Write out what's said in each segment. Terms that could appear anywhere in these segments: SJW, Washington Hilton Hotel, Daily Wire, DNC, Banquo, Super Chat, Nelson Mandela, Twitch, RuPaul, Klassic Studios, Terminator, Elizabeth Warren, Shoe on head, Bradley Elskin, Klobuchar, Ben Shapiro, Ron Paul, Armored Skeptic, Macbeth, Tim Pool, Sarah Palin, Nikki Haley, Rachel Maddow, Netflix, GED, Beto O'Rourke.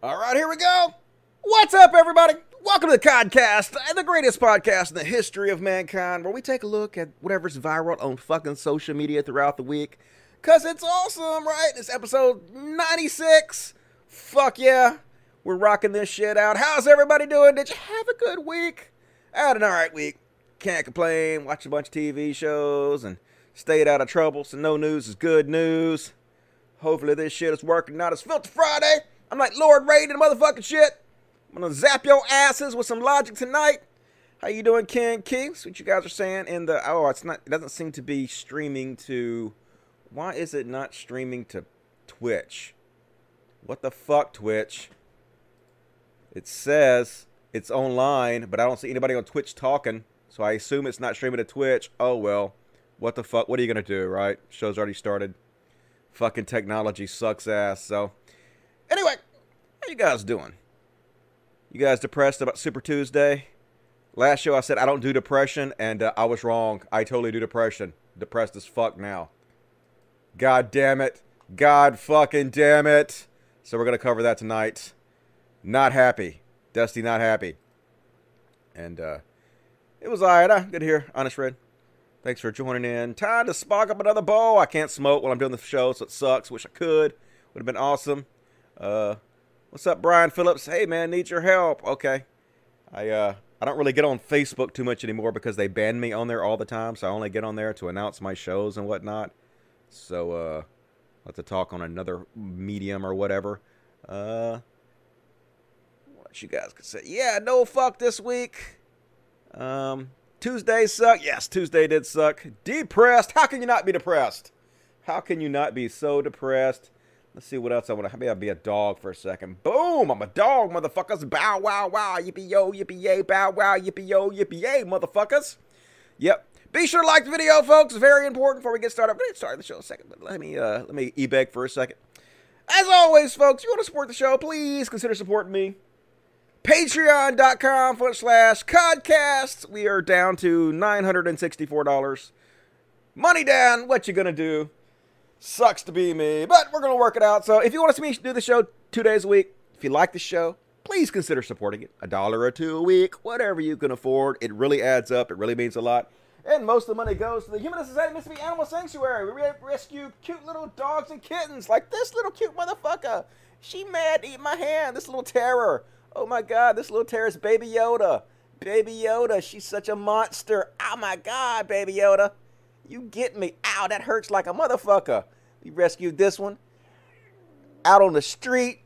All right, here we go. What's up, everybody? Welcome to the podcast, the greatest podcast in the history of mankind, where we take a look at whatever's viral on fucking social media throughout the week. Because it's awesome, right? It's episode 96. Fuck yeah. We're rocking this shit out. How's everybody doing? Did you have a good week? I had an all right week. Can't complain. Watched a bunch of TV shows and stayed out of trouble, so no news is good news. Hopefully this shit is working. Not as Filter Friday. I'm like Lord Raiden the motherfucking shit. I'm going to zap your asses with some logic tonight. How you doing, Ken Key? See what you guys are saying in the... Oh, it's not. It doesn't seem to be streaming to... Why is it not streaming to Twitch? What the fuck, Twitch? It says it's online, but I don't see anybody on Twitch talking, so I assume it's not streaming to Twitch. Oh, well. What the fuck? What are you going to do, right? Show's already started. Fucking technology sucks ass, so... Anyway, how you guys doing? You guys depressed about Super Tuesday? Last show I said I don't do depression, and I was wrong. I totally do depression. Depressed as fuck now. God damn it. God fucking damn it. So we're going to cover that tonight. Not happy. Dusty not happy. And it was all right. Good to hear. Honest Red. Thanks for joining in. Time to spark up another bowl. I can't smoke while I'm doing the show, so it sucks. Wish I could. Would have been awesome. What's up, Brian Phillips? Hey, man, need your help. Okay. I don't really get on Facebook too much anymore because they ban me on there all the time, so I only get on there to announce my shows and whatnot. So, I'll have to talk on another medium or whatever. What you guys could say. Yeah, no fuck this week. Tuesday sucked. Yes, Tuesday did suck. Depressed. How can you not be depressed? How can you not be so depressed? Let's see what else I want to... Maybe I'll be a dog for a second. Boom! I'm a dog, motherfuckers. Bow, wow, wow. Yippee-yo, yippee-yay. Bow, wow. Yippee-yo, yippee-yay, motherfuckers. Yep. Be sure to like the video, folks. Very important before we get started. I'm going to start the show in a second, but let me e-beg for a second. As always, folks, if you want to support the show, please consider supporting me. Patreon.com/podcast. We are down to $964. Money down. What you going to do? Sucks to be me, but we're going to work it out. So if you want to see me do the show 2 days a week, if you like the show, please consider supporting it. $1 or $2 a week, whatever you can afford. It really adds up. It really means a lot. And most of the money goes to the Humane Society Mississippi Animal Sanctuary. We rescue cute little dogs and kittens like this little cute motherfucker. She mad to eat my hand, this little terror. Oh my God, this little terror is Baby Yoda. Baby Yoda, she's such a monster. Oh my God, Baby Yoda. You get me. Ow, that hurts like a motherfucker. We rescued this one. Out on the street.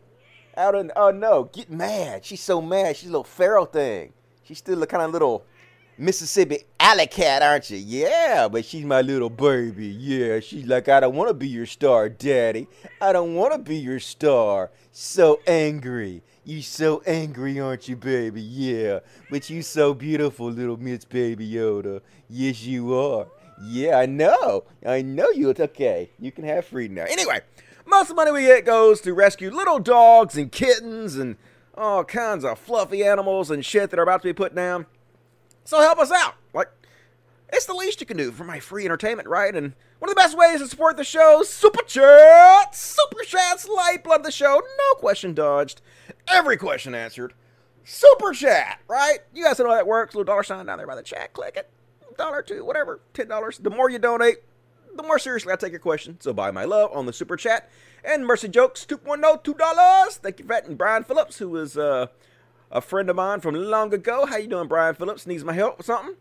Out in, oh no, get mad. She's so mad. She's a little feral thing. She's still a kind of little... Mississippi alley cat, aren't you? Yeah, but she's my little baby. Yeah, she's like, I don't want to be your star, Daddy. I don't want to be your star. So angry. You so angry, aren't you, baby? Yeah, but you so beautiful, little Miss Baby Yoda. Yes, you are. Yeah, I know. I know you. It's okay. You can have freedom now. Anyway, most of the money we get goes to rescue little dogs and kittens and all kinds of fluffy animals and shit that are about to be put down. So help us out. Like, it's the least you can do for my free entertainment, right? And one of the best ways to support the show, Super Chat! Super Chat's lifeblood of the show. No question dodged. Every question answered. Super Chat, right? You guys know how that works. Little dollar sign down there by the chat. Click it. $1, $2, whatever. $10. The more you donate, the more seriously I take your question. So buy my love on the Super Chat. And Mercy Jokes, $2.10, $2. Thank you for that. And Brian Phillips, who is, a friend of mine from long ago. How you doing, Brian Phillips? Needs my help with something?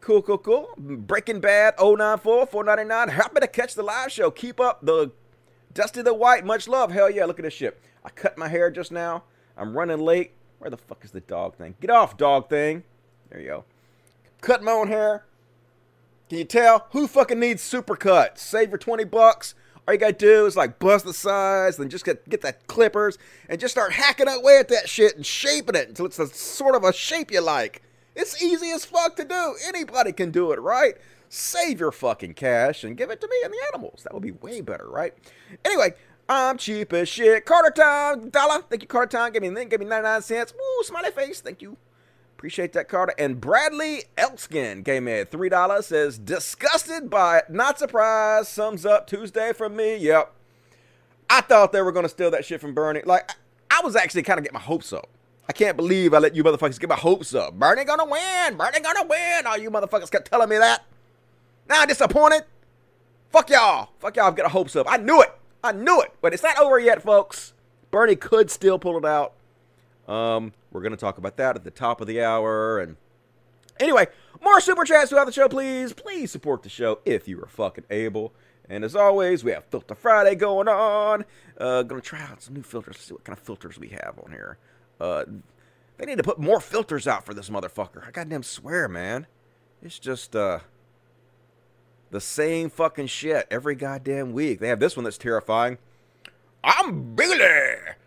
Cool, cool, cool. Breaking Bad 094, $4.99. Happy to catch the live show. Keep up the Dusty the White. Much love. Hell yeah, look at this shit. I cut my hair just now. I'm running late. Where the fuck is the dog thing? Get off, dog thing. There you go. Cut my own hair. Can you tell? Who fucking needs super cuts? Save your $20. All you gotta do is like bust the sides and just get that clippers and just start hacking away at that shit and shaping it until it's a sort of a shape you like. It's easy as fuck to do. Anybody can do it, right? Save your fucking cash and give it to me and the animals. That would be way better, right? Anyway, I'm cheap as shit. Carter Time, $1. Thank you, Carter Time. Give me anything. Give me 99 cents. Woo, smiley face. Thank you. Appreciate that, Carter. And Bradley Elskin came in at $3, says, disgusted by it, not surprised, sums up Tuesday from me. Yep. I thought they were going to steal that shit from Bernie. Like, I, I was actually kind of getting my hopes up. I can't believe I let you motherfuckers get my hopes up. Bernie gonna win. Bernie gonna win. All you motherfuckers kept telling me that. Now I'm disappointed. Fuck y'all. Fuck y'all. I've got hopes up. I knew it. I knew it. But it's not over yet, folks. Bernie could still pull it out. We're going to talk about that at the top of the hour. And anyway, more Super Chats throughout the show, please. Please support the show if you are fucking able. And as always, we have Filter Friday going on. Going to try out some new filters. See what kind of filters we have on here. They need to put more filters out for this motherfucker. I goddamn swear, man. It's just the same fucking shit every goddamn week. They have this one that's terrifying. I'm Billy.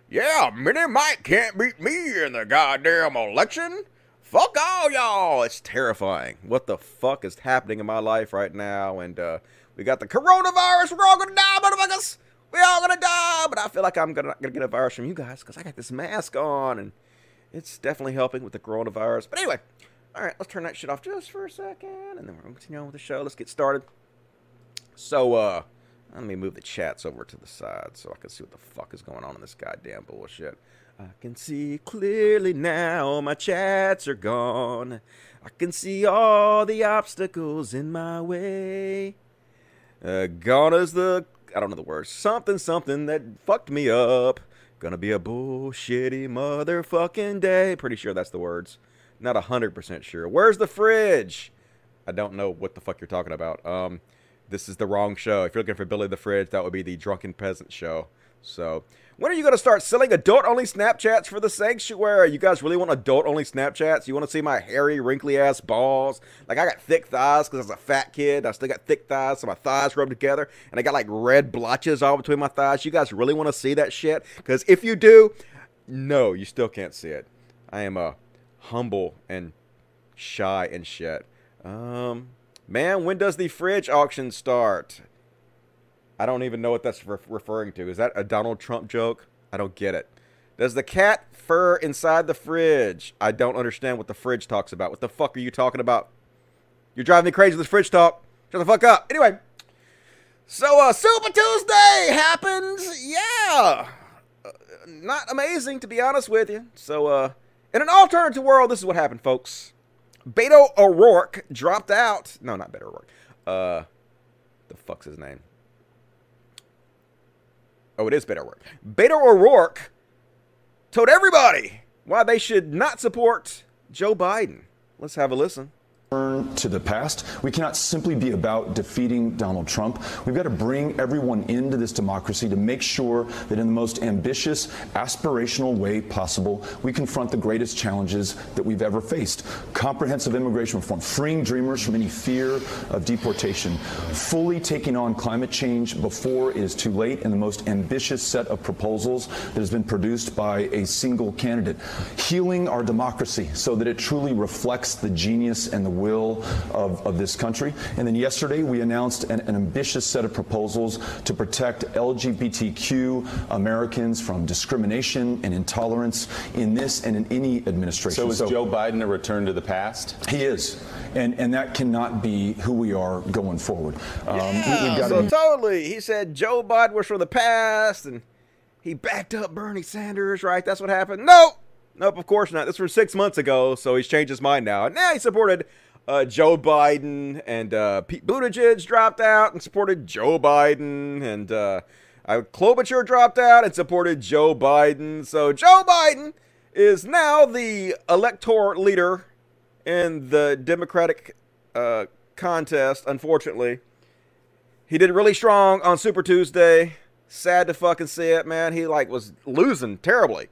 Yeah, Mini Mike can't beat me in the goddamn election. Fuck all y'all. It's terrifying. What the fuck is happening in my life right now? And we got the coronavirus. We're all gonna die, motherfuckers. We're all gonna die, but I feel like I'm gonna get a virus from you guys because I got this mask on, and it's definitely helping with the coronavirus. But anyway, all right, let's turn that shit off just for a second, and then we're gonna continue on with the show. Let's get started. So, let me move the chats over to the side so I can see what the fuck is going on in this goddamn bullshit. I can see clearly now, my chats are gone. I can see all the obstacles in my way. Gone is the... I don't know the word. Something that fucked me up. Gonna be a bullshitty motherfucking day. Pretty sure that's the words. Not 100% sure. Where's the fridge? I don't know what the fuck you're talking about. This is the wrong show. If you're looking for Billy the Fridge, that would be the Drunken Peasant show. So, when are you going to start selling adult-only Snapchats for the Sanctuary? You guys really want adult-only Snapchats? You want to see my hairy, wrinkly-ass balls? Like, I got thick thighs because I was a fat kid. I still got thick thighs, so my thighs rub together. And I got, like, red blotches all between my thighs. You guys really want to see that shit? Because if you do, no, you still can't see it. I am humble and shy and shit. Man, when does the fridge auction start? I don't even know what that's referring to. Is that a Donald Trump joke? I don't get it. Does the cat fur inside the fridge? I don't understand what the fridge talks about. What the fuck are you talking about? You're driving me crazy with this fridge talk. Shut the fuck up. Anyway. So, Super Tuesday happens. Yeah. Not amazing, to be honest with you. So, in an alternative world, this is what happened, folks. Beto O'Rourke dropped out. No, not Beto O'Rourke. The fuck's his name? Oh, it is Beto O'Rourke. Beto O'Rourke told everybody why they should not support Joe Biden. Let's have a listen. To the past. We cannot simply be about defeating Donald Trump. We've got to bring everyone into this democracy to make sure that in the most ambitious, aspirational way possible, we confront the greatest challenges that we've ever faced. Comprehensive immigration reform, freeing dreamers from any fear of deportation, fully taking on climate change before it is too late, and the most ambitious set of proposals that has been produced by a single candidate. Healing our democracy so that it truly reflects the genius and the will of this country. And then yesterday we announced an ambitious set of proposals to protect LGBTQ Americans from discrimination and intolerance in this and in any administration. So is Joe Biden a return to the past? He is. And that cannot be who we are going forward. Totally. He said Joe Biden was from the past and he backed up Bernie Sanders, right? That's what happened. Nope, of course not. This was 6 months ago, so he's changed his mind now. And now he supported Joe Biden, and Pete Buttigieg dropped out and supported Joe Biden, and Klobuchar dropped out and supported Joe Biden. So Joe Biden is now the electoral leader in the Democratic contest, unfortunately. He did really strong on Super Tuesday. Sad to fucking see it, man. He, like, was losing terribly.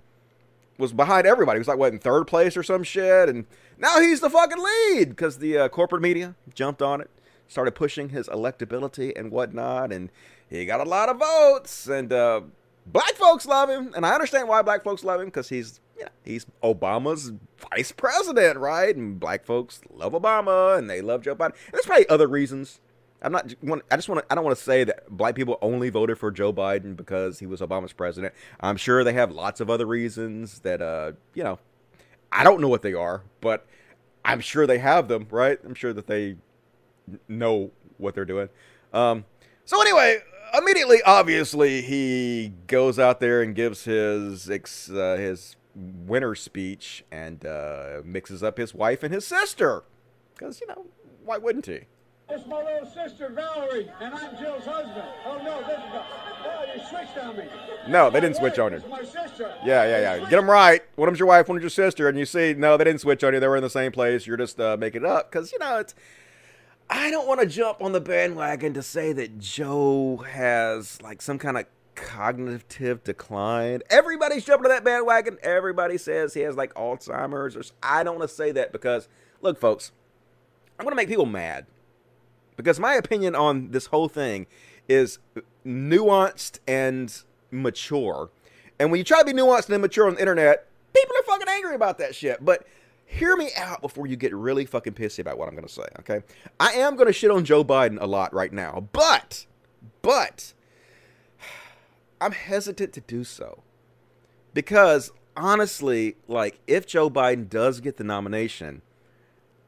Was behind everybody. He was like, what, in third place or some shit? And now he's the fucking lead because the corporate media jumped on it, started pushing his electability and whatnot, and he got a lot of votes. And black folks love him, and I understand why black folks love him because he's Obama's vice president, right? And black folks love Obama and they love Joe Biden. And there's probably other reasons. I don't want to say that black people only voted for Joe Biden because he was Obama's president. I'm sure they have lots of other reasons that, I don't know what they are, but I'm sure they have them, right? I'm sure that they know what they're doing. So anyway, immediately, obviously, he goes out there and gives his winner speech and mixes up his wife and his sister. Because, you know, why wouldn't he? It's my little sister, Valerie, and I'm Jill's husband. Oh, no, this is they switched on me. No, they didn't switch on her. It's my sister. Yeah. Get them right. One of them's your wife, one of your sister. And you see, no, they didn't switch on you. They were in the same place. You're just making it up. Because, you know, it's... I don't want to jump on the bandwagon to say that Joe has, like, some kind of cognitive decline. Everybody's jumping on that bandwagon. Everybody says he has, like, Alzheimer's. Or I don't want to say that because, look, folks, I'm going to make people mad. Because my opinion on this whole thing is nuanced and mature. And when you try to be nuanced and mature on the internet, people are fucking angry about that shit. But hear me out before you get really fucking pissy about what I'm going to say, okay? I am going to shit on Joe Biden a lot right now, but I'm hesitant to do so. Because, honestly, like, if Joe Biden does get the nomination,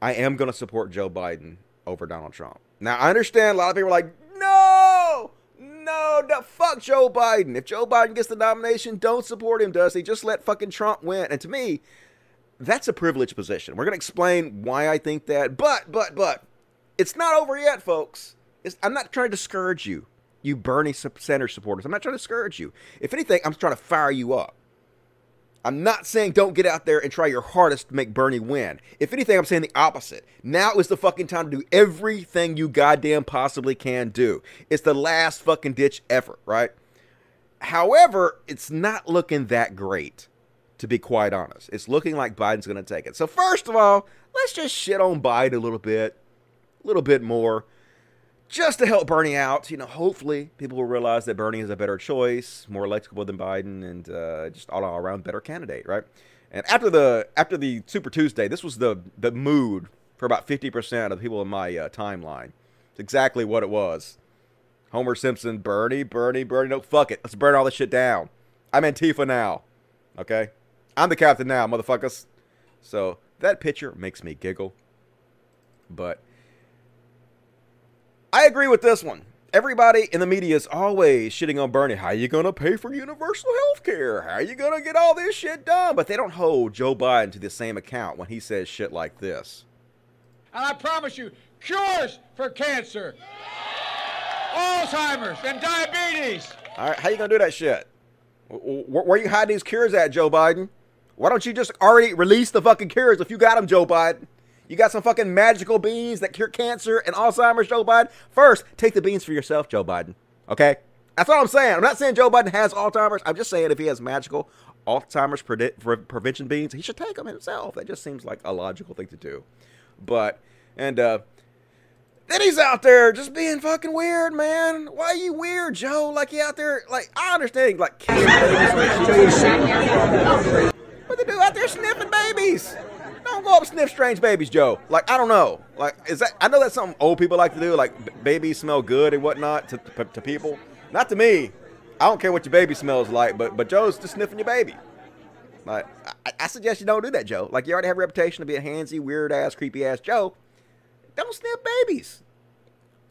I am going to support Joe Biden over Donald Trump. Now, I understand a lot of people are like, no, fuck Joe Biden. If Joe Biden gets the nomination, don't support him, Dusty. Just let fucking Trump win. And to me, that's a privileged position. We're going to explain why I think that. But, it's not over yet, folks. I'm not trying to discourage you, you Bernie Sanders supporters. I'm not trying to discourage you. If anything, I'm trying to fire you up. I'm not saying don't get out there and try your hardest to make Bernie win. If anything, I'm saying the opposite. Now is the fucking time to do everything you goddamn possibly can do. It's the last fucking ditch effort, right? However, it's not looking that great, to be quite honest. It's looking like Biden's going to take it. So first of all, let's just shit on Biden a little bit more, just to help Bernie out. You know, hopefully people will realize that Bernie is a better choice, more electable than Biden, and just all around better candidate, right? And after the Super Tuesday, this was the mood for about 50% of people in my timeline. It's exactly what it was. Homer Simpson, Bernie. No, fuck it. Let's burn all this shit down. I'm Antifa now, okay? I'm the captain now, motherfuckers. So that picture makes me giggle. But I agree with this one. Everybody in the media is always shitting on Bernie. How are you going to pay for universal health care? How are you going to get all this shit done? But they don't hold Joe Biden to the same account when he says shit like this. And I promise you, cures for cancer, Alzheimer's, and diabetes. All right, how are you going to do that shit? Where are you hiding these cures at, Joe Biden? Why don't you just already release the fucking cures if you got them, Joe Biden? You got some fucking magical beans that cure cancer and Alzheimer's, Joe Biden? First, take the beans for yourself, Joe Biden. Okay? That's all I'm saying. I'm not saying Joe Biden has Alzheimer's. I'm just saying if he has magical Alzheimer's prevention beans, he should take them himself. That just seems like a logical thing to do. But, and, then he's out there just being fucking weird, man. Why are you weird, Joe? Like, you out there, like, I understand, like, what they do out there sniffing babies. Don't go up and sniff strange babies, Joe. Like, I don't know. Like, is that, I know that's something old people like to do, like, babies smell good and whatnot to people. Not to me. I don't care what your baby smells like, but Joe's just sniffing your baby. Like, I suggest you don't do that, Joe. Like, you already have a reputation to be a handsy, weird-ass, creepy-ass Joe. Don't sniff babies.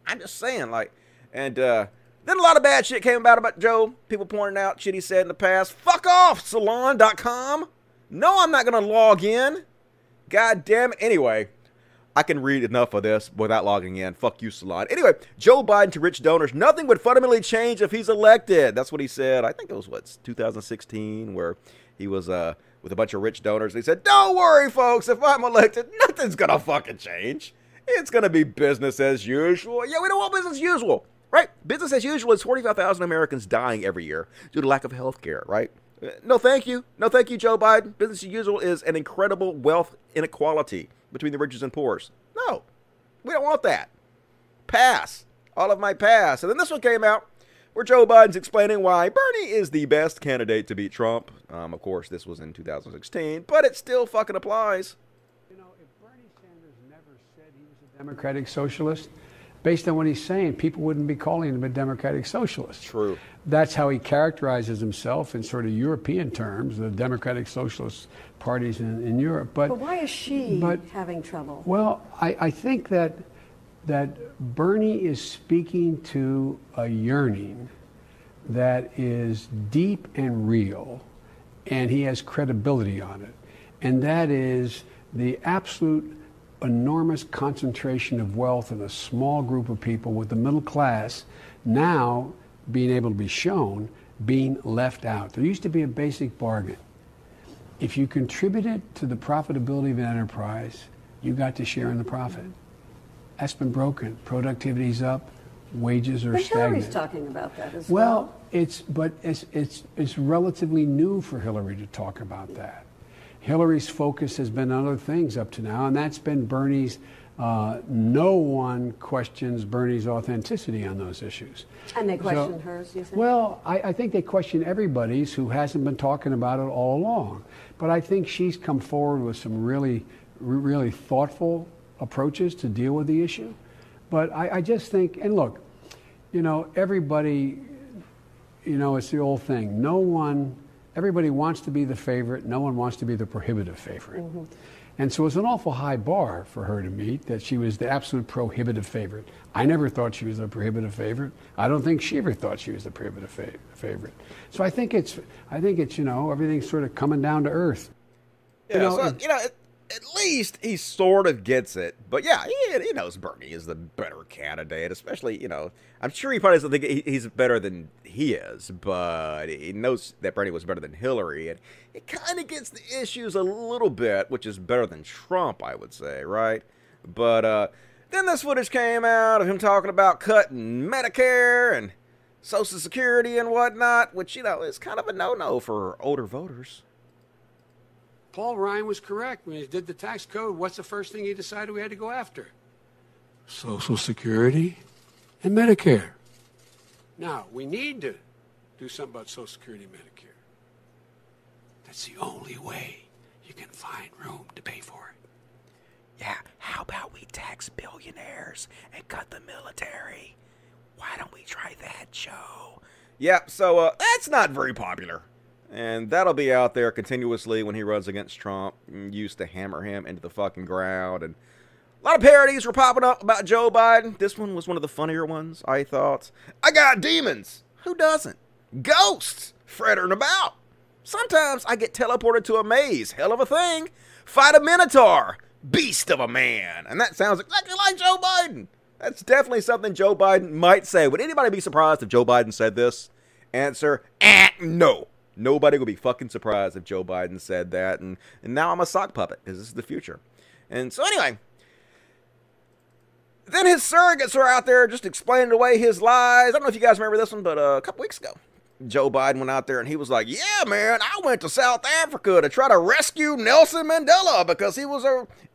I'm just saying, like, and then a lot of bad shit came about Joe. People pointing out shit he said in the past. Fuck off, salon.com. No, I'm not going to log in. God damn it. Anyway, I can read enough of this without logging in. Fuck you, salon. Anyway, Joe Biden to rich donors. Nothing would fundamentally change if he's elected. That's what he said. I think it was, what, 2016, where he was with a bunch of rich donors. He said, don't worry, folks. If I'm elected, nothing's going to fucking change. It's going to be business as usual. Yeah, we don't want business as usual, right? Business as usual is 45,000 Americans dying every year due to lack of health care, right? No, thank you. No, thank you, Joe Biden. Business as usual is an incredible wealth inequality between the rich and poor. No, we don't want that. Pass. All of my pass. And then this one came out where Joe Biden's explaining why Bernie is the best candidate to beat Trump. Of course, this was in 2016, but it still fucking applies. Democratic socialist. Based on what he's saying, people wouldn't be calling him a democratic socialist. True. That's how he characterizes himself in sort of European terms, the democratic socialist parties in Europe. But why is she having trouble? Well, I think that that Bernie is speaking to a yearning that is deep and real, and he has credibility on it. And that is the absolute enormous concentration of wealth in a small group of people, with the middle class now being able to be shown being left out. There used to be a basic bargain. If you contributed to the profitability of an enterprise, you got to share in the profit. That's been broken. Productivity's up, wages are stagnant. Hillary's talking about that as well. Well, it's relatively new for Hillary to talk about that. Hillary's focus has been on other things up to now, and that's been Bernie's. No one questions Bernie's authenticity on those issues. And they question hers, you think? Well, I think they question everybody's who hasn't been talking about it all along. But I think she's come forward with some really, really thoughtful approaches to deal with the issue. But I just think, and look, you know, everybody, you know, it's the old thing. No one, everybody wants to be the favorite. No one wants to be the prohibitive favorite. Mm-hmm. And so it was an awful high bar for her to meet, that she was the absolute prohibitive favorite. I never thought she was a prohibitive favorite. I don't think she ever thought she was a prohibitive favorite. So I think it's, you know, everything's sort of coming down to earth. Yeah, you know, so, you know, at least he sort of gets it. But yeah, he knows Bernie is the better candidate, especially, you know, I'm sure he probably doesn't think he's better than he is, but he knows that Bernie was better than Hillary, and it kind of gets the issues a little bit, which is better than Trump, I would say, right? But then this footage came out of him talking about cutting Medicare and Social Security and whatnot, which, you know, is kind of a no-no for older voters. Paul Ryan was correct. When he did the tax code, what's the first thing he decided we had to go after? Social Security and Medicare. Now, we need to do something about Social Security and Medicare. That's the only way you can find room to pay for it. Yeah, how about we tax billionaires and cut the military? Why don't we try that, Joe? Yep, yeah, so that's not very popular. And that'll be out there continuously when he runs against Trump, used to hammer him into the fucking ground. And a lot of parodies were popping up about Joe Biden. This one was one of the funnier ones, I thought. I got demons. Who doesn't? Ghosts. Frittering about. Sometimes I get teleported to a maze. Hell of a thing. Fight a minotaur. Beast of a man. And that sounds exactly like Joe Biden. That's definitely something Joe Biden might say. Would anybody be surprised if Joe Biden said this? Answer, no. Nobody would be fucking surprised if Joe Biden said that. And now I'm a sock puppet, because this is the future. And so anyway, then his surrogates are out there just explaining away his lies. I don't know if you guys remember this one, but a couple weeks ago, Joe Biden went out there and he was like, yeah, man, I went to South Africa to try to rescue Nelson Mandela because he was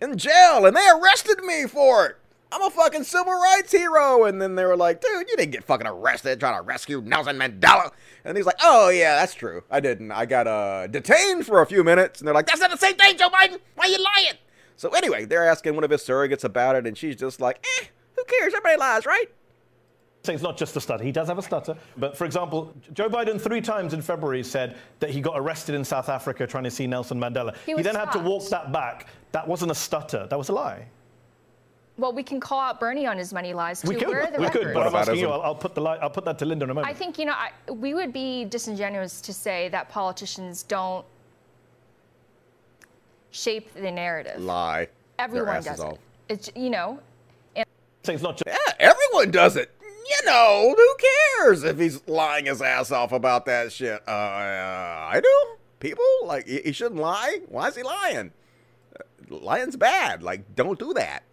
in jail and they arrested me for it. I'm a fucking civil rights hero. And then they were like, dude, you didn't get fucking arrested trying to rescue Nelson Mandela. And he's like, oh, yeah, that's true. I didn't. I got detained for a few minutes. And they're like, that's not the same thing, Joe Biden. Why are you lying? So anyway, they're asking one of his surrogates about it. And she's just like, who cares? Everybody lies, right? It's not just a stutter. He does have a stutter. But, for example, Joe Biden 3 times in February said that he got arrested in South Africa trying to see Nelson Mandela. He then had to walk that back. That wasn't a stutter. That was a lie. Well, we can call out Bernie on his many lies, too. We could, but I'm asking you, I'll put that to Linda in a moment. I think, you know, we would be disingenuous to say that politicians don't shape the narrative. Lie. Everyone does it. It's, you know. It's not just everyone does it. You know, who cares if he's lying his ass off about that shit? I do. People, like, he shouldn't lie. Why is he lying? Lying's bad. Like, don't do that.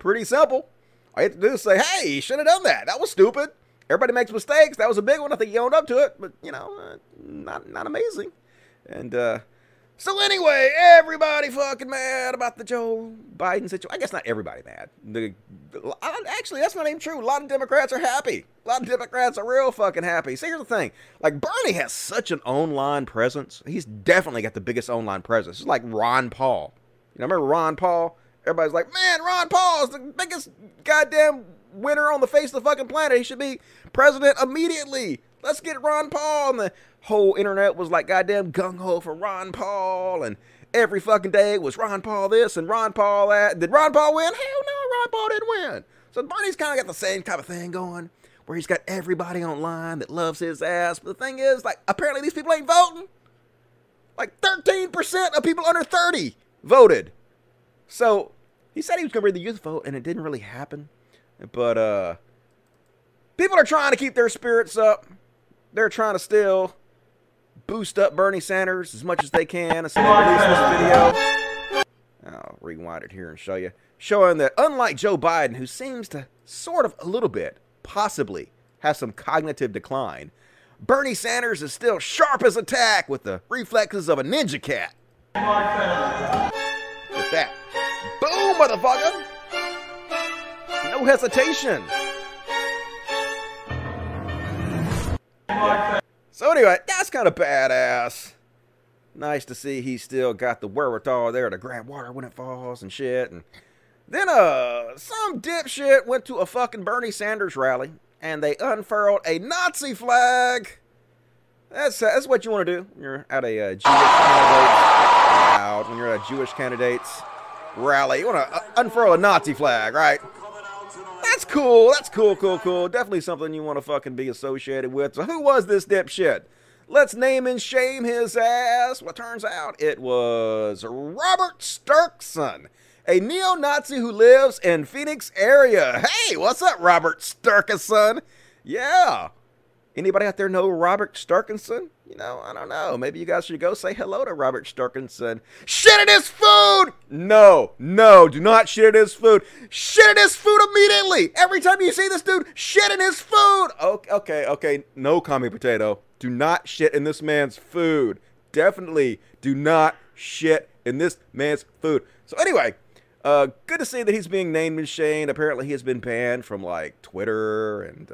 Pretty simple. All you have to do is say, hey, you should have done that. That was stupid. Everybody makes mistakes. That was a big one. I think you owned up to it, but, you know, not amazing. And so anyway, everybody fucking mad about the Joe Biden situation. I guess not everybody mad. Actually, that's not even true. A lot of Democrats are happy. A lot of Democrats are real fucking happy. See, here's the thing. Like, Bernie has such an online presence. He's definitely got the biggest online presence. It's like Ron Paul. You know, remember Ron Paul? Everybody's like, man, Ron Paul is the biggest goddamn winner on the face of the fucking planet. He should be president immediately. Let's get Ron Paul. And the whole internet was like goddamn gung-ho for Ron Paul. And every fucking day was Ron Paul this and Ron Paul that. Did Ron Paul win? Hell no, Ron Paul didn't win. So Bernie's kind of got the same type of thing going, where he's got everybody online that loves his ass. But the thing is, like, apparently these people ain't voting. Like, 13% of people under 30 voted. So he said he was going to read the youth vote, and it didn't really happen. But people are trying to keep their spirits up. They're trying to still boost up Bernie Sanders as much as they can. As they release this video, I'll rewind it here and show you. Showing that unlike Joe Biden, who seems to sort of a little bit, possibly have some cognitive decline, Bernie Sanders is still sharp as a tack with the reflexes of a ninja cat. With that. Boom, motherfucker! No hesitation. Yeah. So anyway, that's kind of badass. Nice to see he still got the wherewithal there to grab water when it falls and shit. And then some dipshit went to a fucking Bernie Sanders rally and they unfurled a Nazi flag. That's what you want to do when you're at a Jewish candidates. When you're at a Jewish candidates rally, you want to unfurl a Nazi flag, right? That's cool. That's cool, cool, cool. Definitely something you want to fucking be associated with. So who was this dipshit? Let's name and shame his ass. Well, it turns out it was Robert Sturkson, a neo-Nazi who lives in Phoenix area. Hey, what's up, Robert Sturkson? Yeah. Anybody out there know Robert Sturkson? You know, I don't know. Maybe you guys should go say hello to Robert Sturkson. Shit at his food! No, no, do not shit at his food. Shit at his food immediately! Every time you see this dude, shit in his food! Okay, no, commie potato. Do not shit in this man's food. Definitely do not shit in this man's food. So anyway, good to see that he's being named and shamed. Apparently he has been banned from, like, Twitter and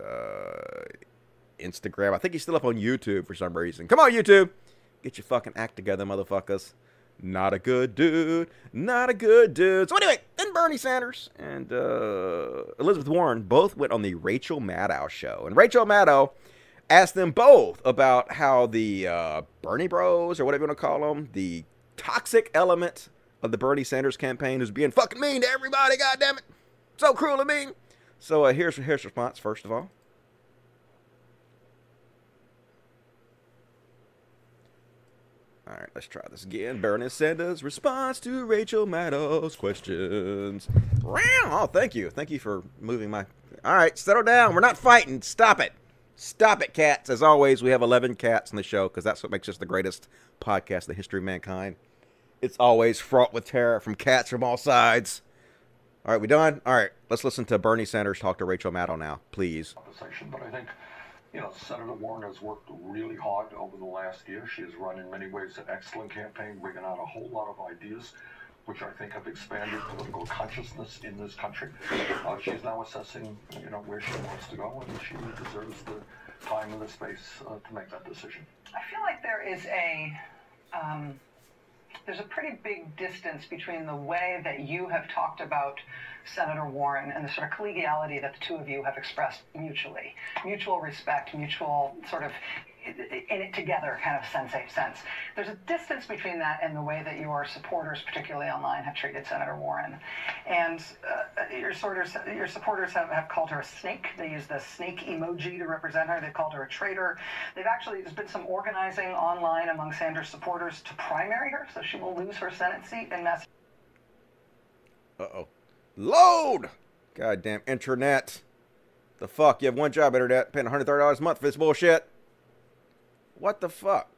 Instagram. I think he's still up on YouTube for some reason. Come on, YouTube. Get your fucking act together, motherfuckers. Not a good dude. Not a good dude. So anyway, then Bernie Sanders and Elizabeth Warren both went on the Rachel Maddow show. And Rachel Maddow asked them both about how the Bernie bros, or whatever you want to call them, the toxic element of the Bernie Sanders campaign is being fucking mean to everybody, goddammit. So cruel and mean. So here's his response, first of all. All right, let's try this again. Bernie Sanders' response to Rachel Maddow's questions. Oh, thank you. Thank you for moving my... All right, settle down. We're not fighting. Stop it. Stop it, cats. As always, we have 11 cats in the show because that's what makes us the greatest podcast in the history of mankind. It's always fraught with terror from cats from all sides. All right, we done? All right, let's listen to Bernie Sanders talk to Rachel Maddow now, please. But I think... You know, Senator Warren has worked really hard over the last year. She has run in many ways an excellent campaign, bringing out a whole lot of ideas, which I think have expanded political consciousness in this country. She's now assessing, you know, where she wants to go, and she deserves the time and the space to make that decision. I feel like there is a, there's a pretty big distance between the way that you have talked about Senator Warren and the sort of collegiality that the two of you have expressed mutually. Mutual respect, mutual sort of in it together kind of sense. There's a distance between that and the way that your supporters, particularly online, have treated Senator Warren. And your supporters have called her a snake. They use the snake emoji to represent her. They've called her a traitor. They've actually, there's been some organizing online among Sanders supporters to primary her, so she will lose her Senate seat in Massachusetts. Uh-oh. Load! Goddamn internet. The fuck? You have one job, internet, paying $130 a month for this bullshit. What the fuck?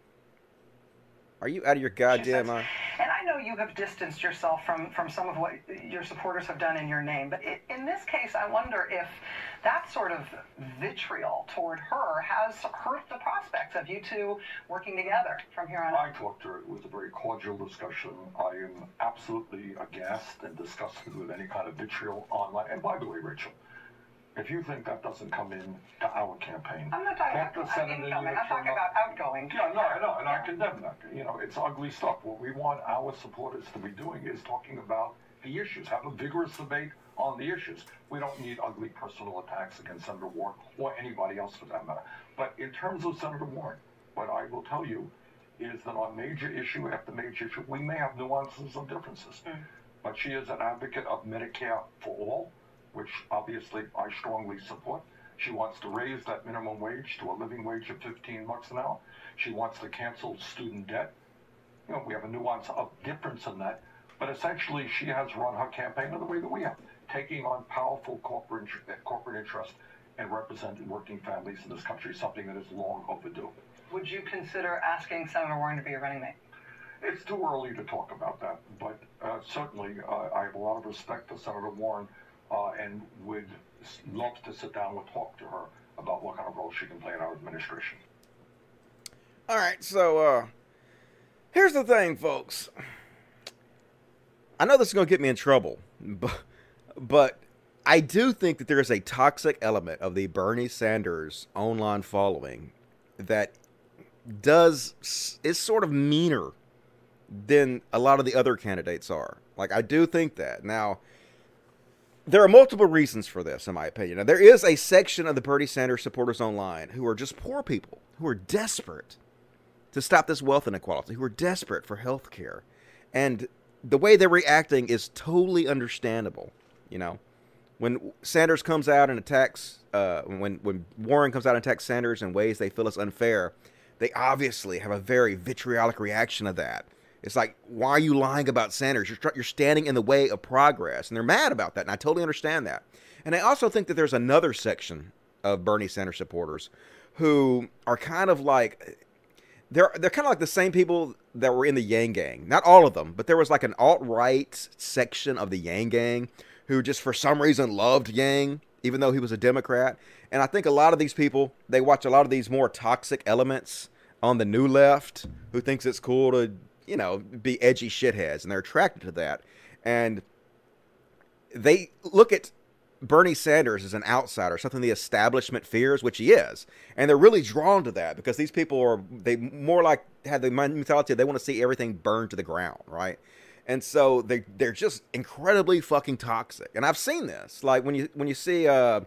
Are you out of your goddamn mind? And I know you have distanced yourself from some of what your supporters have done in your name, but in this case, I wonder if that sort of vitriol toward her has hurt the prospects of you two working together from here on out. I talked to her. It was a very cordial discussion. I am absolutely aghast and disgusted with any kind of vitriol online. And by the way, Rachel, if you think that doesn't come in to our campaign, I'm not talking about incoming. I'm talking about outgoing. No, and I condemn that. You know, it's ugly stuff. What we want our supporters to be doing is talking about the issues. Have a vigorous debate on the issues. We don't need ugly personal attacks against Senator Warren or anybody else for that matter. But in terms of Senator Warren, what I will tell you is that on major issue after major issue, we may have nuances and differences, but she is an advocate of Medicare for all. which obviously I strongly support. She wants to raise that minimum wage to a living wage of $15 an hour. She wants to cancel student debt. You know, we have a nuance of difference in that, but essentially she has run her campaign in the way that we have, taking on powerful corporate interests and representing working families in this country, something that is long overdue. Would you consider asking Senator Warren to be a running mate? It's too early to talk about that, but certainly I have a lot of respect for Senator Warren and would love to sit down and talk to her about what kind of role she can play in our administration. All right, so here's the thing, folks. I know this is going to get me in trouble, but I do think that there is a toxic element of the Bernie Sanders online following that is sort of meaner than a lot of the other candidates are. Like, I do think that. Now, there are multiple reasons for this, in my opinion. Now, there is a section of the Bernie Sanders supporters online who are just poor people, who are desperate to stop this wealth inequality, who are desperate for health care. And the way they're reacting is totally understandable, you know. When Sanders comes out and attacks, when Warren comes out and attacks Sanders in ways they feel is unfair, they obviously have a very vitriolic reaction to that. It's like, why are you lying about Sanders? You're standing in the way of progress. And they're mad about that, and I totally understand that. And I also think that there's another section of Bernie Sanders supporters who are kind of like, they're kind of like the same people that were in the Yang Gang. Not all of them, but there was like an alt-right section of the Yang Gang who just for some reason loved Yang, even though he was a Democrat. And I think a lot of these people, they watch a lot of these more toxic elements on the new left who thinks it's cool to, you know, be edgy shitheads, and they're attracted to that. And they look at Bernie Sanders as an outsider, something the establishment fears, which he is. And they're really drawn to that because these people are, they more like have the mentality they want to see everything burned to the ground, right? And so they're just incredibly fucking toxic. And I've seen this. Like, when you see how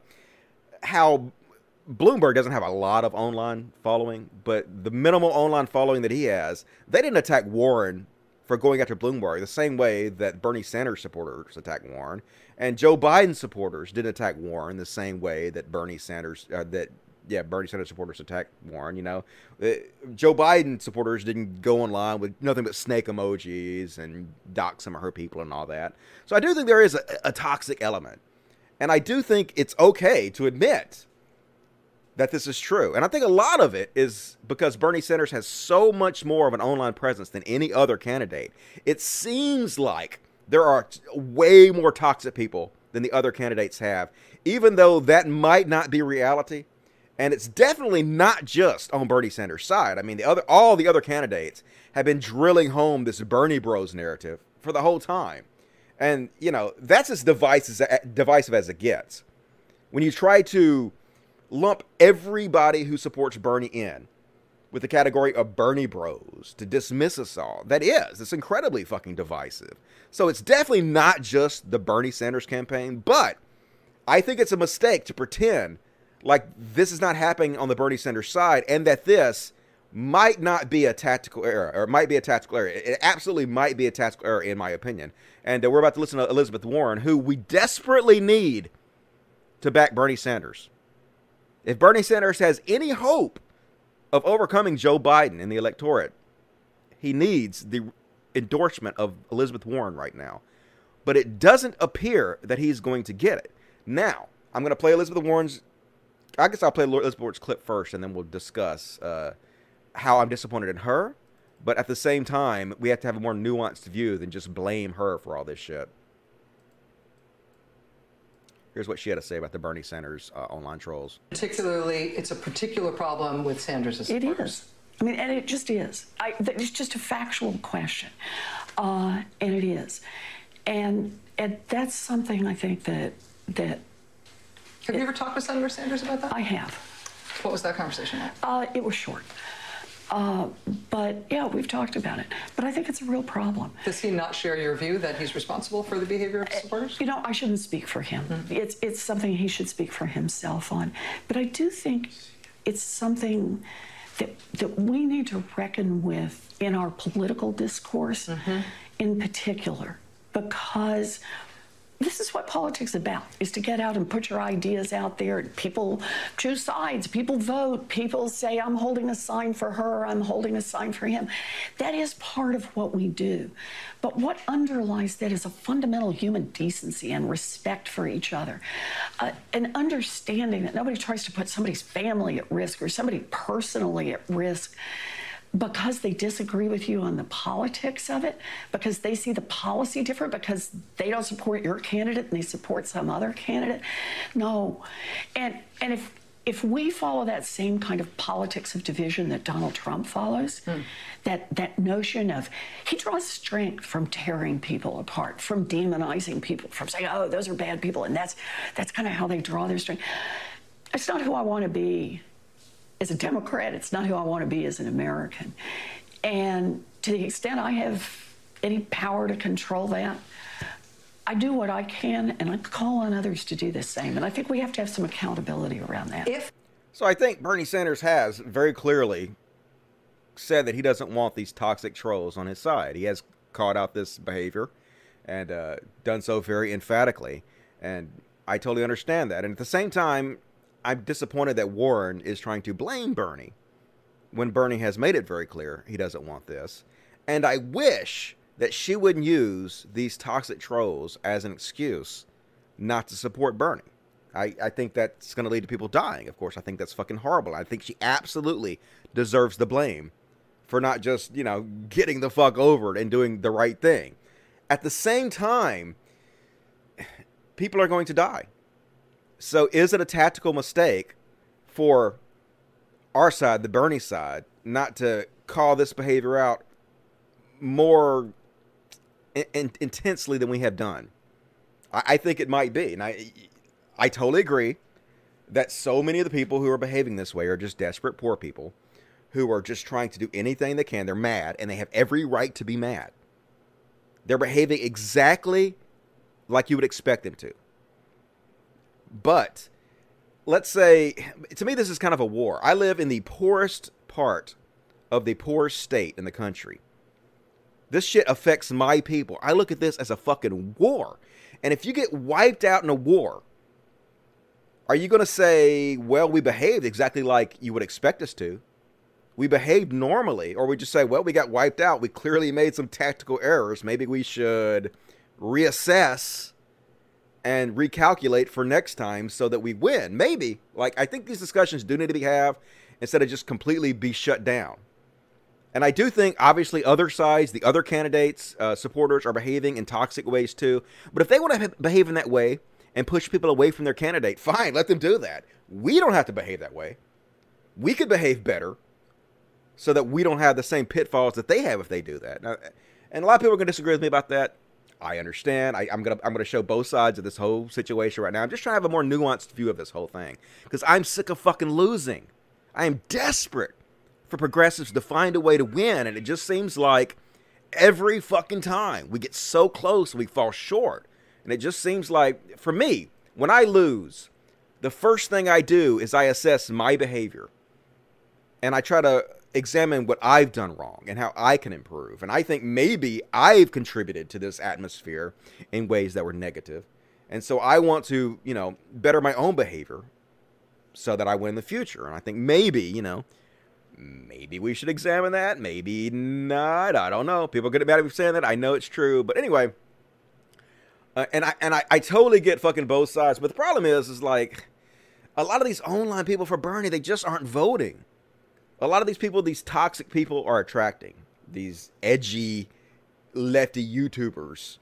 Bloomberg doesn't have a lot of online following, but the minimal online following that he has, they didn't attack Warren for going after Bloomberg the same way that Bernie Sanders supporters attack Warren. And Joe Biden supporters didn't attack Warren the same way that Bernie Sanders supporters attacked Warren, you know. Joe Biden supporters didn't go online with nothing but snake emojis and dox some of her people and all that. So I do think there is a toxic element. And I do think it's okay to admit that this is true. And I think a lot of it is because Bernie Sanders has so much more of an online presence than any other candidate. It seems like there are way more toxic people than the other candidates have, even though that might not be reality. And it's definitely not just on Bernie Sanders' side. I mean, all the other candidates have been drilling home this Bernie Bros narrative for the whole time. And, you know, that's as divisive as it gets. When you try to lump everybody who supports Bernie in with the category of Bernie Bros to dismiss us all, it's incredibly fucking divisive. So it's definitely not just the Bernie Sanders campaign, but I think it's a mistake to pretend like this is not happening on the Bernie Sanders side, and that this might not be a tactical error, or might be a tactical error. It absolutely might be a tactical error, in my opinion. And we're about to listen to Elizabeth Warren, who we desperately need to back Bernie Sanders. If Bernie Sanders has any hope of overcoming Joe Biden in the electorate, he needs the endorsement of Elizabeth Warren right now. But it doesn't appear that he's going to get it. Now, I'm going to play Elizabeth Warren's, I guess I'll play Elizabeth Warren's clip first, and then we'll discuss how I'm disappointed in her. But at the same time, we have to have a more nuanced view than just blame her for all this shit. Here's what she had to say about the Bernie Sanders online trolls. Particularly, it's a particular problem with Sanders' supporters. It is. I mean, and it just is. It's just a factual question, and it is. And that's something I think that. Have you ever talked with Senator Sanders about that? I have. What was that conversation like? It was short. But, yeah, we've talked about it. But I think it's a real problem. Does he not share your view that he's responsible for the behavior of supporters? You know, I shouldn't speak for him. Mm-hmm. It's something he should speak for himself on. But I do think it's something that we need to reckon with in our political discourse, mm-hmm. in particular, because This is what politics is about, is to get out and put your ideas out there. People choose sides, people vote, people say, I'm holding a sign for her, I'm holding a sign for him. That is part of what we do. But what underlies that is a fundamental human decency and respect for each other. An understanding that nobody tries to put somebody's family at risk or somebody personally at risk because they disagree with you on the politics of it, because they see the policy different, because they don't support your candidate and they support some other candidate. No. And if we follow that same kind of politics of division that Donald Trump follows, that notion of, he draws strength from tearing people apart, from demonizing people, from saying, oh, those are bad people, and that's kind of how they draw their strength. It's not who I want to be as a Democrat. It's not who I want to be as an American. And to the extent I have any power to control that, I do what I can, and I call on others to do the same. And I think we have to have some accountability around that. So I think Bernie Sanders has very clearly said that he doesn't want these toxic trolls on his side. He has called out this behavior and done so very emphatically. And I totally understand that. And at the same time, I'm disappointed that Warren is trying to blame Bernie when Bernie has made it very clear he doesn't want this. And I wish that she wouldn't use these toxic trolls as an excuse not to support Bernie. I think that's going to lead to people dying, of course. I think that's fucking horrible. I think she absolutely deserves the blame for not just, you know, getting the fuck over it and doing the right thing. At the same time, people are going to die. So is it a tactical mistake for our side, the Bernie side, not to call this behavior out more intensely than we have done? I think it might be. And I totally agree that so many of the people who are behaving this way are just desperate poor people who are just trying to do anything they can. They're mad, and they have every right to be mad. They're behaving exactly like you would expect them to. But let's say, to me, this is kind of a war. I live in the poorest part of the poorest state in the country. This shit affects my people. I look at this as a fucking war. And if you get wiped out in a war, are you going to say, well, we behaved exactly like you would expect us to? We behaved normally. Or we just say, well, we got wiped out. We clearly made some tactical errors. Maybe we should reassess and recalculate for next time so that we win. Maybe. Like, I think these discussions do need to be had instead of just completely be shut down. And I do think, obviously, other sides, the other candidates, supporters are behaving in toxic ways too. But if they want to behave in that way and push people away from their candidate, fine, let them do that. We don't have to behave that way. We could behave better so that we don't have the same pitfalls that they have if they do that. Now, and a lot of people are going to disagree with me about that. I understand. I'm gonna show both sides of this whole situation right now. I'm just trying to have a more nuanced view of this whole thing because I'm sick of fucking losing. I am desperate for progressives to find a way to win, and it just seems like every fucking time we get so close, we fall short. And it just seems like, for me, when I lose, the first thing I do is I assess my behavior, and I try to examine what I've done wrong and how I can improve. And I think maybe I've contributed to this atmosphere in ways that were negative. And so I want to, you know, better my own behavior so that I win in the future. And I think maybe, you know, maybe we should examine that. Maybe not. I don't know. People get mad at me for saying that. I know it's true. But anyway, and I totally get fucking both sides. But the problem is like a lot of these online people for Bernie, they just aren't voting. A lot of these people, these toxic people are attracting these edgy lefty YouTubers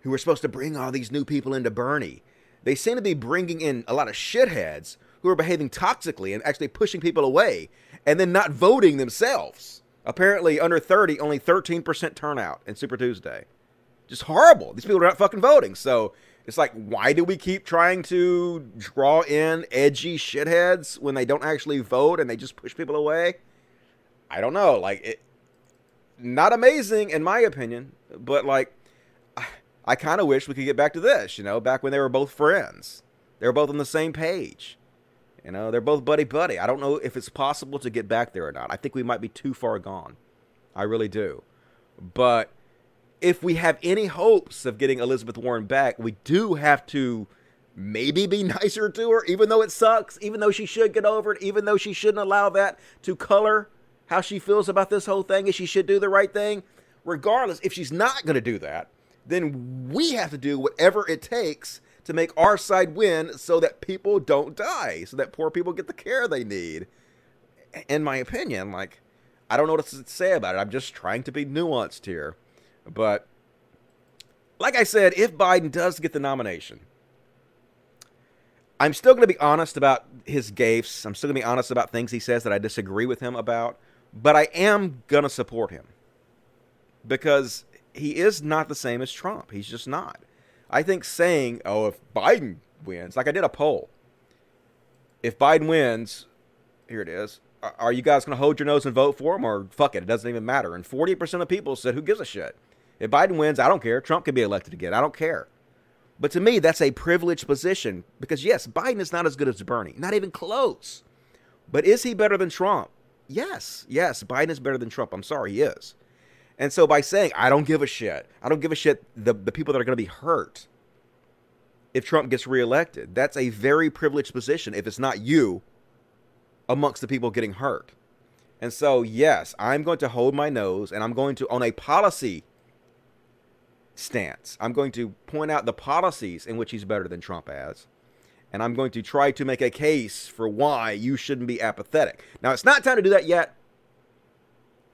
who are supposed to bring all these new people into Bernie. They seem to be bringing in a lot of shitheads who are behaving toxically and actually pushing people away and then not voting themselves. Apparently under 30, only 13% turnout in Super Tuesday. Just horrible. These people are not fucking voting. So it's like, why do we keep trying to draw in edgy shitheads when they don't actually vote and they just push people away? I don't know. Like, not amazing in my opinion, but like, I kind of wish we could get back to this, you know, back when they were both friends. They were both on the same page. You know, they're both buddy-buddy. I don't know if it's possible to get back there or not. I think we might be too far gone. I really do. But if we have any hopes of getting Elizabeth Warren back, we do have to maybe be nicer to her, even though it sucks, even though she should get over it, even though she shouldn't allow that to color how she feels about this whole thing, and she should do the right thing. Regardless, if she's not going to do that, then we have to do whatever it takes to make our side win so that people don't die, so that poor people get the care they need. In my opinion, like, I don't know what to say about it. I'm just trying to be nuanced here. But like I said, if Biden does get the nomination, I'm still going to be honest about his gaffes. I'm still going to be honest about things he says that I disagree with him about. But I am going to support him, because he is not the same as Trump. He's just not. I think saying, oh, if Biden wins, like I did a poll. If Biden wins, here it is, are you guys going to hold your nose and vote for him, or fuck it, it doesn't even matter? And 40% of people said, who gives a shit? If Biden wins, I don't care. Trump can be elected again. I don't care. But to me, that's a privileged position, because yes, Biden is not as good as Bernie. Not even close. But is he better than Trump? Yes. Yes, Biden is better than Trump. I'm sorry, he is. And so by saying, I don't give a shit, I don't give a shit, the people that are going to be hurt if Trump gets reelected, that's a very privileged position if it's not you amongst the people getting hurt. And so, yes, I'm going to hold my nose, and I'm going to, on a policy stance, I'm going to point out the policies in which he's better than Trump as, and I'm going to try to make a case for why you shouldn't be apathetic. Now, it's not time to do that yet.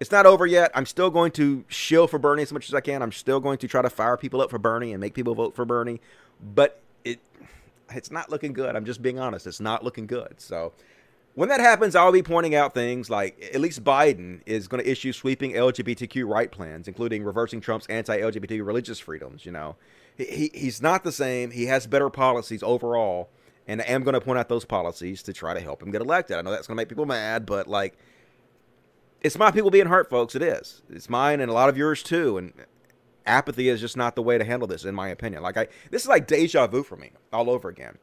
It's not over yet. I'm still going to shill for Bernie as much as I can. I'm still going to try to fire people up for Bernie and make people vote for Bernie. But it's not looking good. I'm just being honest. It's not looking good. So when that happens, I'll be pointing out things like, at least Biden is going to issue sweeping LGBTQ right plans, including reversing Trump's anti-LGBT religious freedoms. You know, he's not the same. He has better policies overall. And I am going to point out those policies to try to help him get elected. I know that's going to make people mad, but like, it's my people being hurt, folks. It is. It's mine and a lot of yours, too. And apathy is just not the way to handle this, in my opinion. Like, this is like deja vu for me all over again,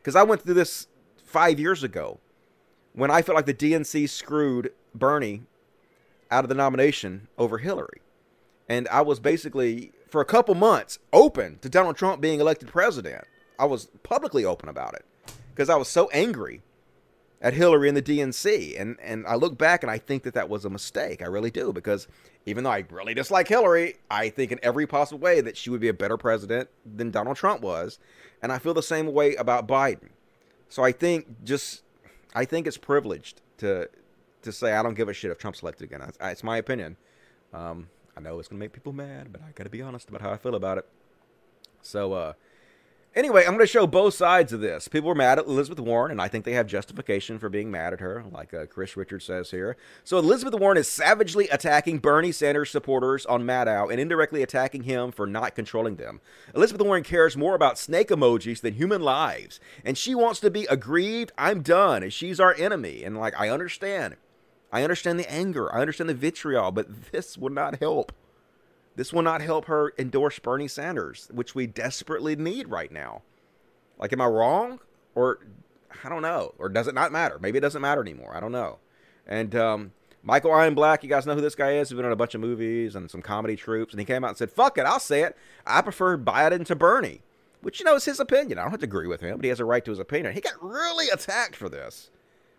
because I went through this 5 years ago when I felt like the DNC screwed Bernie out of the nomination over Hillary. And I was basically, for a couple months, open to Donald Trump being elected president. I was publicly open about it because I was so angry at Hillary and the DNC. And I look back and I think that was a mistake. I really do, because even though I really dislike Hillary, I think in every possible way that she would be a better president than Donald Trump was. And I feel the same way about Biden. So I think it's privileged to say, I don't give a shit if Trump's elected again. It's my opinion. I know it's going to make people mad, but I got to be honest about how I feel about it. So, anyway, I'm going to show both sides of this. People were mad at Elizabeth Warren, and I think they have justification for being mad at her, like Chris Richards says here. So Elizabeth Warren is savagely attacking Bernie Sanders supporters on Maddow and indirectly attacking him for not controlling them. Elizabeth Warren cares more about snake emojis than human lives, and she wants to be aggrieved. I'm done, and she's our enemy. And, like, I understand. I understand the anger. I understand the vitriol, but this will not help. This will not help her endorse Bernie Sanders, which we desperately need right now. Like, am I wrong? Or, I don't know. Or does it not matter? Maybe it doesn't matter anymore. I don't know. And Michael Ian Black, you guys know who this guy is. He's been in a bunch of movies and some comedy troupes. And he came out and said, fuck it, I'll say it. I prefer Biden to Bernie. Which, you know, is his opinion. I don't have to agree with him, but he has a right to his opinion. He got really attacked for this.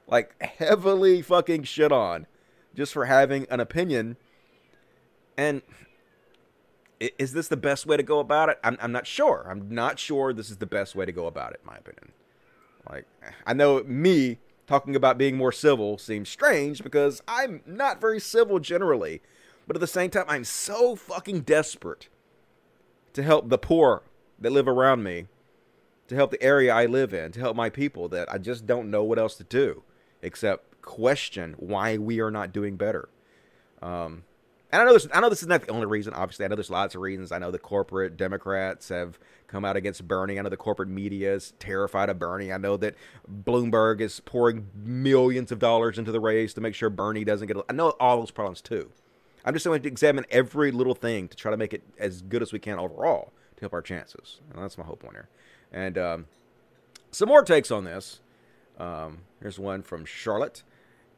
Like, heavily fucking shit on. Just for having an opinion. And is this the best way to go about it? I'm not sure. I'm not sure this is the best way to go about it, in my opinion. Like, I know me talking about being more civil seems strange because I'm not very civil generally. But at the same time, I'm so fucking desperate to help the poor that live around me, to help the area I live in, to help my people, that I just don't know what else to do except question why we are not doing better. And I know this is not the only reason, obviously. I know there's lots of reasons. I know the corporate Democrats have come out against Bernie. I know the corporate media is terrified of Bernie. I know that Bloomberg is pouring millions of dollars into the race to make sure Bernie doesn't get I know all those problems, too. I'm just going to examine every little thing to try to make it as good as we can overall to help our chances. And that's my whole point here. And some more takes on this. Here's one from Charlotte.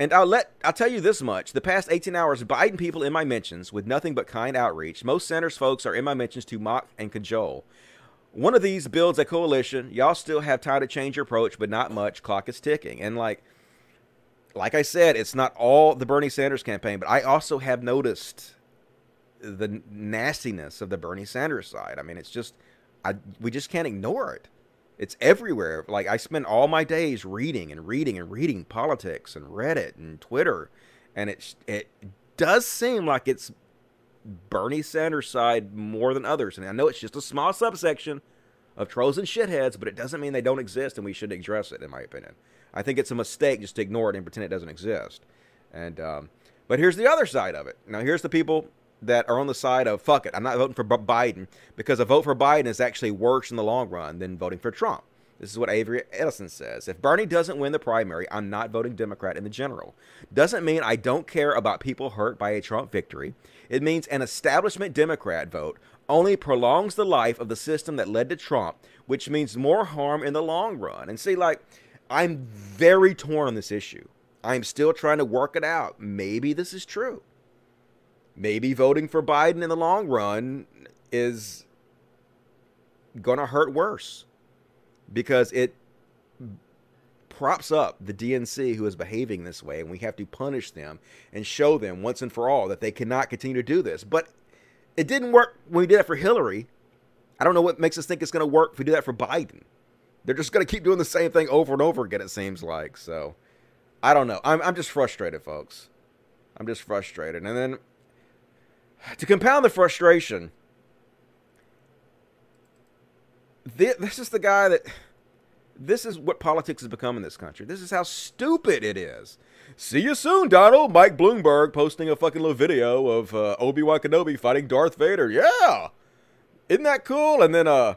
And I'll tell you this much. The past 18 hours, Biden people in my mentions with nothing but kind outreach. Most Sanders folks are in my mentions to mock and cajole. One of these builds a coalition. Y'all still have time to change your approach, but not much. Clock is ticking. And like I said, it's not all the Bernie Sanders campaign, but I also have noticed the nastiness of the Bernie Sanders side. I mean, it's just, we just can't ignore it. It's everywhere. Like, I spend all my days reading and reading and reading politics and Reddit and Twitter, and it does seem like it's Bernie Sanders' side more than others. And I know it's just a small subsection of trolls and shitheads, but it doesn't mean they don't exist, and we should address it, in my opinion. I think it's a mistake just to ignore it and pretend it doesn't exist. And but here's the other side of it. Now, here's the people that are on the side of, fuck it, I'm not voting for Biden, because a vote for Biden is actually worse in the long run than voting for Trump. This is what Avery Edison says. If Bernie doesn't win the primary, I'm not voting Democrat in the general. Doesn't mean I don't care about people hurt by a Trump victory. It means an establishment Democrat vote only prolongs the life of the system that led to Trump, which means more harm in the long run. And see, I'm very torn on this issue. I'm still trying to work it out. Maybe this is true. Maybe voting for Biden in the long run is going to hurt worse because it props up the DNC who is behaving this way, and we have to punish them and show them once and for all that they cannot continue to do this. But it didn't work when we did that for Hillary. I don't know what makes us think it's going to work if we do that for Biden. They're just going to keep doing the same thing over and over again, it seems like. So I don't know. I'm just frustrated, folks. I'm just frustrated. And then, to compound the frustration, this is the guy that, this is what politics has become in this country. This is how stupid it is. See you soon, Donald. Mike Bloomberg posting a fucking little video of Obi-Wan Kenobi fighting Darth Vader. Yeah. Isn't that cool? And then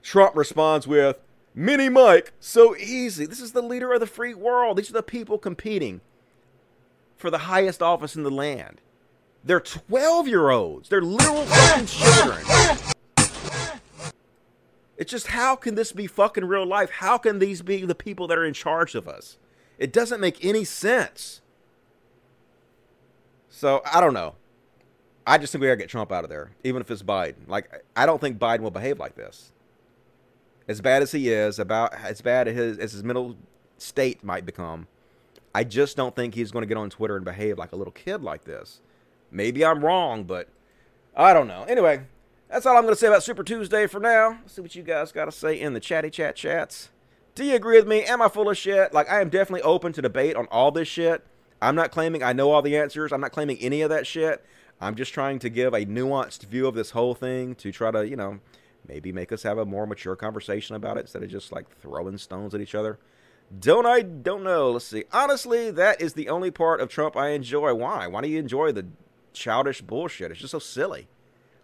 Trump responds with, Mini Mike, so easy. This is the leader of the free world. These are the people competing for the highest office in the land. They're 12-year-olds. They're literal fucking children. It's just, how can this be fucking real life? How can these be the people that are in charge of us? It doesn't make any sense. So, I don't know. I just think we gotta get Trump out of there, even if it's Biden. I don't think Biden will behave like this. As bad as he is, about as bad as his mental state might become, I just don't think he's going to get on Twitter and behave like a little kid like this. Maybe I'm wrong, but I don't know. Anyway, that's all I'm going to say about Super Tuesday for now. Let's see what you guys got to say in the chatty chats. Do you agree with me? Am I full of shit? I am definitely open to debate on all this shit. I'm not claiming I know all the answers. I'm not claiming any of that shit. I'm just trying to give a nuanced view of this whole thing to try to, maybe make us have a more mature conversation about it instead of just, throwing stones at each other. Don't know. Let's see. Honestly, that is the only part of Trump I enjoy. Why? Why do you enjoy the childish bullshit? It's just so silly.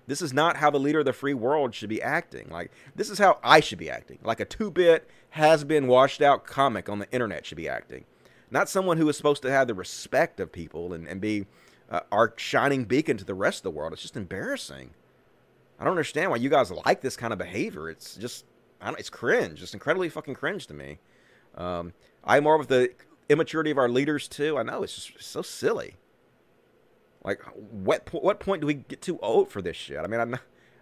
This is not how the leader of the free world should be acting. This is how I should be acting. Like a two-bit, has-been, washed-out comic on the internet should be acting. Not someone who is supposed to have the respect of people and be our shining beacon to the rest of the world. It's just embarrassing. I don't understand why you guys like this kind of behavior. It's just, it's cringe. It's incredibly fucking cringe to me. I marvel at the immaturity of our leaders too. I know it's just so silly. What point do we get too old for this shit? I mean, I'm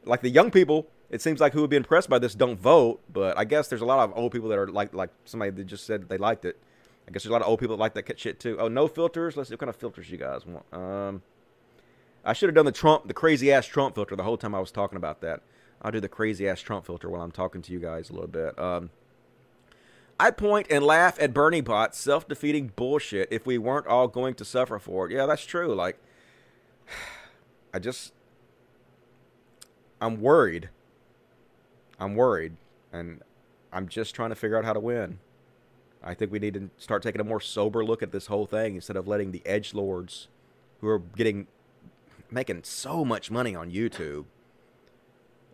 not, the young people, it seems like, who would be impressed by this don't vote, but I guess there's a lot of old people that are like somebody that just said they liked it. I guess there's a lot of old people that like that shit too. Oh, no filters. Let's see what kind of filters you guys want. I should have done the crazy ass Trump filter the whole time I was talking about that. I'll do the crazy ass Trump filter while I'm talking to you guys a little bit. I point and laugh at Bernie bot's self-defeating bullshit if we weren't all going to suffer for it. Yeah, that's true. I'm worried. I'm worried. And I'm just trying to figure out how to win. I think we need to start taking a more sober look at this whole thing instead of letting the edgelords who are making so much money on YouTube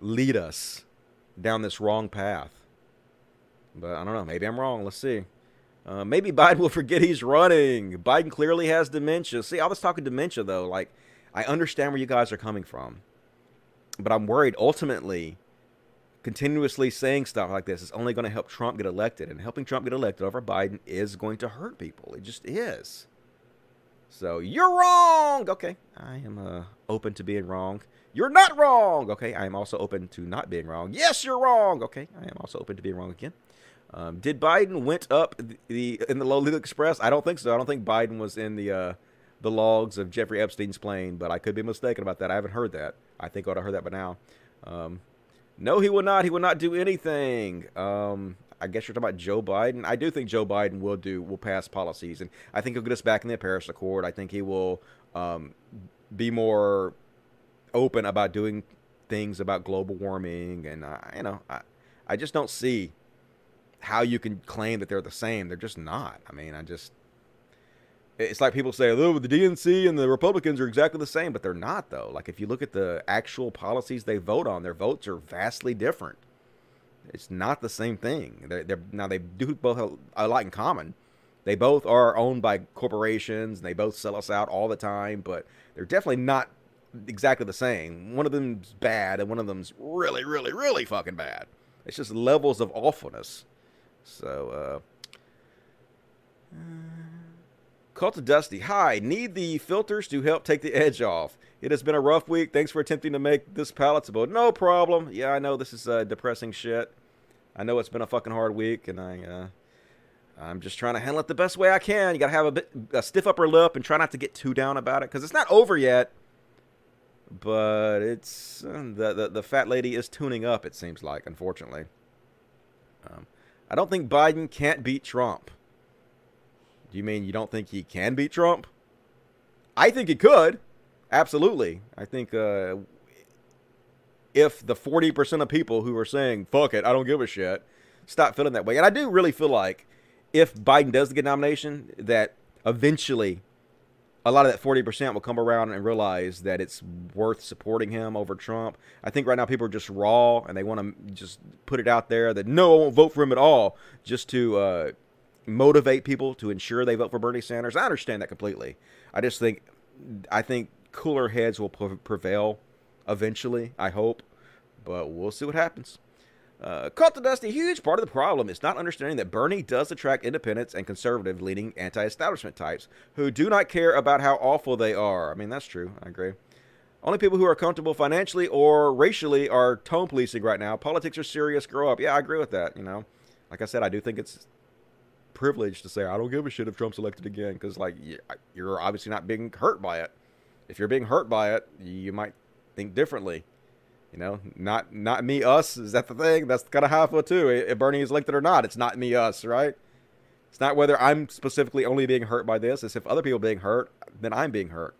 lead us down this wrong path. But I don't know. Maybe I'm wrong. Let's see. Maybe Biden will forget he's running. Biden clearly has dementia. See, all this talk of dementia, though, I understand where you guys are coming from. But I'm worried, ultimately, continuously saying stuff like this is only going to help Trump get elected, and helping Trump get elected over Biden is going to hurt people. It just is. So you're wrong. Okay, I am open to being wrong. You're not wrong. Okay, I am also open to not being wrong. Yes, you're wrong. Okay, I am also open to being wrong again. Did Biden went up in the Lolita Express? I don't think so. I don't think Biden was in the logs of Jeffrey Epstein's plane, but I could be mistaken about that. I haven't heard that. I think I ought to have heard that by now. No, he will not. He will not do anything. I guess you're talking about Joe Biden. I do think Joe Biden will pass policies, and I think he'll get us back in the Paris Accord. I think he will be more open about doing things about global warming, and I just don't see how you can claim that they're the same. They're just not. I mean, it's like people say, oh, the DNC and the Republicans are exactly the same, but they're not, though. Like, if you look at the actual policies they vote on, their votes are vastly different. It's not the same thing. Now, they do both have a lot in common. They both are owned by corporations, and they both sell us out all the time, but they're definitely not exactly the same. One of them's bad, and one of them's really, really, really fucking bad. It's just levels of awfulness. So, Cult of Dusty. Hi, need the filters to help take the edge off. It has been a rough week. Thanks for attempting to make this palatable. No problem. Yeah, I know this is depressing shit. I know it's been a fucking hard week, and I'm just trying to handle it the best way I can. You gotta have a stiff upper lip and try not to get too down about it, because it's not over yet. But it's the fat lady is tuning up, it seems like, unfortunately. I don't think Biden can't beat Trump. Do you mean you don't think he can beat Trump? I think he could. Absolutely. I think if the 40% of people who are saying, fuck it, I don't give a shit, stop feeling that way. And I do really feel like if Biden does get nomination, that eventually a lot of that 40% will come around and realize that it's worth supporting him over Trump. I think right now people are just raw, and they want to just put it out there that, no, I won't vote for him at all, just to motivate people to ensure they vote for Bernie Sanders. I understand that completely. I just think, cooler heads will prevail eventually, I hope, but we'll see what happens. Cult of Dusty, huge part of the problem is not understanding that Bernie does attract independents and conservative-leaning anti-establishment types who do not care about how awful they are. I mean, that's true. I agree. Only people who are comfortable financially or racially are tone policing right now. Politics are serious. Grow up. Yeah, I agree with that, you know. Like I said, I do think it's privilege to say I don't give a shit if Trump's elected again, because like you're obviously not being hurt by it. If you're being hurt by it, you might think differently, you know. Not me, us. Is that the thing? That's kind of how I feel too. If Bernie is elected or not, it's not me, us, right? It's not whether I'm specifically only being hurt by this. It's if other people are being hurt, then I'm being hurt.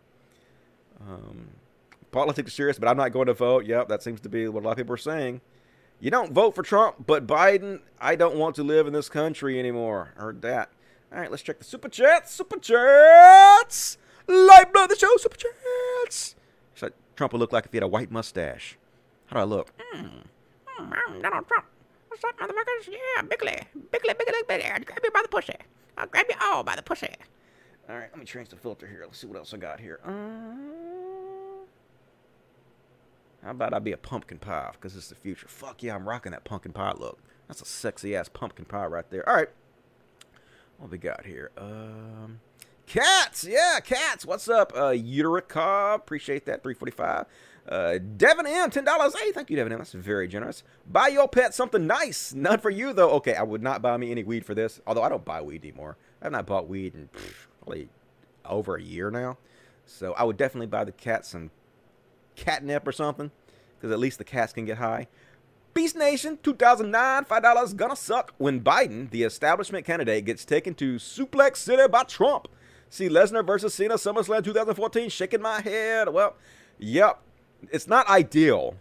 Politics is serious, but I'm not going to vote. Yep, that seems to be what a lot of people are saying. You don't vote for Trump, but Biden, I don't want to live in this country anymore. Heard that. All right, let's check the Super Chats. Super Chats! Lifeblood of the show, Super Chats! So Trump would look like if he had a white mustache. How do I look? I'm Donald Trump. What's up, motherfuckers? Yeah, bigly. Bigly, bigly, bigly. I'll grab you by the pussy. I'll grab you all by the pussy. All right, let me change the filter here. Let's see what else I got here. How about I be a pumpkin pie, because it's the future. Fuck yeah, I'm rocking that pumpkin pie look. That's a sexy-ass pumpkin pie right there. All right. What we got here? Cats! Yeah, Cats! What's up? Uterica, appreciate that. $3.45. Devin M, $10. Hey, thank you, Devin M. That's very generous. Buy your pet something nice. None for you, though. Okay, I would not buy me any weed for this, although I don't buy weed anymore. I have not bought weed in probably over a year now. So I would definitely buy the cat some catnip or something, because at least the cats can get high. Beast Nation, 2009, $5. Gonna suck when Biden, the establishment candidate, gets taken to Suplex City by Trump. See Lesnar versus Cena, SummerSlam 2014. Shaking my head. Well, yep, it's not ideal,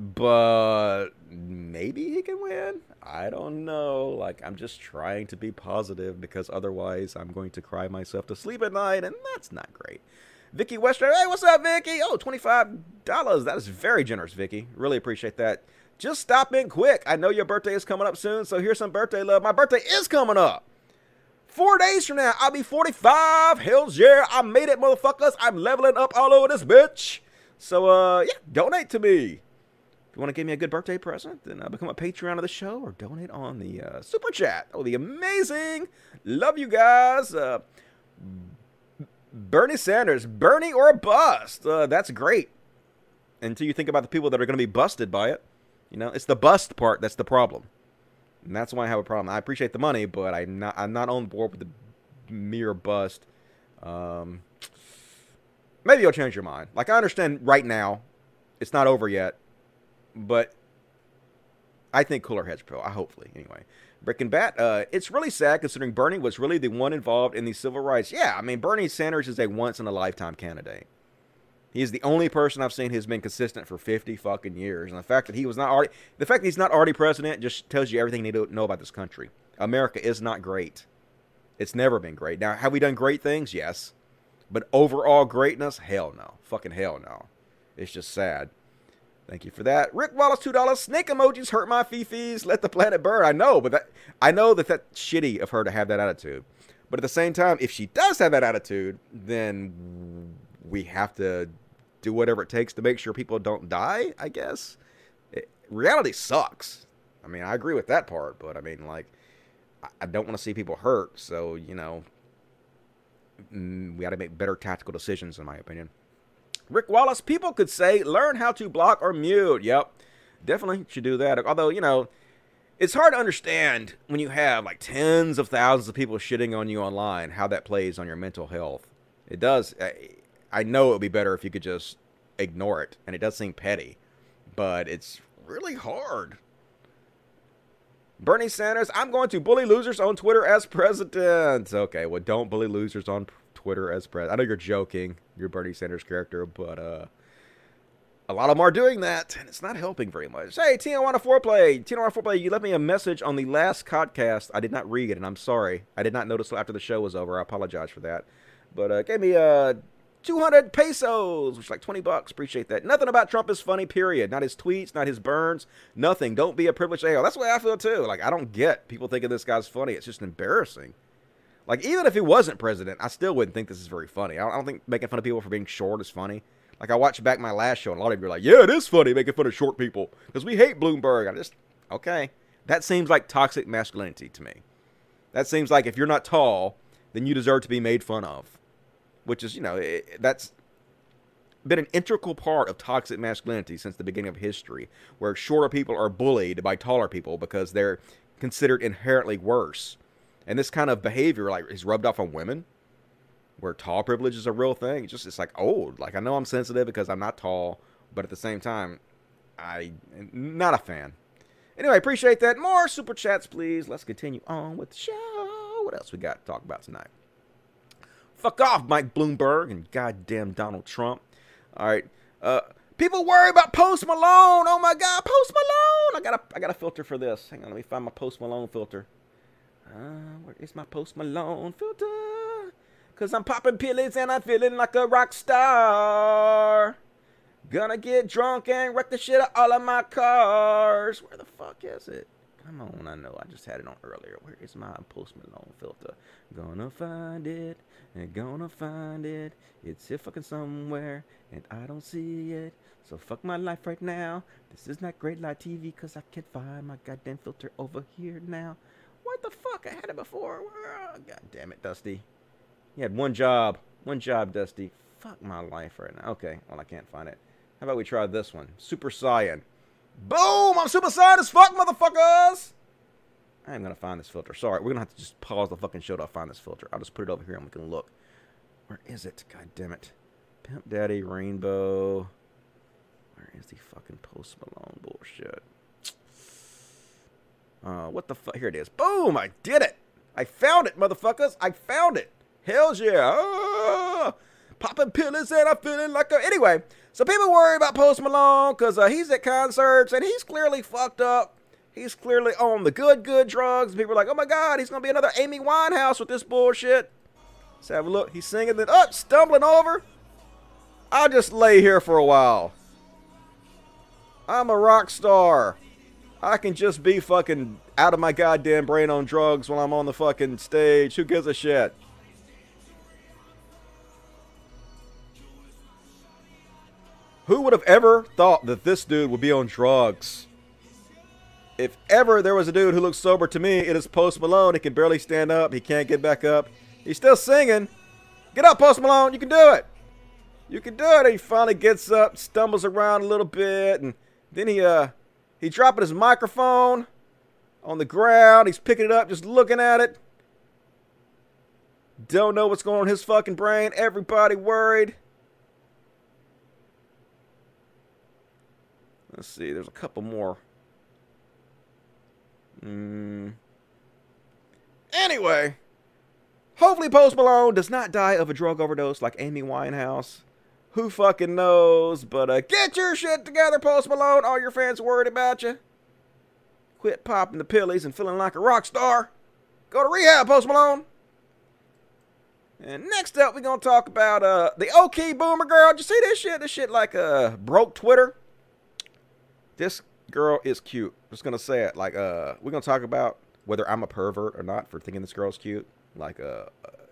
but maybe he can win. I don't know. Like, I'm just trying to be positive, because otherwise I'm going to cry myself to sleep at night, and that's not great. Vicky Western, hey, what's up, Vicky? Oh, $25. That is very generous, Vicky. Really appreciate that. Just stop in quick. I know your birthday is coming up soon, so here's some birthday love. My birthday is coming up. 4 days from now, I'll be 45. Hells yeah, I made it, motherfuckers. I'm leveling up all over this bitch. So, yeah, donate to me. If you want to give me a good birthday present, then become a Patreon of the show or donate on the Super Chat. That would be amazing. Love you guys. Bernie Sanders, Bernie or a bust. That's great. Until you think about the people that are going to be busted by it. You know, it's the bust part that's the problem. And that's why I have a problem. I appreciate the money, but I'm not on board with the mere bust. Maybe you'll change your mind. Like, I understand right now, it's not over yet. But I think cooler heads prevail. Hopefully, anyway. Brick and Bat, it's really sad considering Bernie was really the one involved in the civil rights. Yeah, I mean, Bernie Sanders is a once-in-a-lifetime candidate. He is the only person I've seen who's been consistent for 50 fucking years. And the fact that he's not already president just tells you everything you need to know about this country. America is not great. It's never been great. Now, have we done great things? Yes. But overall greatness? Hell no. Fucking hell no. It's just sad. Thank you for that. Rick Wallace, $2. Snake emojis hurt my fifis. Let the planet burn. I know, but that's shitty of her to have that attitude. But at the same time, if she does have that attitude, then we have to do whatever it takes to make sure people don't die, I guess. Reality sucks. I mean, I agree with that part, but I mean, like, I don't want to see people hurt. So, you know, we got to make better tactical decisions, in my opinion. Rick Wallace, people could say, learn how to block or mute. Yep, definitely should do that. Although, you know, it's hard to understand when you have, like, tens of thousands of people shitting on you online, how that plays on your mental health. It does. I know it would be better if you could just ignore it, and it does seem petty, but it's really hard. Bernie Sanders, I'm going to bully losers on Twitter as president. Okay, well, don't bully losers on Twitter as president. I know you're joking, you're Bernie Sanders' character, but a lot of them are doing that, and it's not helping very much. Hey, Tijuana Foreplay, you left me a message on the last podcast. I did not read it, and I'm sorry. I did not notice after the show was over. I apologize for that. But it gave me 200 pesos, which is like 20 bucks. Appreciate that. Nothing about Trump is funny, period. Not his tweets, not his burns, nothing. Don't be a privileged a-hole. That's what I feel, too. Like, I don't get people thinking this guy's funny. It's just embarrassing. Like, even if he wasn't president, I still wouldn't think this is very funny. I don't think making fun of people for being short is funny. Like, I watched back my last show, and a lot of you are like, yeah, it is funny making fun of short people because we hate Bloomberg. Okay. That seems like toxic masculinity to me. That seems like if you're not tall, then you deserve to be made fun of, which is, you know, that's been an integral part of toxic masculinity since the beginning of history, where shorter people are bullied by taller people because they're considered inherently worse. And this kind of behavior, like, is rubbed off on women, where tall privilege is a real thing. It's just, it's like old. Like, I know I'm sensitive because I'm not tall, but at the same time, I'm not a fan. Anyway, appreciate that. More super chats, please. Let's continue on with the show. What else we got to talk about tonight? Fuck off, Mike Bloomberg and goddamn Donald Trump. All right. People worry about Post Malone. Oh my God, Post Malone. I got a filter for this. Hang on, let me find my Post Malone filter. Where is my Post Malone filter? Cause I'm popping pills and I'm feeling like a rock star. Gonna get drunk and wreck the shit out of all of my cars. Where the fuck is it? Come on, I know I just had it on earlier. Where is my Post Malone filter? Gonna find it and gonna find it. It's here fucking somewhere and I don't see it. So fuck my life right now. This is not great live TV cause I can't find my goddamn filter over here now. What the fuck? I had it before. Oh, God damn it, Dusty. You had one job. One job, Dusty. Fuck my life right now. Okay, well, I can't find it. How about we try this one? Super Saiyan. Boom! I'm Super Saiyan as fuck, motherfuckers! I am going to find this filter. Sorry, we're going to have to just pause the fucking show to find this filter. I'll just put it over here and we can look. Where is it? God damn it. Pimp Daddy Rainbow. Where is the fucking Post Malone bullshit? What the fuck? Here it is. Boom! I did it! I found it, motherfuckers! I found it! Hells yeah! Oh, popping pills and I'm feeling like a... Anyway, so people worry about Post Malone because he's at concerts and he's clearly fucked up. He's clearly on the good drugs. People are like, oh my God, he's going to be another Amy Winehouse with this bullshit. Let's have a look. He's singing then up, stumbling over. I'll just lay here for a while. I'm a rock star. I can just be fucking out of my goddamn brain on drugs while I'm on the fucking stage. Who gives a shit? Who would have ever thought that this dude would be on drugs? If ever there was a dude who looks sober to me, it is Post Malone. He can barely stand up. He can't get back up. He's still singing. Get up, Post Malone. You can do it. You can do it. And he finally gets up, stumbles around a little bit, and then he dropping his microphone on the ground. He's picking it up, just looking at it. Don't know what's going on in his fucking brain. Everybody worried. Let's see. There's a couple more. Anyway, hopefully Post Malone does not die of a drug overdose like Amy Winehouse. Who fucking knows? But get your shit together, Post Malone. All your fans worried about you. Quit popping the pillies and feeling like a rock star. Go to rehab, Post Malone. And next up, we're going to talk about the OK Boomer girl. Did you see this shit? This shit like broke Twitter. This girl is cute. I'm just going to say it. Like, we're going to talk about whether I'm a pervert or not for thinking this girl's cute. Like,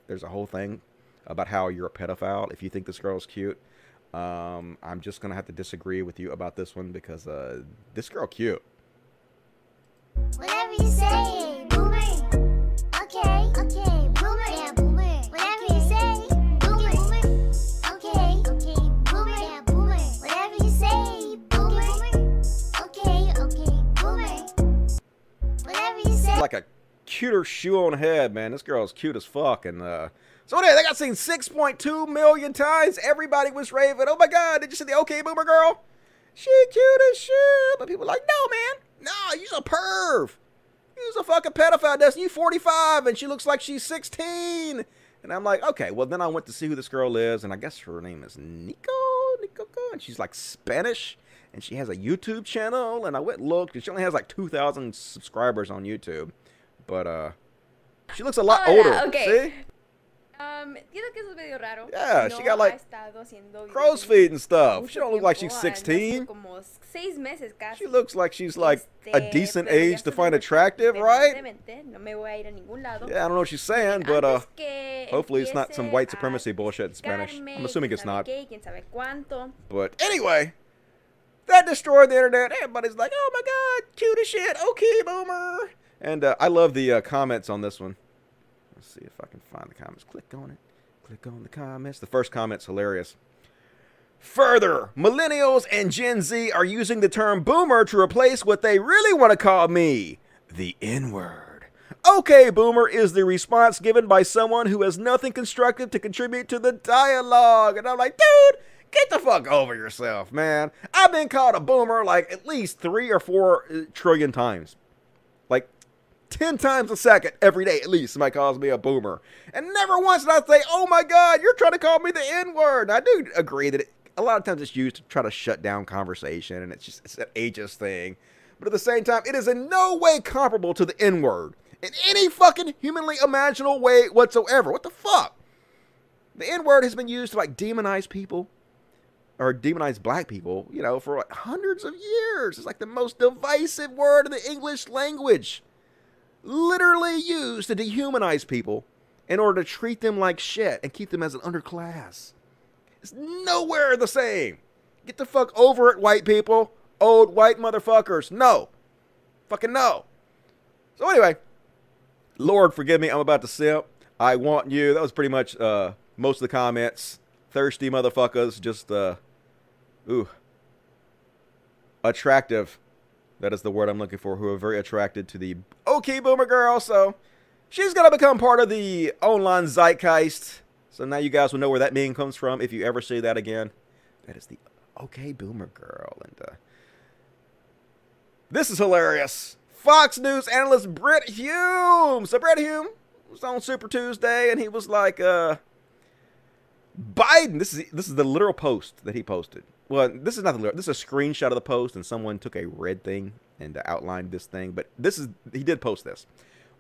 there's a whole thing about how you're a pedophile if you think this girl's cute. I'm just going to have to disagree with you about this one because this girl cute. Whatever you say, Boomer. Okay, okay, Boomer. Yeah, Boomer. Whatever you say, Boomer. Okay, okay, Boomer. Yeah, Boomer. Whatever you say, Boomer. Okay, okay, Boomer. Whatever you say. Like a cuter shoe on head, man. This girl is cute as fuck. And so there, they got seen 6.2 million times. Everybody was raving. Oh my God, did you see the OK Boomer girl? She cute as shit. But people are like, no, man. No, you're a perv. You're a fucking pedophile. That's you 45 and she looks like she's 16. And I'm like, okay, well, then I went to see who this girl is. And I guess her name is Nico. And she's like Spanish. And she has a YouTube channel. And I went and looked. And she only has like 2,000 subscribers on YouTube. But she looks a lot older. Okay. See? Yeah, she got like crow's feet and stuff. She don't look like she's 16. She looks like she's like a decent age to find attractive, right? Yeah, I don't know what she's saying, but hopefully it's not some white supremacy bullshit in Spanish. I'm assuming it's not. But anyway, that destroyed the internet. Everybody's like, oh my God, cute as shit. Okay, Boomer. And I love the comments on this one. Let's see if I can find the comments. Click on it. Click on the comments. The first comment's hilarious. Further, millennials and Gen Z are using the term boomer to replace what they really want to call me, the N-word. Okay, boomer is the response given by someone who has nothing constructive to contribute to the dialogue. And I'm like, dude, get the fuck over yourself, man. I've been called a boomer like at least 3 or 4 trillion times. Like, 10 times a second every day at least somebody calls me a boomer, and never once did I say, oh my God, you're trying to call me the N-word. I do agree that a lot of times it's used to try to shut down conversation, and it's an ageist thing, but at the same time it is in no way comparable to the N-word in any fucking humanly imaginable way whatsoever. What the fuck? The N-word has been used to like demonize people or demonize black people, you know, for like hundreds of years. It's like the most divisive word in the English language. Literally used to dehumanize people in order to treat them like shit and keep them as an underclass. It's nowhere the same. Get the fuck over it, white people. Old white motherfuckers. No. Fucking no. So anyway, Lord forgive me, I'm about to simp. I want you. That was pretty much most of the comments. Thirsty motherfuckers. Just, ooh. Attractive. That is the word I'm looking for, who are very attracted to the OK Boomer girl. So she's going to become part of the online zeitgeist. So now you guys will know where that meme comes from if you ever see that again. That is the OK Boomer girl. And this is hilarious. Fox News analyst Brit Hume. So Brit Hume was on Super Tuesday, and he was like, Biden. This is the literal post that he posted. Well, this is not the lyric. This is a screenshot of the post, and someone took a red thing and outlined this thing. But this is, he did post this.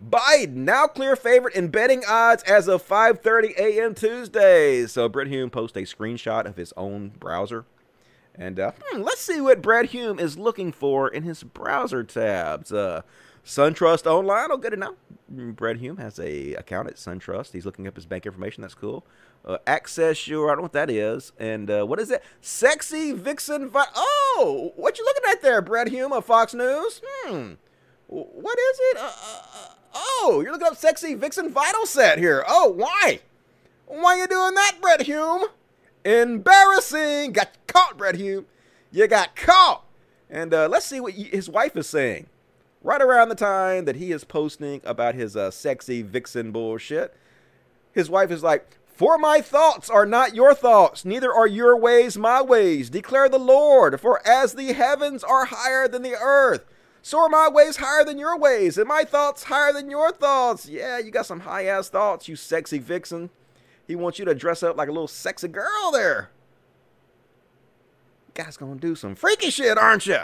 Biden, now clear favorite in betting odds as of 5:30 a.m. Tuesday. So Brit Hume posts a screenshot of his own browser. And let's see what Brit Hume is looking for in his browser tabs. SunTrust Online. Oh, good to know. Brit Hume has an account at SunTrust. He's looking up his bank information. That's cool. Access your, I don't know what that is. And what is it? Sexy Vixen. Oh, what you looking at there, Brit Hume of Fox News? What is it? Oh, you're looking up Sexy Vixen Vital Set here. Oh, why? Why are you doing that, Brit Hume? Embarrassing. Got caught, Brit Hume. You got caught. And let's see what his wife is saying. Right around the time that he is posting about his sexy vixen bullshit, his wife is like, "For my thoughts are not your thoughts, neither are your ways my ways. Declare the Lord, for as the heavens are higher than the earth, so are my ways higher than your ways, and my thoughts higher than your thoughts." Yeah, you got some high-ass thoughts, you sexy vixen. He wants you to dress up like a little sexy girl there. You guys gonna do some freaky shit, aren't you?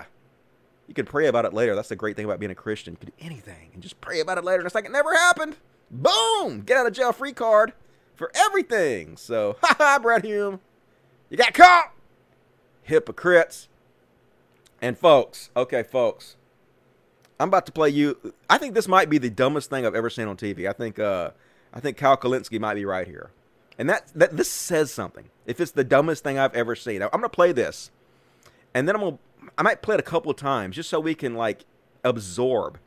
You could pray about it later. That's the great thing about being a Christian. You could do anything and just pray about it later. And it's like it never happened. Boom! Get out of jail free card for everything. So, haha, Brit Hume, you got caught. Hypocrites. And folks, okay, folks, I'm about to play you. I think this might be the dumbest thing I've ever seen on TV. I think Kyle Kalinske might be right here. And that this says something. If it's the dumbest thing I've ever seen, I'm gonna play this, and then I might play it a couple of times just so we can, like, absorb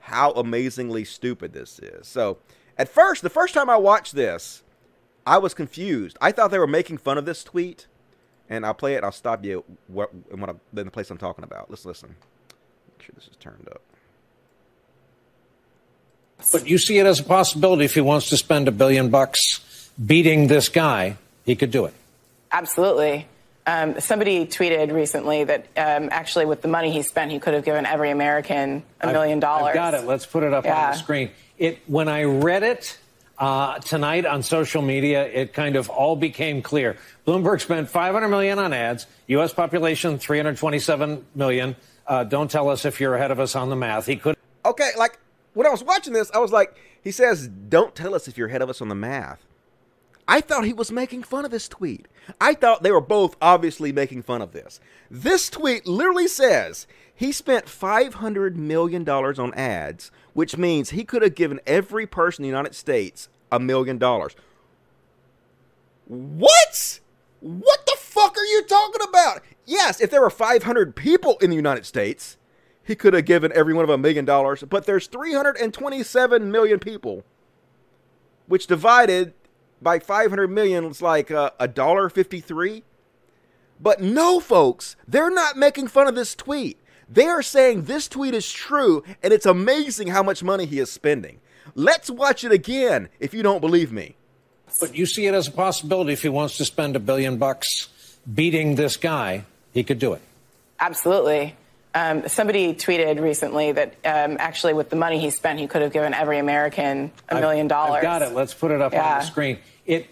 how amazingly stupid this is. So, at first, the first time I watched this, I was confused. I thought they were making fun of this tweet, and I'll play it, and I'll stop you in the place I'm talking about. Let's listen. Make sure this is turned up. But you see it as a possibility if he wants to spend $1 billion beating this guy, he could do it. Absolutely. Somebody tweeted recently that actually with the money he spent, he could have given every American $1 million. I've got it. Let's put it up on the screen. When I read it tonight on social media, it kind of all became clear. Bloomberg spent $500 million on ads. U.S. population, 327 million. Don't tell us if you're ahead of us on the math. He could. Okay, like when I was watching this, I was like, he says, "Don't tell us if you're ahead of us on the math." I thought he was making fun of this tweet. I thought they were both obviously making fun of this. This tweet literally says he spent $500 million on ads, which means he could have given every person in the United States $1 million. What? What the fuck are you talking about? Yes, if there were 500 people in the United States, he could have given every one of $1 million, but there's 327 million people, which divided by 500 million, it's like $1.53. But no, folks, they're not making fun of this tweet. They are saying this tweet is true, and it's amazing how much money he is spending. Let's watch it again if you don't believe me. But you see it as a possibility if he wants to spend $1 billion beating this guy, he could do it. Absolutely. Somebody tweeted recently that actually with the money he spent, he could have given every American $1 million. I've got it. Let's put it up on the screen.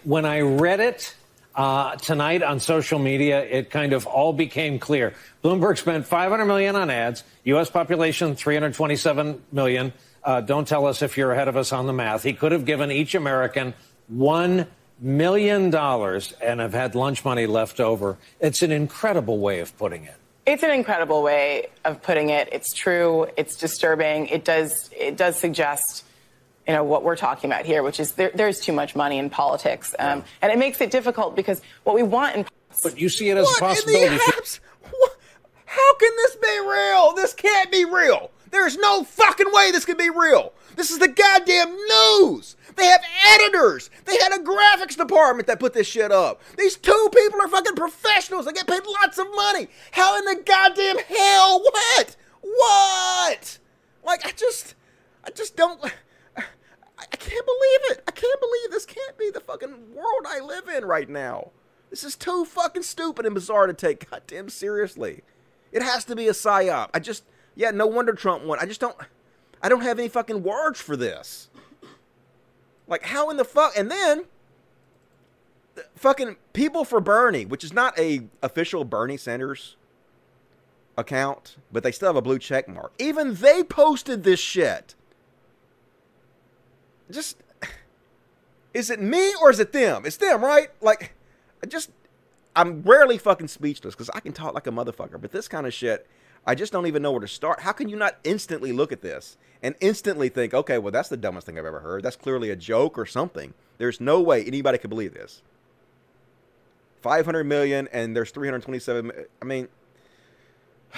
When I read it tonight on social media, it kind of all became clear. Bloomberg spent $500 million on ads. U.S. population, 327 million. Don't tell us if you're ahead of us on the math. He could have given each American $1 million and have had lunch money left over. It's an incredible way of putting it. It's an incredible way of putting it. It's true. It's disturbing. It does suggest, you know, what we're talking about here, which is there's too much money in politics, and it makes it difficult because what we want in. But you see it as a possibility. How can this be real? This can't be real. There's no fucking way this can be real. This is the goddamn news. They have editors. They had a graphics department that put this shit up. These two people are fucking professionals. They get paid lots of money. How in the goddamn hell? What? Like, I just don't. I can't believe it. I can't believe this can't be the fucking world I live in right now. This is too fucking stupid and bizarre to take goddamn seriously. It has to be a psyop. Yeah, no wonder Trump won. I don't have any fucking words for this. Like, how in the fuck? And then, the fucking People for Bernie, which is not a official Bernie Sanders account, but they still have a blue check mark. Even they posted this shit. Just, is it me or is it them? It's them, right? Like, I'm rarely fucking speechless because I can talk like a motherfucker, but this kind of shit, I just don't even know where to start. How can you not instantly look at this and instantly think, okay, well, that's the dumbest thing I've ever heard. That's clearly a joke or something. There's no way anybody could believe this. 500 million and there's 327. I mean,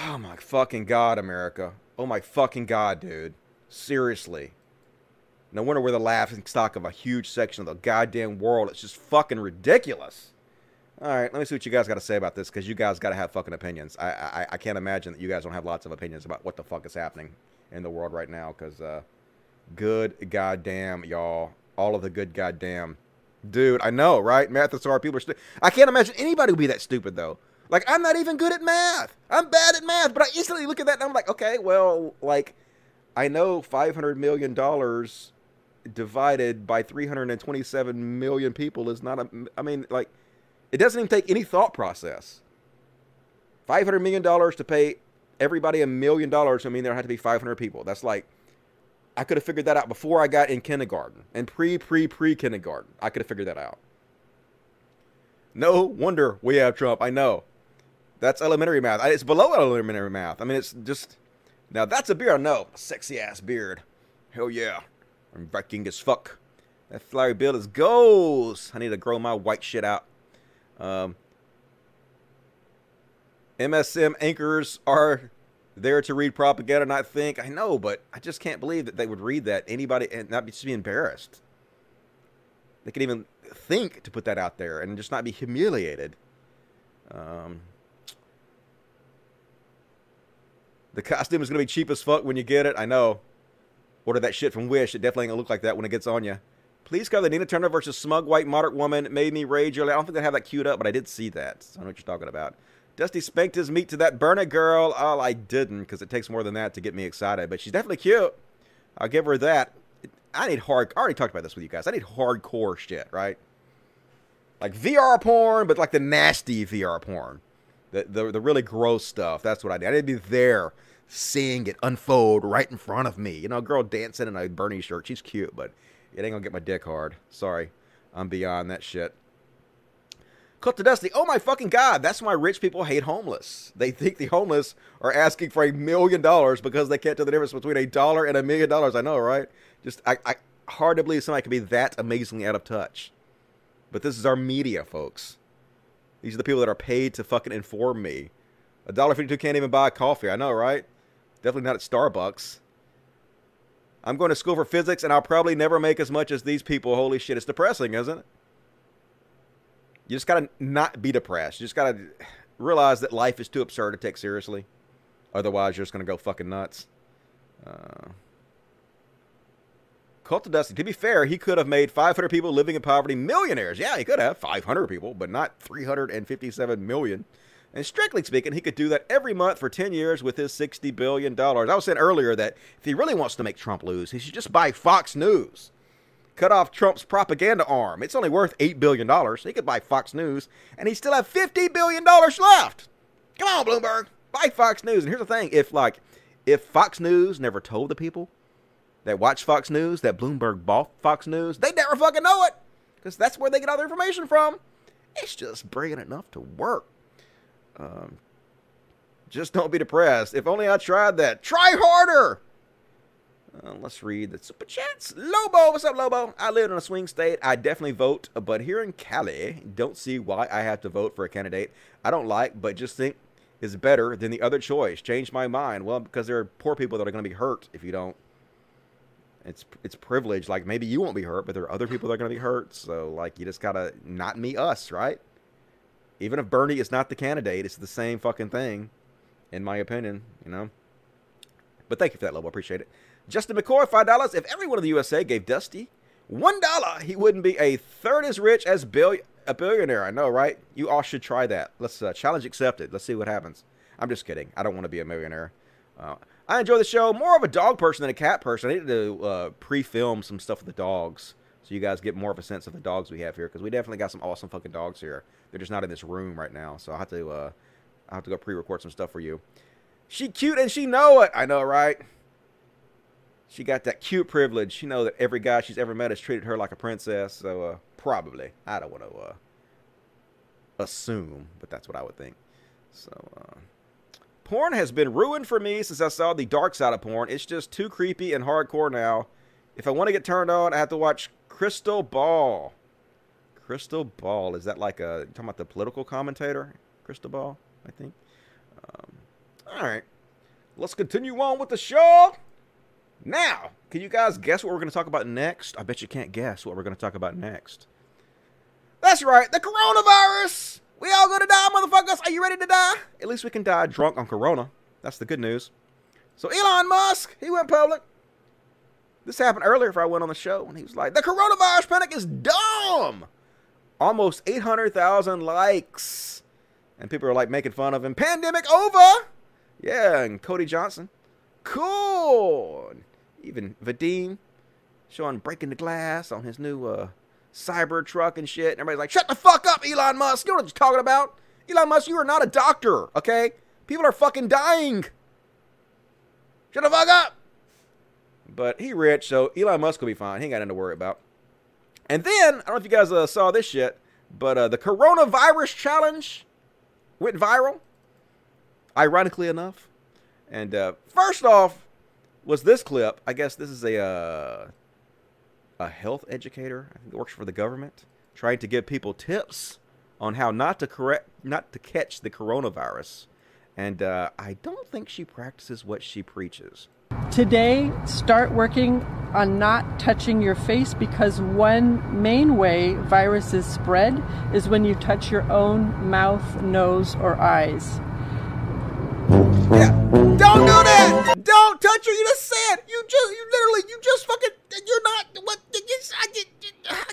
oh my fucking God, America. Oh my fucking God, dude. Seriously. No wonder we're the laughing stock of a huge section of the goddamn world. It's just fucking ridiculous. All right, let me see what you guys got to say about this, because you guys got to have fucking opinions. I can't imagine that you guys don't have lots of opinions about what the fuck is happening in the world right now, because good goddamn, y'all. All of the good goddamn. Dude, I know, right? Math is hard. People are stupid. I can't imagine anybody would be that stupid, though. Like, I'm not even good at math. I'm bad at math, but I instantly look at that and I'm like, okay, well, like, I know $500 million... divided by 327 million people is not a, I mean, like, it doesn't even take any thought process. $500 million to pay everybody $1 million. I mean, there had to be 500 people. That's like, I could have figured that out before I got in kindergarten and pre-kindergarten. I could have figured that out. No wonder we have Trump. I know. That's elementary math. It's below elementary math. I mean, it's just, now that's a beard. I know. Sexy ass beard. Hell yeah. I'm Viking as fuck. That flowery bill is goals. I need to grow my white shit out. MSM anchors are there to read propaganda, and I think. I know, but I just can't believe that they would read that. Anybody, and not just be embarrassed. They could even think to put that out there and just not be humiliated. The costume is going to be cheap as fuck when you get it. I know. Order that shit from Wish. It definitely ain't gonna look like that when it gets on you. Please cover the Nina Turner versus smug white moderate woman. It made me rage early. I don't think they have that queued up, but I did see that. So I know what you're talking about. Dusty spanked his meat to that burner girl. Oh, I didn't, because it takes more than that to get me excited. But she's definitely cute. I'll give her that. I already talked about this with you guys. I need hardcore shit, right? Like VR porn, but like the nasty VR porn. The really gross stuff. That's what I need. I need to be there, seeing it unfold right in front of me. You know, a girl dancing in a Bernie shirt. She's cute, but it ain't gonna get my dick hard. Sorry. I'm beyond that shit. Cut to Dusty. Oh my fucking God. That's why rich people hate homeless. They think the homeless are asking for $1 million because they can't tell the difference between $1 and $1 million. I know, right? Just, I hard to believe somebody could be that amazingly out of touch. But this is our media, folks. These are the people that are paid to fucking inform me. $1.52 can't even buy a coffee. I know, right? Definitely not at Starbucks. I'm going to school for physics, and I'll probably never make as much as these people. Holy shit, it's depressing, isn't it? You just got to not be depressed. You just got to realize that life is too absurd to take seriously. Otherwise, you're just going to go fucking nuts. Cult of Dusty. To be fair, he could have made 500 people living in poverty millionaires. Yeah, he could have 500 people, but not 357 million. And strictly speaking, he could do that every month for 10 years with his $60 billion. I was saying earlier that if he really wants to make Trump lose, he should just buy Fox News. Cut off Trump's propaganda arm. It's only worth $8 billion. He could buy Fox News, and he'd still have $50 billion left. Come on, Bloomberg. Buy Fox News. And here's the thing. If Fox News never told the people that watch Fox News that Bloomberg bought Fox News, they'd never fucking know it, because that's where they get all their information from. It's just brilliant enough to work. Just don't be depressed. If only I tried that. Try harder. Let's read the super chats. Lobo, what's up, Lobo? I live in a swing state. I definitely vote, but here in Cali, don't see why I have to vote for a candidate I don't like, but just think is better than the other choice. Change my mind. Well, because there are poor people that are going to be hurt if you don't. It's privilege. Like, maybe you won't be hurt, but there are other people that are going to be hurt. So, like, you just gotta not me us, right? Even if Bernie is not the candidate, it's the same fucking thing, in my opinion, you know? But thank you for that, Lobo. I appreciate it. Justin McCoy, $5. If everyone in the USA gave Dusty $1, he wouldn't be a third as rich as a billionaire. I know, right? You all should try that. Let's challenge accepted. Let's see what happens. I'm just kidding. I don't want to be a millionaire. I enjoy the show. More of a dog person than a cat person. I need to pre-film some stuff with the dogs, so you guys get more of a sense of the dogs we have here, because we definitely got some awesome fucking dogs here. They're just not in this room right now, so I have to go pre-record some stuff for you. She cute and she know it. I know, right? She got that cute privilege. She know that every guy she's ever met has treated her like a princess, so probably. I don't want to assume, but that's what I would think. So Porn has been ruined for me since I saw the dark side of porn. It's just too creepy and hardcore now. If I want to get turned on, I have to watch Crystal Ball. Crystal Ball. Is that like a... You're talking about the political commentator? Crystal Ball, I think. All right. Let's continue on with the show. Now, can you guys guess what we're going to talk about next? I bet you can't guess what we're going to talk about next. That's right. The coronavirus. We all gonna die, motherfuckers. Are you ready to die? At least we can die drunk on Corona. That's the good news. So Elon Musk, he went public. This happened earlier before I went on the show, and he was like, the coronavirus panic is dumb. Almost 800,000 likes. And people are like making fun of him. Pandemic over. Yeah, and Cody Johnson. Cool. Even Vadim showing breaking the glass on his new Cybertruck and shit. And everybody's like, shut the fuck up, Elon Musk. You know what you're talking about. Elon Musk, you are not a doctor, okay? People are fucking dying. Shut the fuck up. But he rich, so Elon Musk will be fine. He ain't got nothing to worry about. And then, I don't know if you guys saw this shit, but the coronavirus challenge went viral, ironically enough. And first off was this clip. I guess this is a health educator, I think, works for the government, trying to give people tips on how not to catch the coronavirus. And I don't think she practices what she preaches. Today, start working on not touching your face, because one main way viruses spread is when you touch your own mouth, nose, or eyes. Yeah. Don't do that! Don't touch her! You just said! You literally just fucking... You're not... What?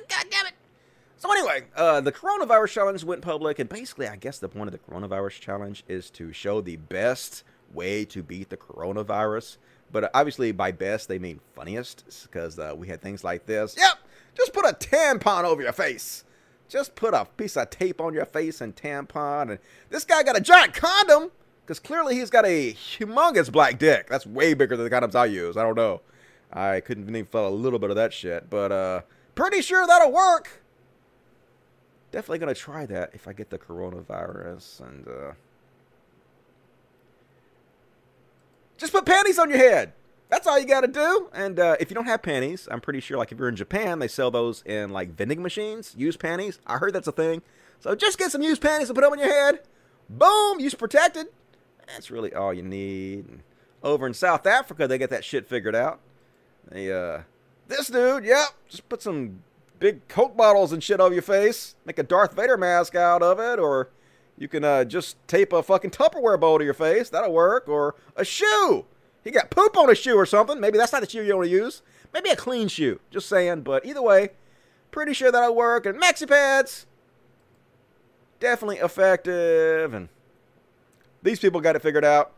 God damn it! So anyway, the coronavirus challenge went public, and basically, I guess the point of the coronavirus challenge is to show the best way to beat the coronavirus. But obviously, by best, they mean funniest, because we had things like this. Yep! Just put a tampon over your face! Just put a piece of tape on your face and tampon, and this guy got a giant condom! Because clearly he's got a humongous black dick. That's way bigger than the condoms I use. I don't know. I couldn't even feel a little bit of that shit. But pretty sure that'll work. Definitely going to try that if I get the coronavirus. And just put panties on your head. That's all you got to do. And if you don't have panties, I'm pretty sure, like, if you're in Japan, they sell those in, like, vending machines. Used panties. I heard that's a thing. So just get some used panties and put them on your head. Boom. You're protected. That's really all you need. And over in South Africa, they get that shit figured out. They, this dude, yep, just put some big Coke bottles and shit over your face. Make a Darth Vader mask out of it, or you can just tape a fucking Tupperware bowl to your face. That'll work. Or a shoe. He got poop on a shoe or something. Maybe that's not the shoe you want to use. Maybe a clean shoe. Just saying. But either way, pretty sure that'll work. And maxi pads, definitely effective. And these people got it figured out.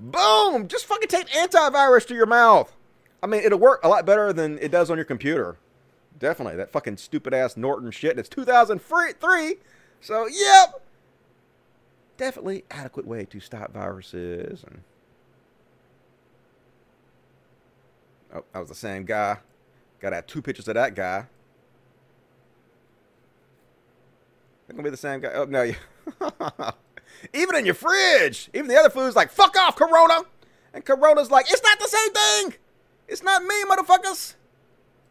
Boom! Just fucking tape antivirus to your mouth. I mean, it'll work a lot better than it does on your computer. Definitely. That fucking stupid-ass Norton shit. And it's 2003. So, yep. Definitely adequate way to stop viruses. And... oh, that was the same guy. Gotta have two pictures of that guy. They're gonna be the same guy. Oh, no. Yeah. Even in your fridge. Even the other food's like, fuck off, Corona. And Corona's like, it's not the same thing. It's not me, motherfuckers.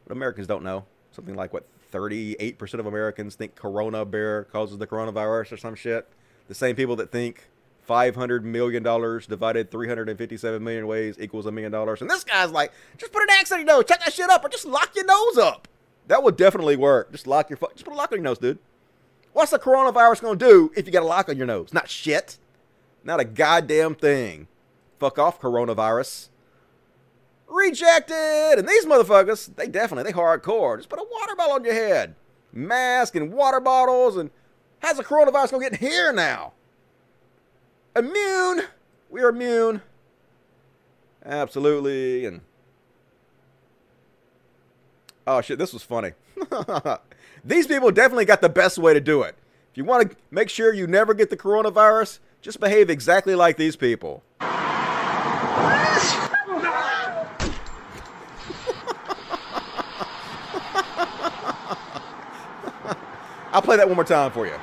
But Americans don't know. Something like, what, 38% of Americans think Corona bear causes the coronavirus or some shit. The same people that think $500 million divided 357 million ways equals $1 million. And this guy's like, just put an axe on your nose. Check that shit up, or just lock your nose up. That will definitely work. Just lock your fuck. Just put a lock on your nose, dude. What's the coronavirus going to do if you got a lock on your nose? Not shit. Not a goddamn thing. Fuck off, coronavirus. Rejected. And these motherfuckers, they hardcore. Just put a water bottle on your head. Mask and water bottles. And how's the coronavirus going to get in here now? Immune. We're immune. Absolutely. And oh, shit, this was funny. These people definitely got the best way to do it. If you want to make sure you never get the coronavirus, just behave exactly like these people. I'll play that one more time for you.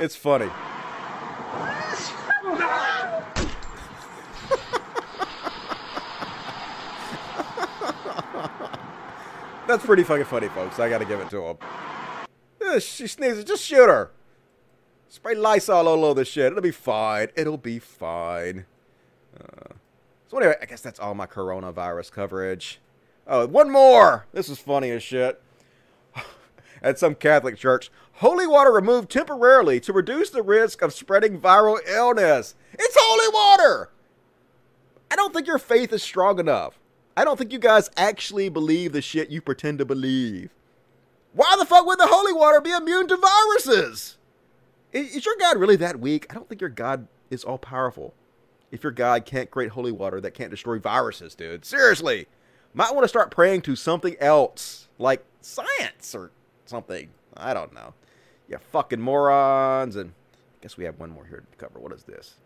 It's funny. That's pretty fucking funny, folks. I gotta give it to him. Yeah, she sneezes. Just shoot her. Spray Lysol all over this shit. It'll be fine. It'll be fine. So anyway, I guess that's all my coronavirus coverage. Oh, one more. This is funny as shit. At some Catholic church, holy water removed temporarily to reduce the risk of spreading viral illness. It's holy water. I don't think your faith is strong enough. I don't think you guys actually believe the shit you pretend to believe. Why the fuck would the holy water be immune to viruses? Is your God really that weak? I don't think your God is all powerful. If your God can't create holy water that can't destroy viruses, dude. Seriously. Might want to start praying to something else. Like science or something. I don't know. You fucking morons. And I guess we have one more here to cover. What is this?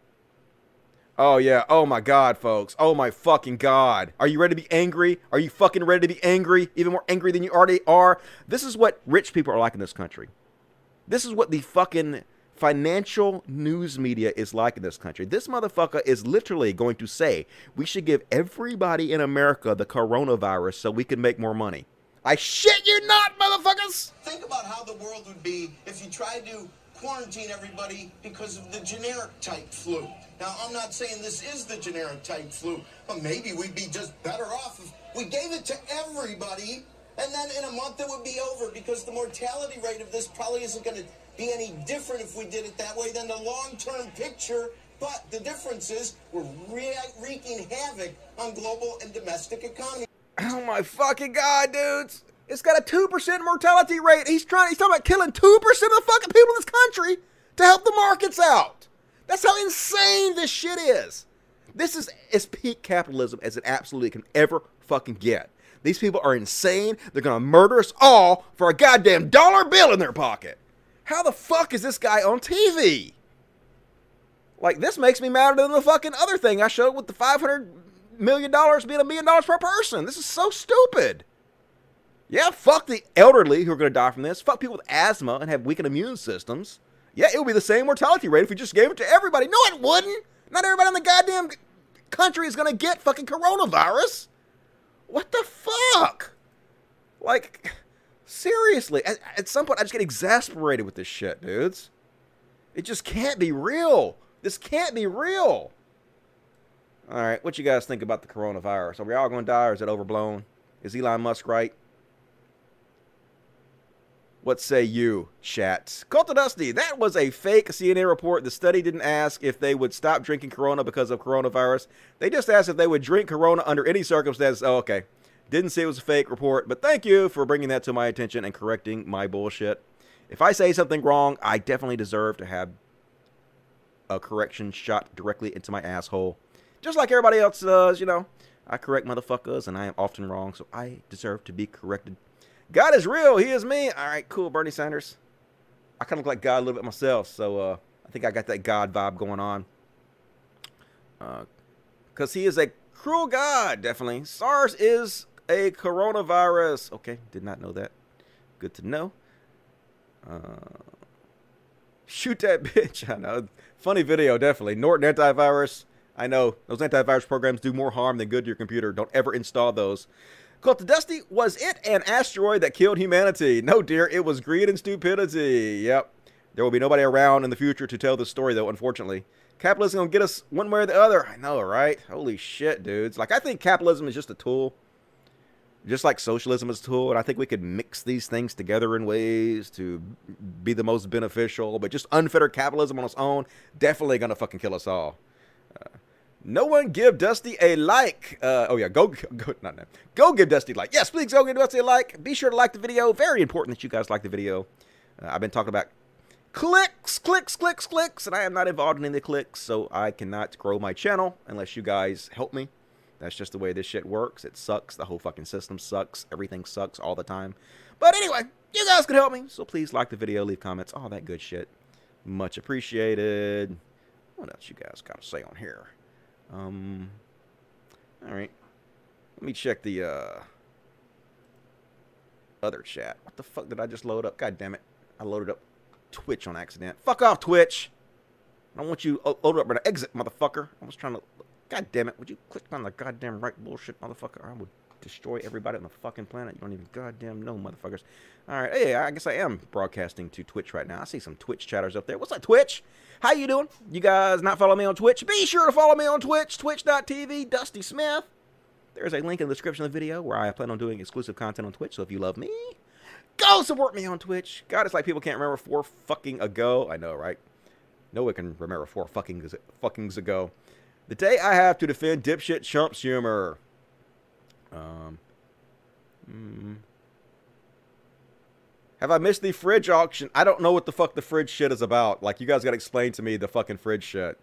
Oh, yeah. Oh, my God, folks. Oh, my fucking God. Are you ready to be angry? Are you fucking ready to be angry? Even more angry than you already are? This is what rich people are like in this country. This is what the fucking financial news media is like in this country. This motherfucker is literally going to say we should give everybody in America the coronavirus so we can make more money. I shit you not, motherfuckers! Think about how the world would be if you tried to quarantine everybody because of the generic type flu. Now, I'm not saying this is the generic type flu, but maybe we'd be just better off if we gave it to everybody, and then in a month it would be over because the mortality rate of this probably isn't going to be any different if we did it that way than the long-term picture. But the difference is we're wreaking havoc on global and domestic economies. Oh, my fucking God, dudes. It's got a 2% mortality rate. He's talking about killing 2% of the fucking people in this country to help the markets out. That's how insane this shit is. This is as peak capitalism as it absolutely can ever fucking get. These people are insane. They're going to murder us all for a goddamn dollar bill in their pocket. How the fuck is this guy on TV? Like, this makes me madder than the fucking other thing I showed with the $500 million being $1 million per person. This is so stupid. Yeah, fuck the elderly who are going to die from this. Fuck people with asthma and have weakened immune systems. Yeah, it would be the same mortality rate if we just gave it to everybody. No, it wouldn't. Not everybody in the goddamn country is going to get fucking coronavirus. What the fuck? Like, seriously. At some point, I just get exasperated with this shit, dudes. It just can't be real. This can't be real. All right, what you guys think about the coronavirus? Are we all going to die or is it overblown? Is Elon Musk right? What say you, chats? Colton Dusty, that was a fake CNN report. The study didn't ask if they would stop drinking Corona because of coronavirus. They just asked if they would drink Corona under any circumstances. Oh, okay. Didn't say it was a fake report, but thank you for bringing that to my attention and correcting my bullshit. If I say something wrong, I definitely deserve to have a correction shot directly into my asshole. Just like everybody else does, you know. I correct motherfuckers, and I am often wrong, so I deserve to be corrected. God is real. He is me. All right, cool, Bernie Sanders. I kind of look like God a little bit myself, so I think I got that God vibe going on. Because he is a cruel God, definitely. SARS is a coronavirus. Okay, did not know that. Good to know. Shoot that bitch. I know. Funny video, definitely. Norton antivirus. I know. Those antivirus programs do more harm than good to your computer. Don't ever install those. Colton Dusty, was it an asteroid that killed humanity? No, dear, it was greed and stupidity. Yep. There will be nobody around in the future to tell this story, though, unfortunately. Capitalism going to get us one way or the other. I know, right? Holy shit, dudes. Like, I think capitalism is just a tool. Just like socialism is a tool, and I think we could mix these things together in ways to be the most beneficial. But just unfettered capitalism on its own, definitely going to fucking kill us all. No one give Dusty a like. Oh, yeah, go give Dusty a like. Yes, please go give Dusty a like. Be sure to like the video. Very important that you guys like the video. I've been talking about clicks, and I am not involved in any clicks, so I cannot grow my channel unless you guys help me. That's just the way this shit works. It sucks. The whole fucking system sucks. Everything sucks all the time. But anyway, you guys can help me, so please like the video, leave comments, all that good shit. Much appreciated. What else you guys got to say on here? All right, let me check the, other chat. What the fuck did I just load up? God damn it. I loaded up Twitch on accident. Fuck off, Twitch. I don't want you loaded up right now. Exit, motherfucker. I was trying to, God damn it. Would you click on the goddamn right bullshit, motherfucker? I would destroy everybody on the fucking planet. You don't even goddamn know, motherfuckers. All right. Hey, I guess I am broadcasting to Twitch right now. I see some Twitch chatters up there. What's up, Twitch? How you doing? You guys not follow me on Twitch? Be sure to follow me on Twitch, twitch.tv, Dusty Smith. There's a link in the description of the video where I plan on doing exclusive content on Twitch, so if you love me, go support me on Twitch. God, it's like people can't remember 4 fucking ago. I know, right? No one can remember 4 fuckings ago. The day I have to defend dipshit chumps humor. Have I missed the fridge auction? I don't know what the fuck the fridge shit is about. Like, you guys gotta explain to me the fucking fridge shit.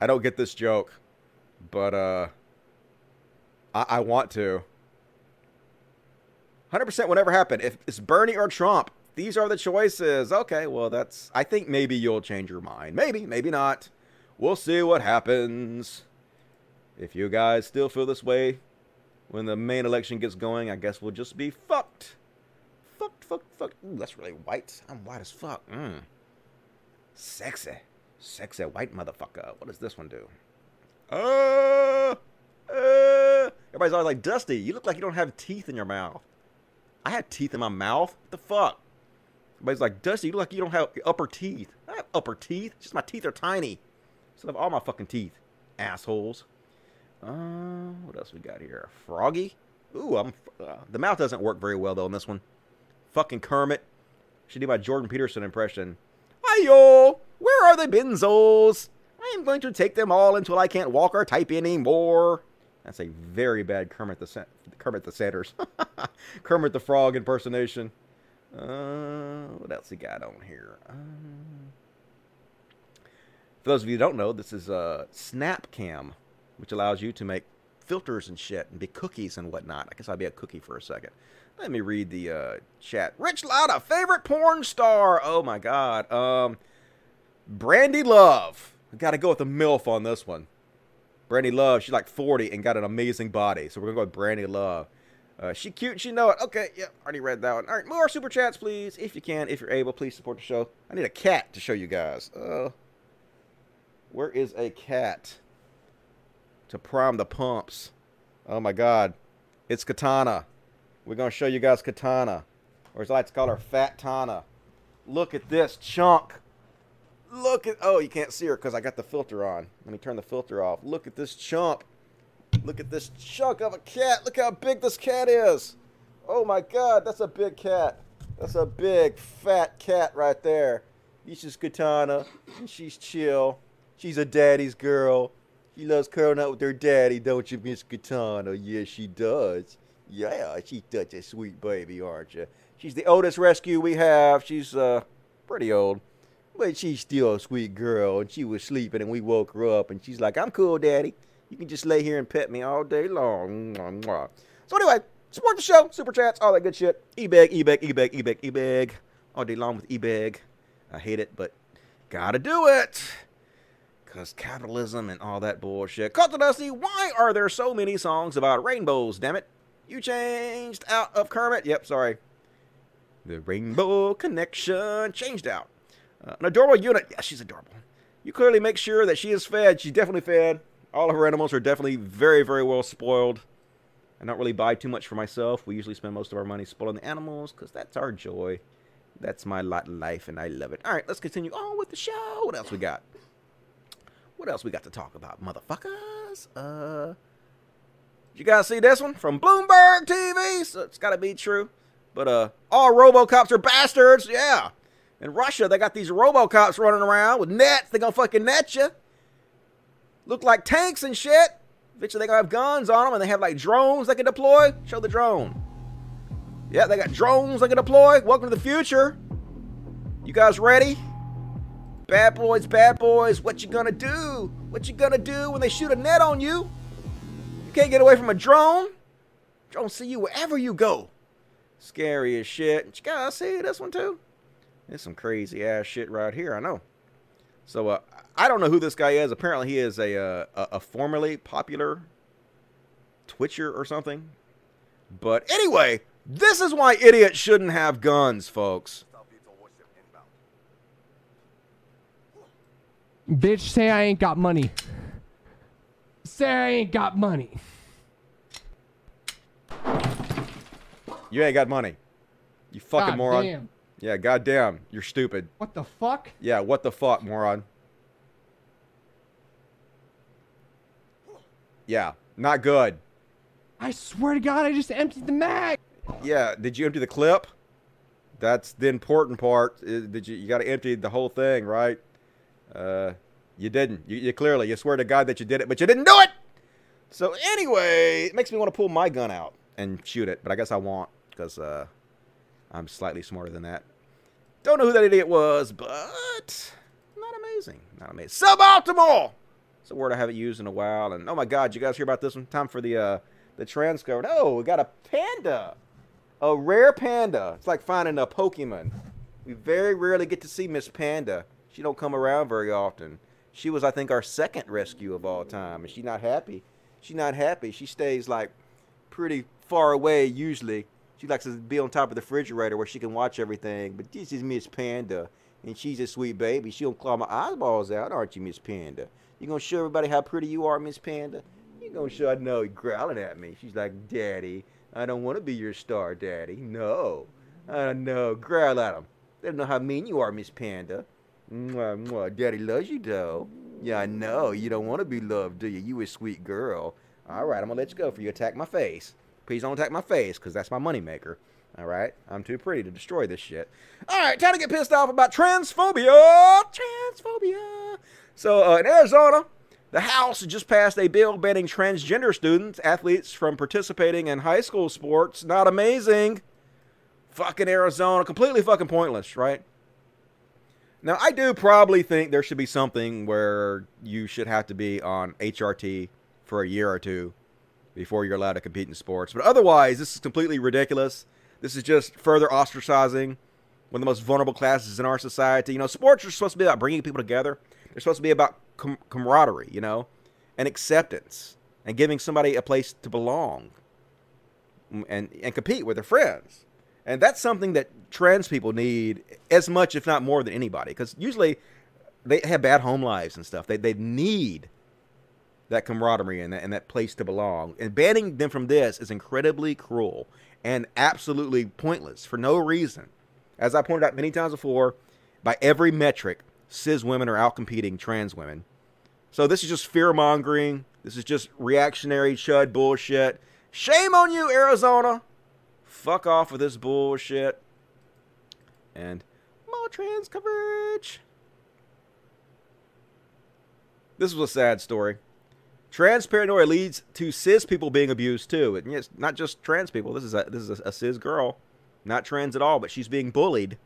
I don't get this joke. But, I want to. 100% whatever happened. If it's Bernie or Trump, these are the choices. Okay, well, that's... I think maybe you'll change your mind. Maybe, maybe not. We'll see what happens. If you guys still feel this way when the main election gets going, I guess we'll just be fucked. Fucked, fucked, fucked. Ooh, that's really white. I'm white as fuck. Sexy. Sexy white motherfucker. What does this one do? Everybody's always like, Dusty, you look like you don't have teeth in your mouth. I have teeth in my mouth? What the fuck? Everybody's like, Dusty, you look like you don't have upper teeth. I have upper teeth. It's just my teeth are tiny. So I have all my fucking teeth. Assholes. What else we got here? Froggy? Ooh, the mouth doesn't work very well, though, in this one. Fucking Kermit. Should do my Jordan Peterson impression. Hi-yo! Where are the benzos? I am going to take them all until I can't walk or type anymore. That's a very bad Kermit the Sanders. Kermit the Frog impersonation. What else he got on here? For those of you who don't know, this is Snapcam, which allows you to make filters and shit and be cookies and whatnot. I guess I'll be a cookie for a second. Let me read the chat. Rich Latta, favorite porn star. Oh, my God. Brandy Love. We've got to go with the MILF on this one. Brandy Love, she's like 40 and got an amazing body. So we're going to go with Brandy Love. She cute and she know it. Okay, yeah, already read that one. All right, more Super Chats, please. If you can, if you're able, please support the show. I need a cat to show you guys. Where is a cat to prime the pumps? Oh, my God. It's Katana. We're going to show you guys Katana. Or as I like to call her, Fat Tana. Look at this chunk. Look at, oh, you can't see her because I got the filter on. Let me turn the filter off. Look at this chump. Look at this chunk of a cat. Look how big this cat is. Oh, my God. That's a big cat. That's a big, fat cat right there. This is Katana. She's chill. She's a daddy's girl. She loves curling up with her daddy, don't you, Miss Katana? Yeah, she does. Yeah, she's such a sweet baby, aren't you? She's the oldest rescue we have. She's pretty old. But she's still a sweet girl, and she was sleeping, and we woke her up, and she's like, I'm cool, Daddy. You can just lay here and pet me all day long. So anyway, support the show, Super Chats, all that good shit. E-bag, e-bag, e-bag, e-bag, e-bag. All day long with e-bag. I hate it, but gotta do it. Because capitalism and all that bullshit. Culture Dusty, why are there so many songs about rainbows, damn it? You changed out of Kermit. Yep, sorry. The Rainbow Connection changed out. An adorable unit. Yeah, she's adorable. You clearly make sure that she is fed. She's definitely fed. All of her animals are definitely very, very well spoiled. I don't really buy too much for myself. We usually spend most of our money spoiling the animals because that's our joy. That's my lot in life, and I love it. All right, let's continue on with the show. What else we got? What else we got to talk about, motherfuckers? Did you guys see this one from Bloomberg TV? So it's got to be true. But all RoboCops are bastards. Yeah. In Russia, they got these RoboCops running around with nets. They're going to fucking net you. Look like tanks and shit. Eventually, they're going to have guns on them, and they have, like, drones they can deploy. Show the drone. Yeah, they got drones they can deploy. Welcome to the future. You guys ready? Bad boys, what you going to do? What you going to do when they shoot a net on you? You can't get away from a drone. Drones see you wherever you go. Scary as shit. Did you guys see this one, too? There's some crazy ass shit right here, I know. So I don't know who this guy is. Apparently he is a formerly popular Twitcher or something. But anyway, this is why idiots shouldn't have guns, folks. Bitch, say I ain't got money. Say I ain't got money. You ain't got money. You fucking moron. Damn. Yeah, goddamn. You're stupid. What the fuck? Yeah, what the fuck, moron? Yeah, not good. I swear to God, I just emptied the mag. Yeah, did you empty the clip? That's the important part. Did you got to empty the whole thing, right? You didn't. You clearly, you swear to God that you did it, but you didn't do it. So anyway, it makes me want to pull my gun out and shoot it, but I guess I won't because I'm slightly smarter than that. Don't know who that idiot was, but not amazing. Not amazing. Suboptimal. It's a word I haven't used in a while. And oh my God, you guys hear about this one? Time for the trans code. Oh, we got a panda. A rare panda. It's like finding a Pokemon. We very rarely get to see Miss Panda. She don't come around very often. She was, I think, our second rescue of all time. And she's not happy. She's not happy. She stays, like, pretty far away usually. She likes to be on top of the refrigerator where she can watch everything. But this is Miss Panda. And she's a sweet baby. She don't claw my eyeballs out, aren't you, Miss Panda? You gonna show everybody how pretty you are, Miss Panda? You gonna show, I know, growling at me. She's like, Daddy, I don't want to be your star, Daddy. No. I don't know. Growl at them. They don't know how mean you are, Miss Panda. Mwah, mwah. Daddy loves you, though. Yeah, I know. You don't want to be loved, do you? You a sweet girl. All right, I'm going to let you go for you. Attack my face. Please don't attack my face, because that's my moneymaker. All right? I'm too pretty to destroy this shit. All right, time to get pissed off about transphobia. Transphobia. So, in Arizona, the House just passed a bill banning transgender students, athletes from participating in high school sports. Not amazing. Fucking Arizona. Completely fucking pointless, right? Now, I do probably think there should be something where you should have to be on HRT for a year or two before you're allowed to compete in sports. But otherwise, this is completely ridiculous. This is just further ostracizing one of the most vulnerable classes in our society. You know, sports are supposed to be about bringing people together. They're supposed to be about camaraderie, you know, and acceptance and giving somebody a place to belong and compete with their friends. And that's something that trans people need as much, if not more, than anybody, because usually they have bad home lives and stuff. They need that camaraderie and that place to belong. And banning them from this is incredibly cruel and absolutely pointless for no reason. As I pointed out many times before, by every metric, cis women are outcompeting trans women. So this is just fear-mongering. This is just reactionary chud bullshit. Shame on you, Arizona. Fuck off with this bullshit. And more trans coverage. This was a sad story. Trans paranoia leads to cis people being abused too. And it's not just trans people. This is a cis girl, not trans at all, but she's being bullied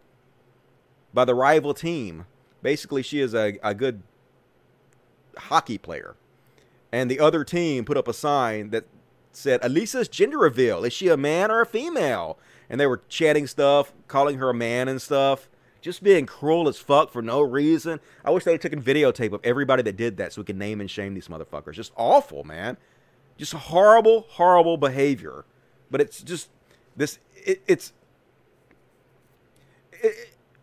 by the rival team. Basically, she is a good hockey player. And the other team put up a sign that said, Elisa's gender reveal. Is she a man or a female? And they were chanting stuff, calling her a man and stuff. Just being cruel as fuck for no reason. I wish they had taken videotape of everybody that did that so we could name and shame these motherfuckers. Just awful, man. Just horrible, horrible behavior. But it's just this...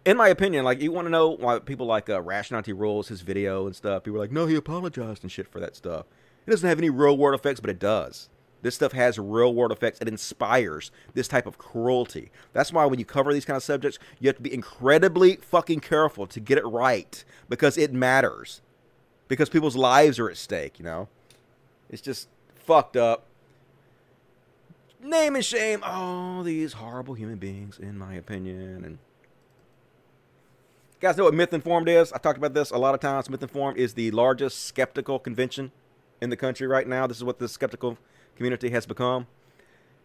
In my opinion, like, you want to know why people like Rationality Rules, his video and stuff, people are like, no, he apologized and shit for that stuff. It doesn't have any real-world effects, but it does. This stuff has real-world effects. It inspires this type of cruelty. That's why when you cover these kind of subjects, you have to be incredibly fucking careful to get it right because it matters. Because people's lives are at stake, you know? It's just fucked up. Name and shame all these horrible human beings, in my opinion, and... You guys know what Myth Informed is? I've talked about this a lot of times. Myth Informed is the largest skeptical convention in the country right now. This is what the skeptical community has become.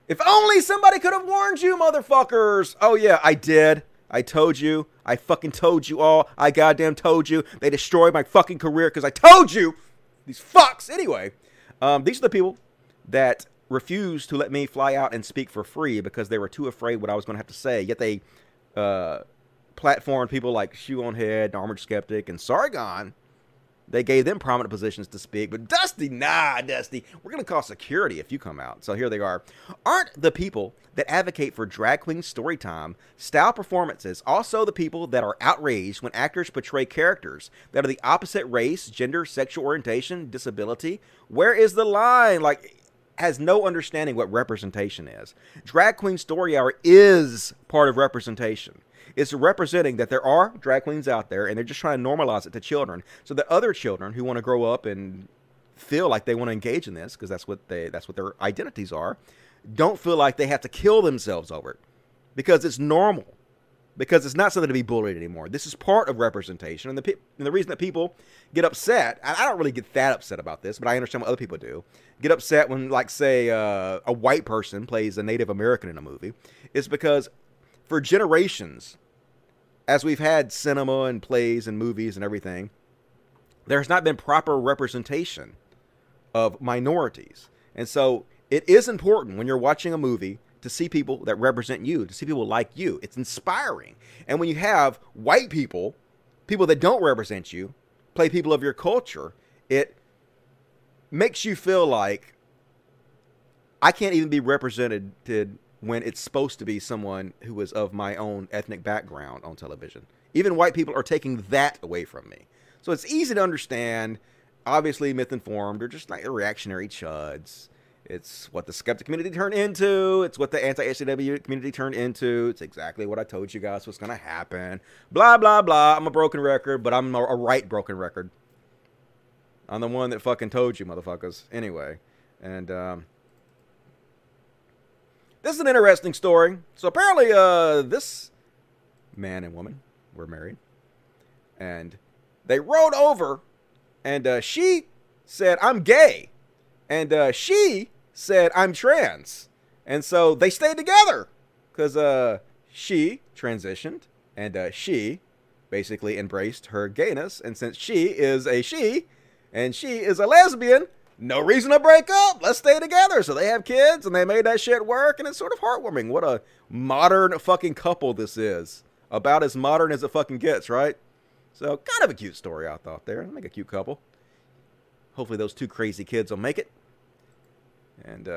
If only somebody could have warned you, motherfuckers. Oh, yeah, I did. I told you. I fucking told you all. I goddamn told you. They destroyed my fucking career because I told you. These fucks. Anyway, these are the people that refused to let me fly out and speak for free because they were too afraid what I was going to have to say. Yet they... platform people like Shoe on Head, Armored Skeptic, and Sargon. They gave them prominent positions to speak, but Dusty, nah, Dusty, we're going to call security if you come out. So here they are. Aren't the people that advocate for drag queen story time, style performances, also the people that are outraged when actors portray characters that are the opposite race, gender, sexual orientation, disability? Where is the line? Like, has no understanding what representation is. Drag Queen Story Hour is part of representation. It's representing that there are drag queens out there, and they're just trying to normalize it to children so that other children who want to grow up and feel like they want to engage in this, because that's what their identities are, don't feel like they have to kill themselves over it, because it's normal. Because it's not something to be bullied anymore. This is part of representation. And the reason that people get upset, I don't really get that upset about this, but I understand what other people do, get upset when, like, say, a white person plays a Native American in a movie, is because for generations, as we've had cinema and plays and movies and everything, there's not been proper representation of minorities. And so it is important when you're watching a movie to see people that represent you, to see people like you. It's inspiring. And when you have white people, people that don't represent you, play people of your culture, it makes you feel like I can't even be represented when it's supposed to be someone who is of my own ethnic background on television. Even white people are taking that away from me. So it's easy to understand. Obviously, Myth Informed, they're just like reactionary chuds. It's what the skeptic community turned into. It's what the anti-SJW community turned into. It's exactly what I told you guys was going to happen. Blah, blah, blah. I'm a broken record, but I'm a right broken record. I'm the one that fucking told you, motherfuckers. Anyway. And this is an interesting story. So apparently this man and woman were married. And they rode over. And she said, I'm gay. And she said, I'm trans. And so they stayed together because she transitioned and she basically embraced her gayness. And since she is a she and she is a lesbian, no reason to break up. Let's stay together. So they have kids and they made that shit work. And it's sort of heartwarming. What a modern fucking couple this is. About as modern as it fucking gets, right? So kind of a cute story I thought there. Make a cute couple. Hopefully those two crazy kids will make it. And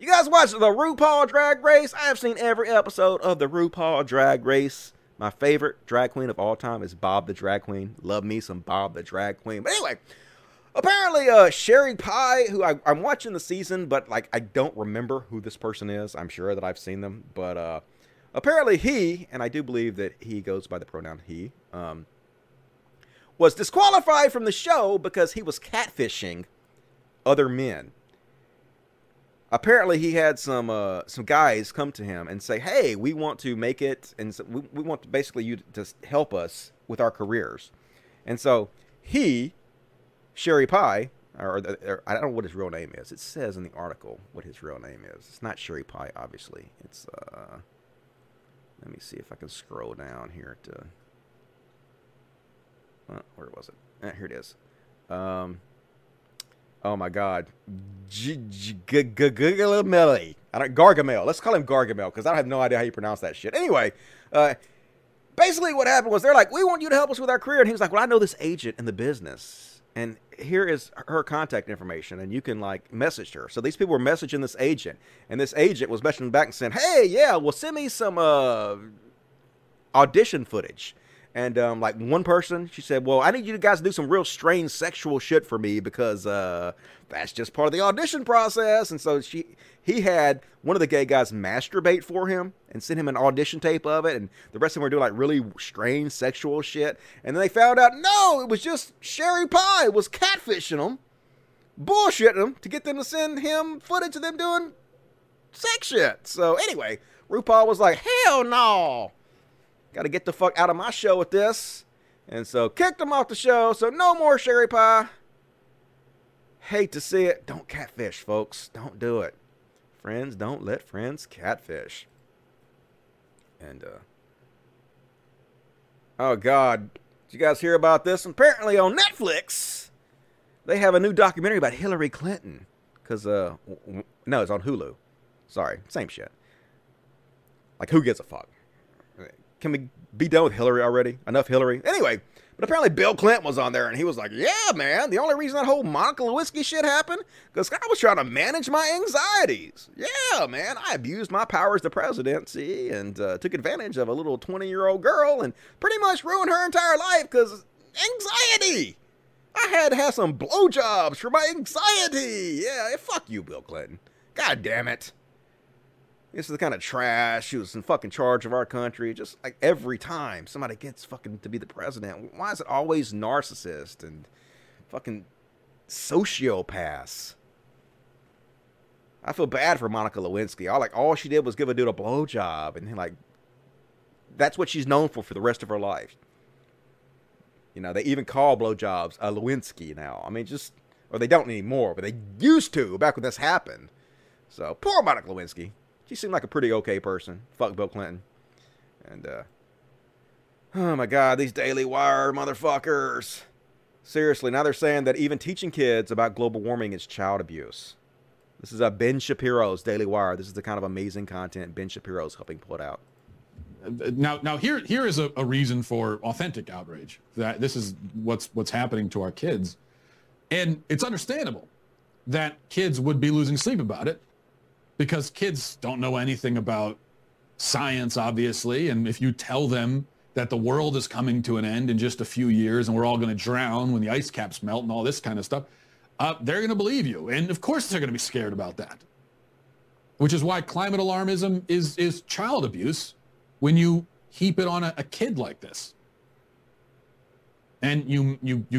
you guys watch the RuPaul Drag Race? I have seen every episode of the RuPaul Drag Race. My favorite drag queen of all time is Bob the Drag Queen. Love me some Bob the Drag Queen. But anyway, apparently Sherry Pie, who I'm watching the season, but like I don't remember who this person is. I'm sure that I've seen them. But apparently he, and I do believe that he goes by the pronoun he, was disqualified from the show because he was catfishing other men. Apparently, he had some guys come to him and say, "Hey, we want to make it, and so we want basically you to help us with our careers." And so he, Sherry Pie, or I don't know what his real name is. It says in the article what his real name is. It's not Sherry Pie, obviously. It's let me see if I can scroll down here to where was it? Here it is. Oh my God, Gargamel. Gargamel. Let's call him Gargamel because I have no idea how you pronounce that shit. Anyway, basically what happened was they're like, "We want you to help us with our career," and he was like, "Well, I know this agent in the business, and here is her contact information, and you can like message her." So these people were messaging this agent, and this agent was messaging back and saying, "Hey, yeah, well, send me some audition footage." And, like, one person, she said, "Well, I need you guys to do some real strange sexual shit for me because that's just part of the audition process." And so he had one of the gay guys masturbate for him and send him an audition tape of it. And the rest of them were doing, like, really strange sexual shit. And then they found out, no, it was just Sherry Pie was catfishing them, bullshitting them to get them to send him footage of them doing sex shit. So, anyway, RuPaul was like, "Hell no. Got to get the fuck out of my show with this." And so kicked him off the show. So no more Sherry Pie. Hate to see it. Don't catfish, folks. Don't do it. Friends, don't let friends catfish. And, oh, God. Did you guys hear about this? Apparently on Netflix, they have a new documentary about Hillary Clinton. Because, no, it's on Hulu. Sorry. Same shit. Like, who gives a fuck? Can we be done with Hillary already? Enough Hillary. Anyway, but apparently Bill Clinton was on there, and he was like, "Yeah, man, the only reason that whole Monica Lewinsky shit happened because I was trying to manage my anxieties. Yeah, man, I abused my power as the presidency and took advantage of a little 20-year-old girl and pretty much ruined her entire life because anxiety. I had to have some blowjobs for my anxiety." Yeah, fuck you, Bill Clinton. God damn it. This is the kind of trash who's in fucking charge of our country. Just like every time somebody gets fucking to be the president, why is it always narcissists and fucking sociopaths? I feel bad for Monica Lewinsky. All she did was give a dude a blowjob, and like that's what she's known for the rest of her life. You know, they even call blowjobs a Lewinsky now. I mean, just, or they don't anymore, but they used to back when this happened. So poor Monica Lewinsky. She seemed like a pretty okay person. Fuck Bill Clinton. And oh my God, these Daily Wire motherfuckers. Seriously, now they're saying that even teaching kids about global warming is child abuse. This is Ben Shapiro's Daily Wire. This is the kind of amazing content Ben Shapiro's helping put out. Now here is a reason for authentic outrage. That this is what's happening to our kids, and it's understandable that kids would be losing sleep about it, because kids don't know anything about science, obviously. And if you tell them that the world is coming to an end in just a few years and we're all going to drown when the ice caps melt and all this kind of stuff, they're going to believe you. And of course they're going to be scared about that, which is why climate alarmism is child abuse when you heap it on a kid like this. And you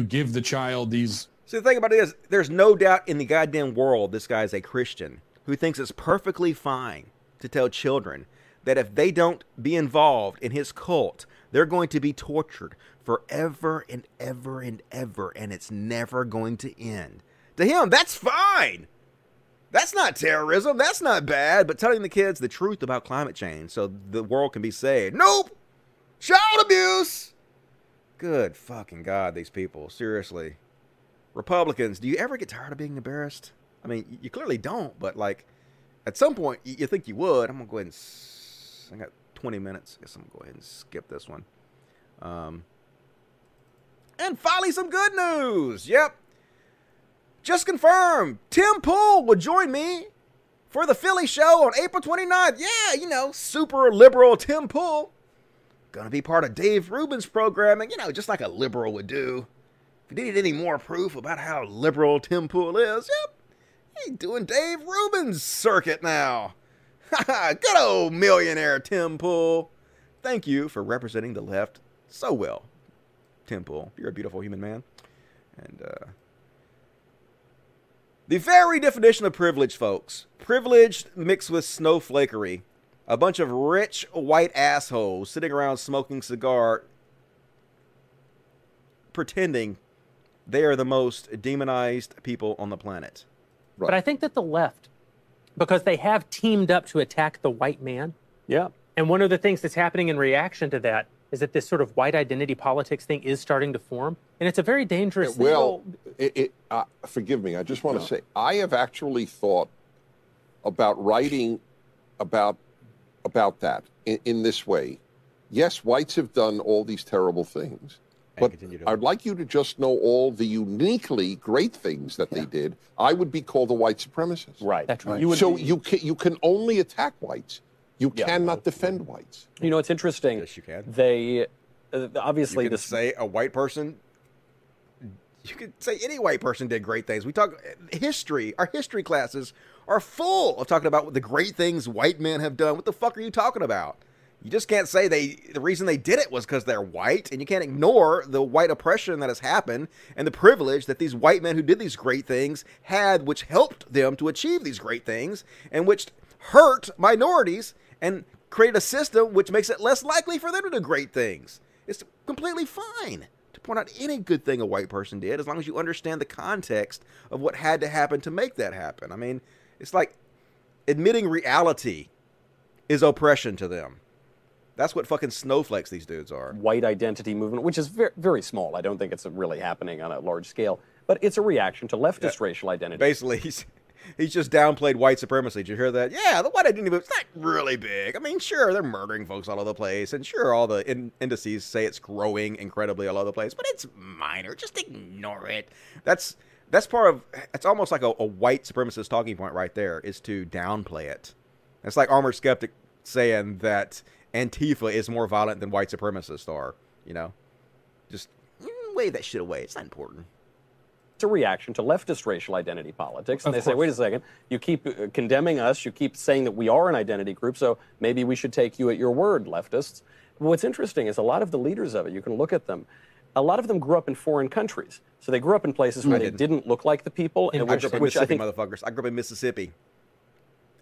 give the child these... See, the thing about it is, there's no doubt in the goddamn world this guy's a Christian who thinks it's perfectly fine to tell children that if they don't be involved in his cult, they're going to be tortured forever and ever and ever, and it's never going to end. To him, that's fine. That's not terrorism. That's not bad. But telling the kids the truth about climate change so the world can be saved. Nope. Child abuse. Good fucking God, these people. Seriously. Republicans, do you ever get tired of being embarrassed? I mean, you clearly don't, but like at some point you think you would. I'm going to go ahead and I got 20 minutes. I guess I'm going to go ahead and skip this one. And finally, some good news. Yep. Just confirmed, Tim Pool will join me for the Philly show on April 29th. Yeah, you know, super liberal Tim Pool. Gonna be part of Dave Rubin's programming, you know, just like a liberal would do. If you needed any more proof about how liberal Tim Pool is, yep, he's doing Dave Rubin's circuit now. Haha, good old millionaire Tim Pool. Thank you for representing the left so well, Tim Pool. You're a beautiful human man. And, the very definition of privilege, folks. Privilege mixed with snowflakery. A bunch of rich white assholes sitting around smoking cigar, pretending they are the most demonized people on the planet. Right. But I think that the left, because they have teamed up to attack the white man. Yeah. And one of the things that's happening in reaction to that is that this sort of white identity politics thing is starting to form, and it's a very dangerous thing. Well, forgive me, I just want to say, I have actually thought about writing about that in this way. Yes, whites have done all these terrible things, but I'd like you to just know all the uniquely great things that they did. I would be called a white supremacist. Right. That's right. So you can only attack whites. You cannot defend whites. You know, it's interesting. Yes, you can. They obviously you can say a white person. You could say any white person did great things. We talk history. Our history classes are full of talking about the great things white men have done. What the fuck are you talking about? You just can't say the reason they did it was because they're white, and you can't ignore the white oppression that has happened and the privilege that these white men who did these great things had, which helped them to achieve these great things and which hurt minorities and create a system which makes it less likely for them to do great things. It's completely fine to point out any good thing a white person did as long as you understand the context of what had to happen to make that happen. I mean, it's like admitting reality is oppression to them. That's what fucking snowflakes these dudes are. White identity movement, which is very, very small. I don't think it's really happening on a large scale, but it's a reaction to leftist racial identity. Basically, He's just downplayed white supremacy. Did you hear that? Yeah, the white identity movement's not really big. I mean, sure, they're murdering folks all over the place. And sure, all the indices say it's growing incredibly all over the place. But it's minor. Just ignore it. That's part of... It's almost like a white supremacist talking point right there, is to downplay it. It's like Armored Skeptic saying that Antifa is more violent than white supremacists are. You know? Just wave that shit away. It's not important. a reaction to leftist racial identity politics. And they say, wait a second, you keep condemning us, you keep saying that we are an identity group, so maybe we should take you at your word, leftists. What's interesting is a lot of the leaders of it, you can look at them, a lot of them grew up in foreign countries. So they grew up in places where they didn't look like the people. And I grew up in Mississippi.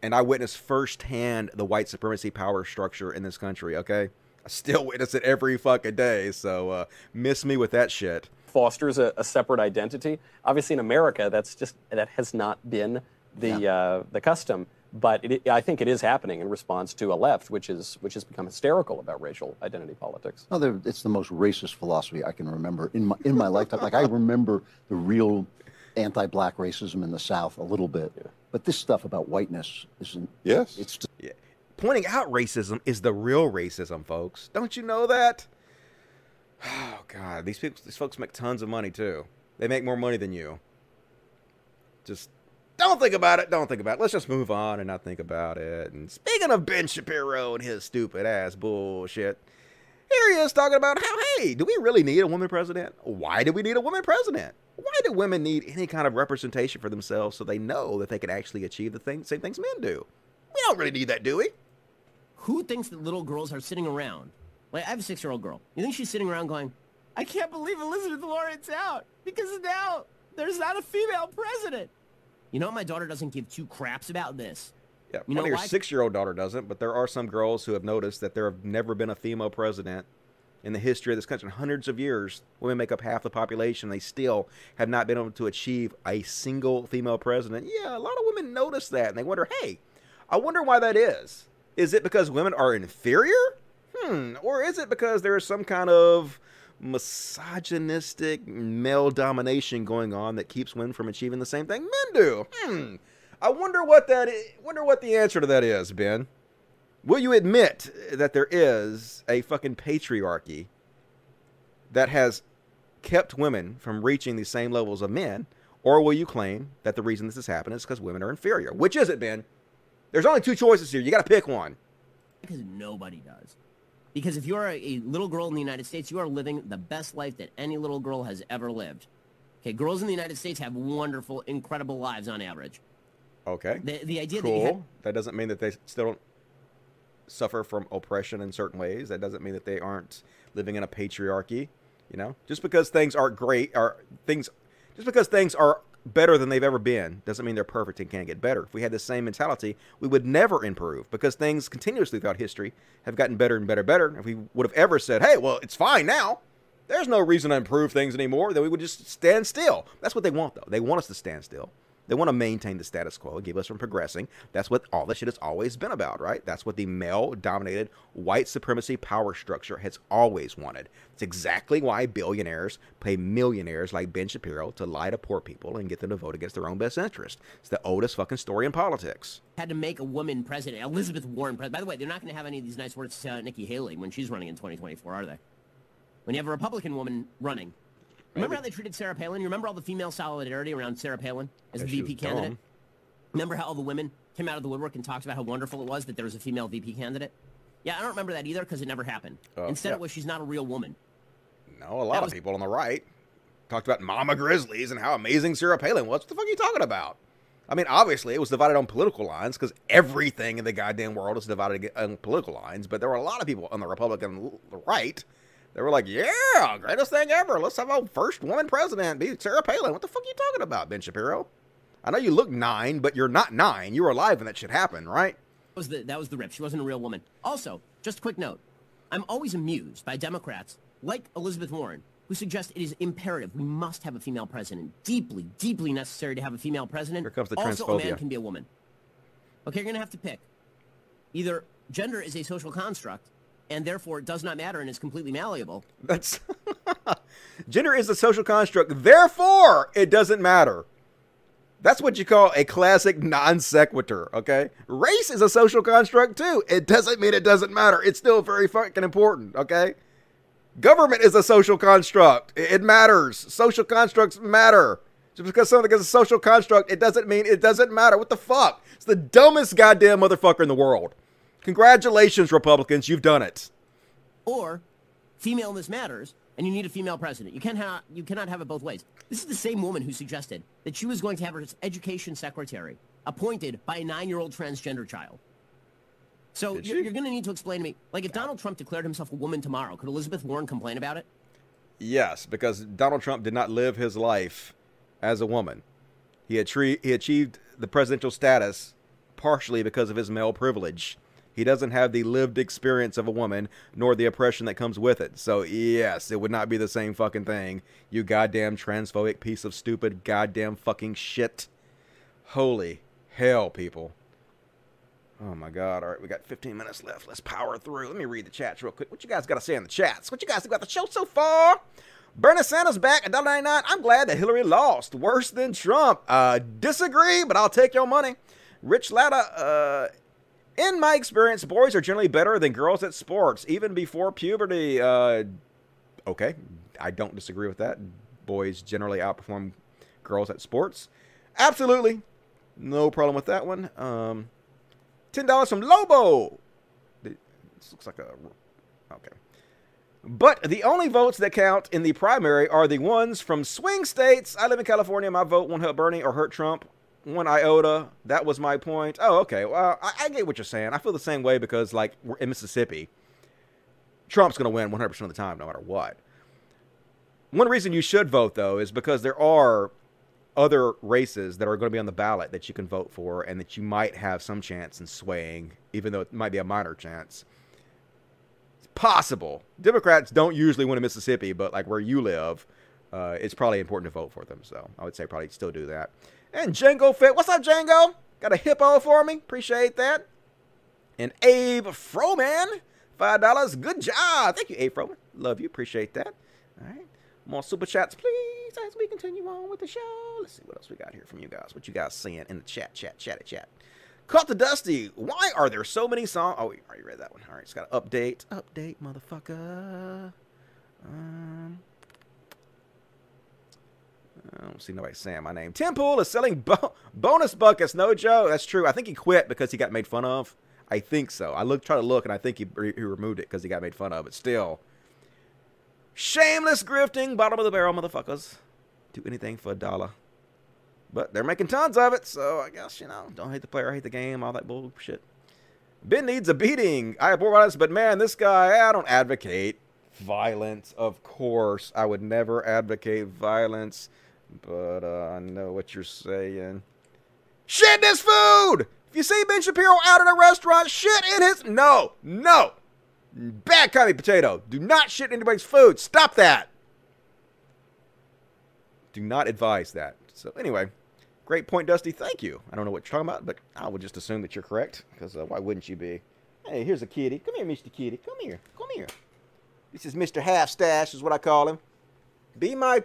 And I witnessed firsthand the white supremacy power structure in this country, okay? I still witness it every fucking day, so miss me with that shit. Fosters a separate identity. Obviously, in America, that's just, that has not been the custom. But I think it is happening in response to a left, which has become hysterical about racial identity politics. No, it's the most racist philosophy I can remember in my lifetime. Like, I remember the real anti-black racism in the South a little bit. Yeah. But this stuff about whiteness isn't... Yes. It's just... Yeah. Pointing out racism is the real racism, folks. Don't you know that? Oh, God. These people, these folks make tons of money, too. They make more money than you. Just... don't think about it. Don't think about it. Let's just move on and not think about it. And speaking of Ben Shapiro and his stupid ass bullshit, here he is talking about how, hey, do we really need a woman president? Why do we need a woman president? Why do women need any kind of representation for themselves so they know that they can actually achieve the same things men do? We don't really need that, do we? Who thinks that little girls are sitting around? Like, I have a 6-year-old girl. You think she's sitting around going, I can't believe Elizabeth Warren's out because now there's not a female president. You know, my daughter doesn't give two craps about this. Yeah, you know, your 6-year-old daughter doesn't, but there are some girls who have noticed that there have never been a female president in the history of this country. In hundreds of years, women make up half the population. They still have not been able to achieve a single female president. Yeah, a lot of women notice that, and they wonder, hey, I wonder why that is. Is it because women are inferior? Or is it because there is some kind of misogynistic male domination going on that keeps women from achieving the same thing men do? I wonder what that is. Wonder what the answer to that is, Ben. Will you admit that there is a fucking patriarchy that has kept women from reaching the same levels of men, or will you claim that the reason this has happened is because women are inferior? Which is it, Ben? There's only two choices here. You got to pick one. Because nobody does. Because if you're a little girl in the United States, you are living the best life that any little girl has ever lived. Okay, girls in the United States have wonderful, incredible lives on average. Okay. The idea that you have... That doesn't mean that they still don't suffer from oppression in certain ways. That doesn't mean that they aren't living in a patriarchy, you know? Just because things aren't great, just because things are better than they've ever been doesn't mean they're perfect and can't get better. If we had the same mentality, we would never improve, because things continuously throughout history have gotten better and better and better. If we would have ever said, hey, well, it's fine now, there's no reason to improve things anymore, then we would just stand still. That's what they want, though. They want us to stand still. They want to maintain the status quo and keep us from progressing. That's what all this shit has always been about, right? That's what the male-dominated white supremacy power structure has always wanted. It's exactly why billionaires pay millionaires like Ben Shapiro to lie to poor people and get them to vote against their own best interest. It's the oldest fucking story in politics. Had to make a woman president, Elizabeth Warren president. By the way, they're not going to have any of these nice words to Nikki Haley when she's running in 2024, are they? When you have a Republican woman running. Remember how they treated Sarah Palin? You remember all the female solidarity around Sarah Palin as a VP candidate? Remember how all the women came out of the woodwork and talked about how wonderful it was that there was a female VP candidate? Yeah, I don't remember that either because it never happened. Instead, it was she's not a real woman. No, a lot of people on the right talked about Mama Grizzlies and how amazing Sarah Palin was. What the fuck are you talking about? I mean, obviously, it was divided on political lines because everything in the goddamn world is divided on political lines. But there were a lot of people on the Republican right. They were like, yeah, greatest thing ever. Let's have our first woman president be Sarah Palin. What the fuck are you talking about, Ben Shapiro? I know you look 9, but you're not 9. You were alive when that shit happened, right? That was the rip. She wasn't a real woman. Also, just a quick note. I'm always amused by Democrats like Elizabeth Warren, who suggest it is imperative. We must have a female president. Deeply, deeply necessary to have a female president. Here comes the transphobia. Also, a man can be a woman. Okay, you're going to have to pick. Either gender is a social construct, and therefore it does not matter and is completely malleable. That's gender is a social construct, therefore it doesn't matter. That's what you call a classic non sequitur, okay? Race is a social construct too. It doesn't mean it doesn't matter. It's still very fucking important, okay? Government is a social construct. It matters. Social constructs matter. Just because something is a social construct, it doesn't mean it doesn't matter. What the fuck? It's the dumbest goddamn motherfucker in the world. Congratulations, Republicans, you've done it. Or femaleness matters, and you need a female president. You cannot have it both ways. This is the same woman who suggested that she was going to have her education secretary appointed by a 9-year-old transgender child. So you're going to need to explain to me, like, if Donald Trump declared himself a woman tomorrow, could Elizabeth Warren complain about it? Yes, because Donald Trump did not live his life as a woman. He achieved the presidential status partially because of his male privilege. He doesn't have the lived experience of a woman, nor the oppression that comes with it. So, yes, it would not be the same fucking thing. You goddamn transphobic piece of stupid goddamn fucking shit. Holy hell, people. Oh, my God. All right, we got 15 minutes left. Let's power through. Let me read the chats real quick. What you guys got to say in the chats? What you guys think about the show so far? Bernie Sanders back at $1.99. I'm glad that Hillary lost. Worse than Trump. Disagree, but I'll take your money. Rich Latta, in my experience, boys are generally better than girls at sports, even before puberty. Okay, I don't disagree with that. Boys generally outperform girls at sports. Absolutely. No problem with that one. $10 from Lobo. This looks like a... Okay. But the only votes that count in the primary are the ones from swing states. I live in California. My vote won't help Bernie or hurt Trump one iota. That was my point. Oh, okay. Well, I get what you're saying. I feel the same way because, like, we're in Mississippi. Trump's going to win 100% of the time, no matter what. One reason you should vote, though, is because there are other races that are going to be on the ballot that you can vote for and that you might have some chance in swaying, even though it might be a minor chance. It's possible. Democrats don't usually win in Mississippi, but, like, where you live, it's probably important to vote for them. So I would say probably still do that. And Django Fit. What's up, Django? Got a hippo for me. Appreciate that. And Abe Froman. $5. Good job. Thank you, Abe Froman. Love you. Appreciate that. All right. More super chats, please, as we continue on with the show. Let's see what else we got here from you guys. What you guys saying in the chat. Caught the Dusty. Why are there so many songs? Oh, we already read that one. All right. It's got an update. Update, motherfucker. I don't see nobody saying my name. Tim Pool is selling bonus buckets. No, Joe. That's true. I think he quit because he got made fun of. I think so. I look, try to look, and I think he removed it because he got made fun of. But still, shameless grifting, bottom of the barrel, motherfuckers. Do anything for $1. But they're making tons of it, so I guess, you know, don't hate the player, hate the game, all that bullshit. Ben needs a beating. I abhor violence, but man, this guy, I don't advocate violence. Of course, I would never advocate violence. But I know what you're saying. Shit in his food! If you see Ben Shapiro out at a restaurant, shit in his... No, no. Bad kind of potato. Do not shit in anybody's food. Stop that. Do not advise that. So anyway, great point, Dusty. Thank you. I don't know what you're talking about, but I would just assume that you're correct. Because why wouldn't you be? Hey, here's a kitty. Come here, Mr. Kitty. Come here. Come here. This is Mr. Half-Stash is what I call him. Be my,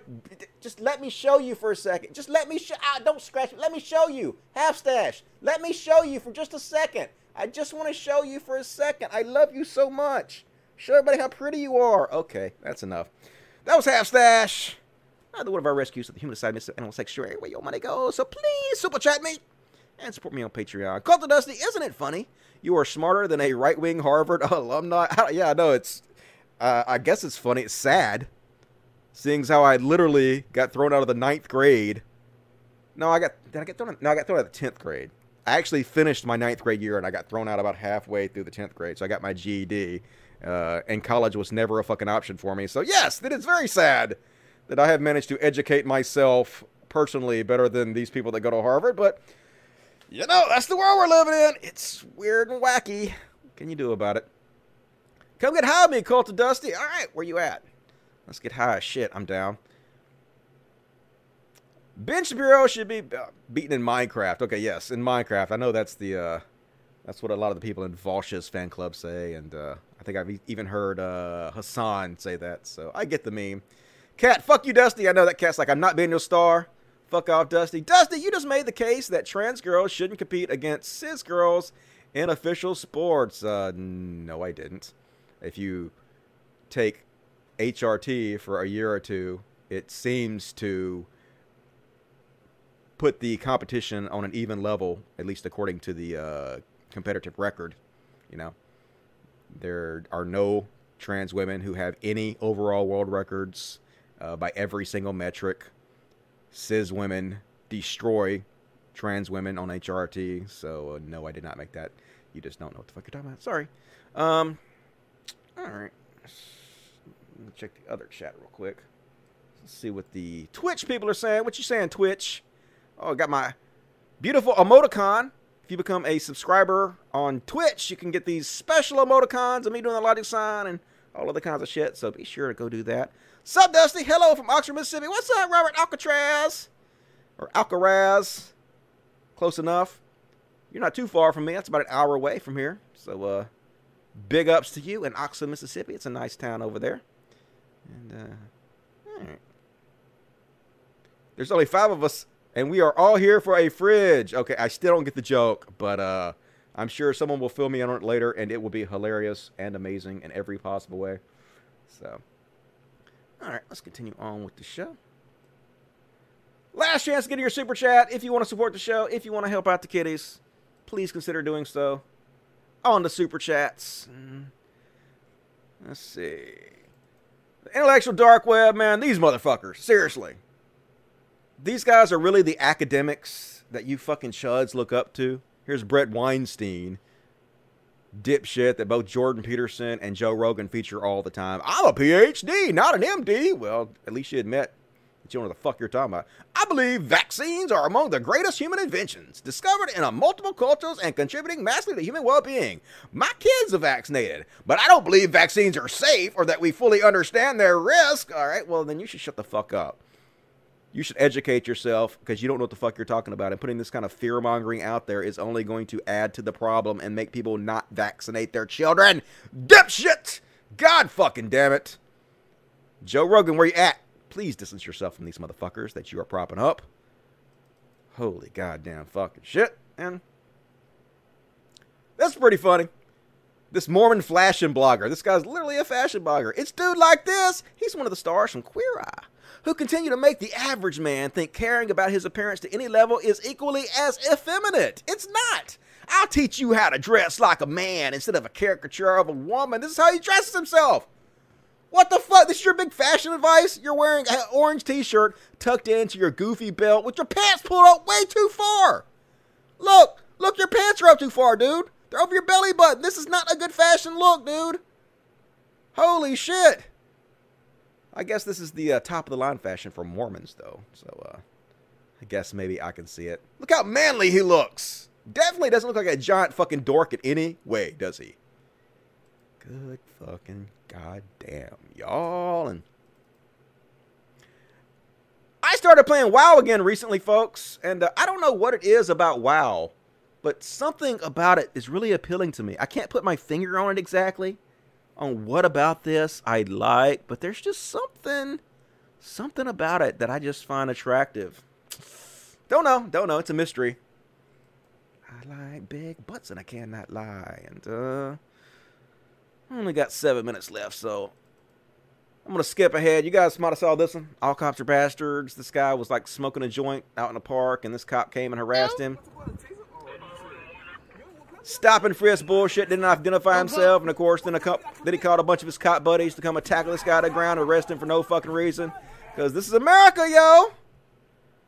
just let me show you for a second. Just let me show, don't scratch it. Let me show you, Half Stash. Let me show you for just a second. I just want to show you for a second. I love you so much. Show everybody how pretty you are. Okay, that's enough. That was Half Stash. Another one of our rescues at the Human Side Animal Sanctuary, where your money goes. So please super chat me and support me on Patreon. Call the Dusty, isn't it funny? You are smarter than a right-wing Harvard alumni. Yeah, I know it's, I guess it's funny. It's sad. Seeing how I literally got thrown out of the 9th grade. No, I got thrown out of the 10th grade. I actually finished my 9th grade year, and I got thrown out about halfway through the 10th grade. So I got my GED, and college was never a fucking option for me. So yes, it is very sad that I have managed to educate myself personally better than these people that go to Harvard. But, you know, that's the world we're living in. It's weird and wacky. What can you do about it? Come get high with me, Cult of Dusty. All right, where you at? Let's get high as shit. I'm down. Ben Shapiro should be beaten in Minecraft. Okay, yes, in Minecraft. I know that's the that's what a lot of the people in Volsh's fan club say, and I think I've even heard Hassan say that. So I get the meme. Cat, fuck you, Dusty. I know that cat's like, I'm not being your star. Fuck off, Dusty. Dusty, you just made the case that trans girls shouldn't compete against cis girls in official sports. No, I didn't. If you take HRT for a year or two, it seems to put the competition on an even level, at least according to the competitive record. You know, there are no trans women who have any overall world records by every single metric. Cis women destroy trans women on HRT. So, no, I did not make that. You just don't know what the fuck you're talking about. Sorry. All right. Let me check the other chat real quick. Let's see what the Twitch people are saying. What you saying, Twitch? Oh, I got my beautiful emoticon. If you become a subscriber on Twitch, you can get these special emoticons of me doing the logic sign and all other kinds of shit. So be sure to go do that. Sup, Dusty? Hello from Oxford, Mississippi. What's up, Robert Alcatraz? Or Alcaraz. Close enough. You're not too far from me. That's about an hour away from here. So big ups to you in Oxford, Mississippi. It's a nice town over there. And all right. There's only 5 of us, and we are all here for a fridge. Okay, I still don't get the joke, but I'm sure someone will fill me in on it later, and it will be hilarious and amazing in every possible way. So, all right, let's continue on with the show. Last chance to get your super chat. If you want to support the show, if you want to help out the kitties, please consider doing so on the super chats. Let's see. The intellectual dark web, man, these motherfuckers, seriously. These guys are really the academics that you fucking chuds look up to. Here's Brett Weinstein, dipshit that both Jordan Peterson and Joe Rogan feature all the time. I'm a PhD, not an MD. Well, at least you admit that you don't know what the fuck you're talking about. I believe vaccines are among the greatest human inventions, discovered in multiple cultures and contributing massively to human well-being. My kids are vaccinated, but I don't believe vaccines are safe or that we fully understand their risk. All right, well, then you should shut the fuck up. You should educate yourself because you don't know what the fuck you're talking about. And putting this kind of fear-mongering out there is only going to add to the problem and make people not vaccinate their children. Dipshit! God fucking damn it. Joe Rogan, where you at? Please distance yourself from these motherfuckers that you are propping up. Holy goddamn fucking shit. And that's pretty funny. This Mormon fashion blogger. This guy's literally a fashion blogger. It's dude like this. He's one of the stars from Queer Eye, who continue to make the average man think caring about his appearance to any level is equally as effeminate. It's not. I'll teach you how to dress like a man instead of a caricature of a woman. This is how he dresses himself. What the fuck? This is your big fashion advice? You're wearing an orange t-shirt tucked into your goofy belt with your pants pulled up way too far. Look, your pants are up too far, dude. They're over your belly button. This is not a good fashion look, dude. Holy shit. I guess this is the top-of-the-line fashion for Mormons, though. So, I guess maybe I can see it. Look how manly he looks. Definitely doesn't look like a giant fucking dork in any way, does he? Good fucking goddamn, y'all. And I started playing WoW again recently, folks. And I don't know what it is about WoW, but something about it is really appealing to me. I can't put my finger on it exactly. On what about this I like, but there's just something about it that I just find attractive. Don't know, it's a mystery. I like big butts and I cannot lie. And I only got 7 minutes left, so I'm gonna skip ahead. You guys might have saw this one. All cops are bastards. This guy was like smoking a joint out in the park, and this cop came and harassed him. Stop and frisk bullshit, didn't identify himself, and of course, then he called a bunch of his cop buddies to come and tackle this guy to the ground and arrest him for no fucking reason. Because this is America, yo!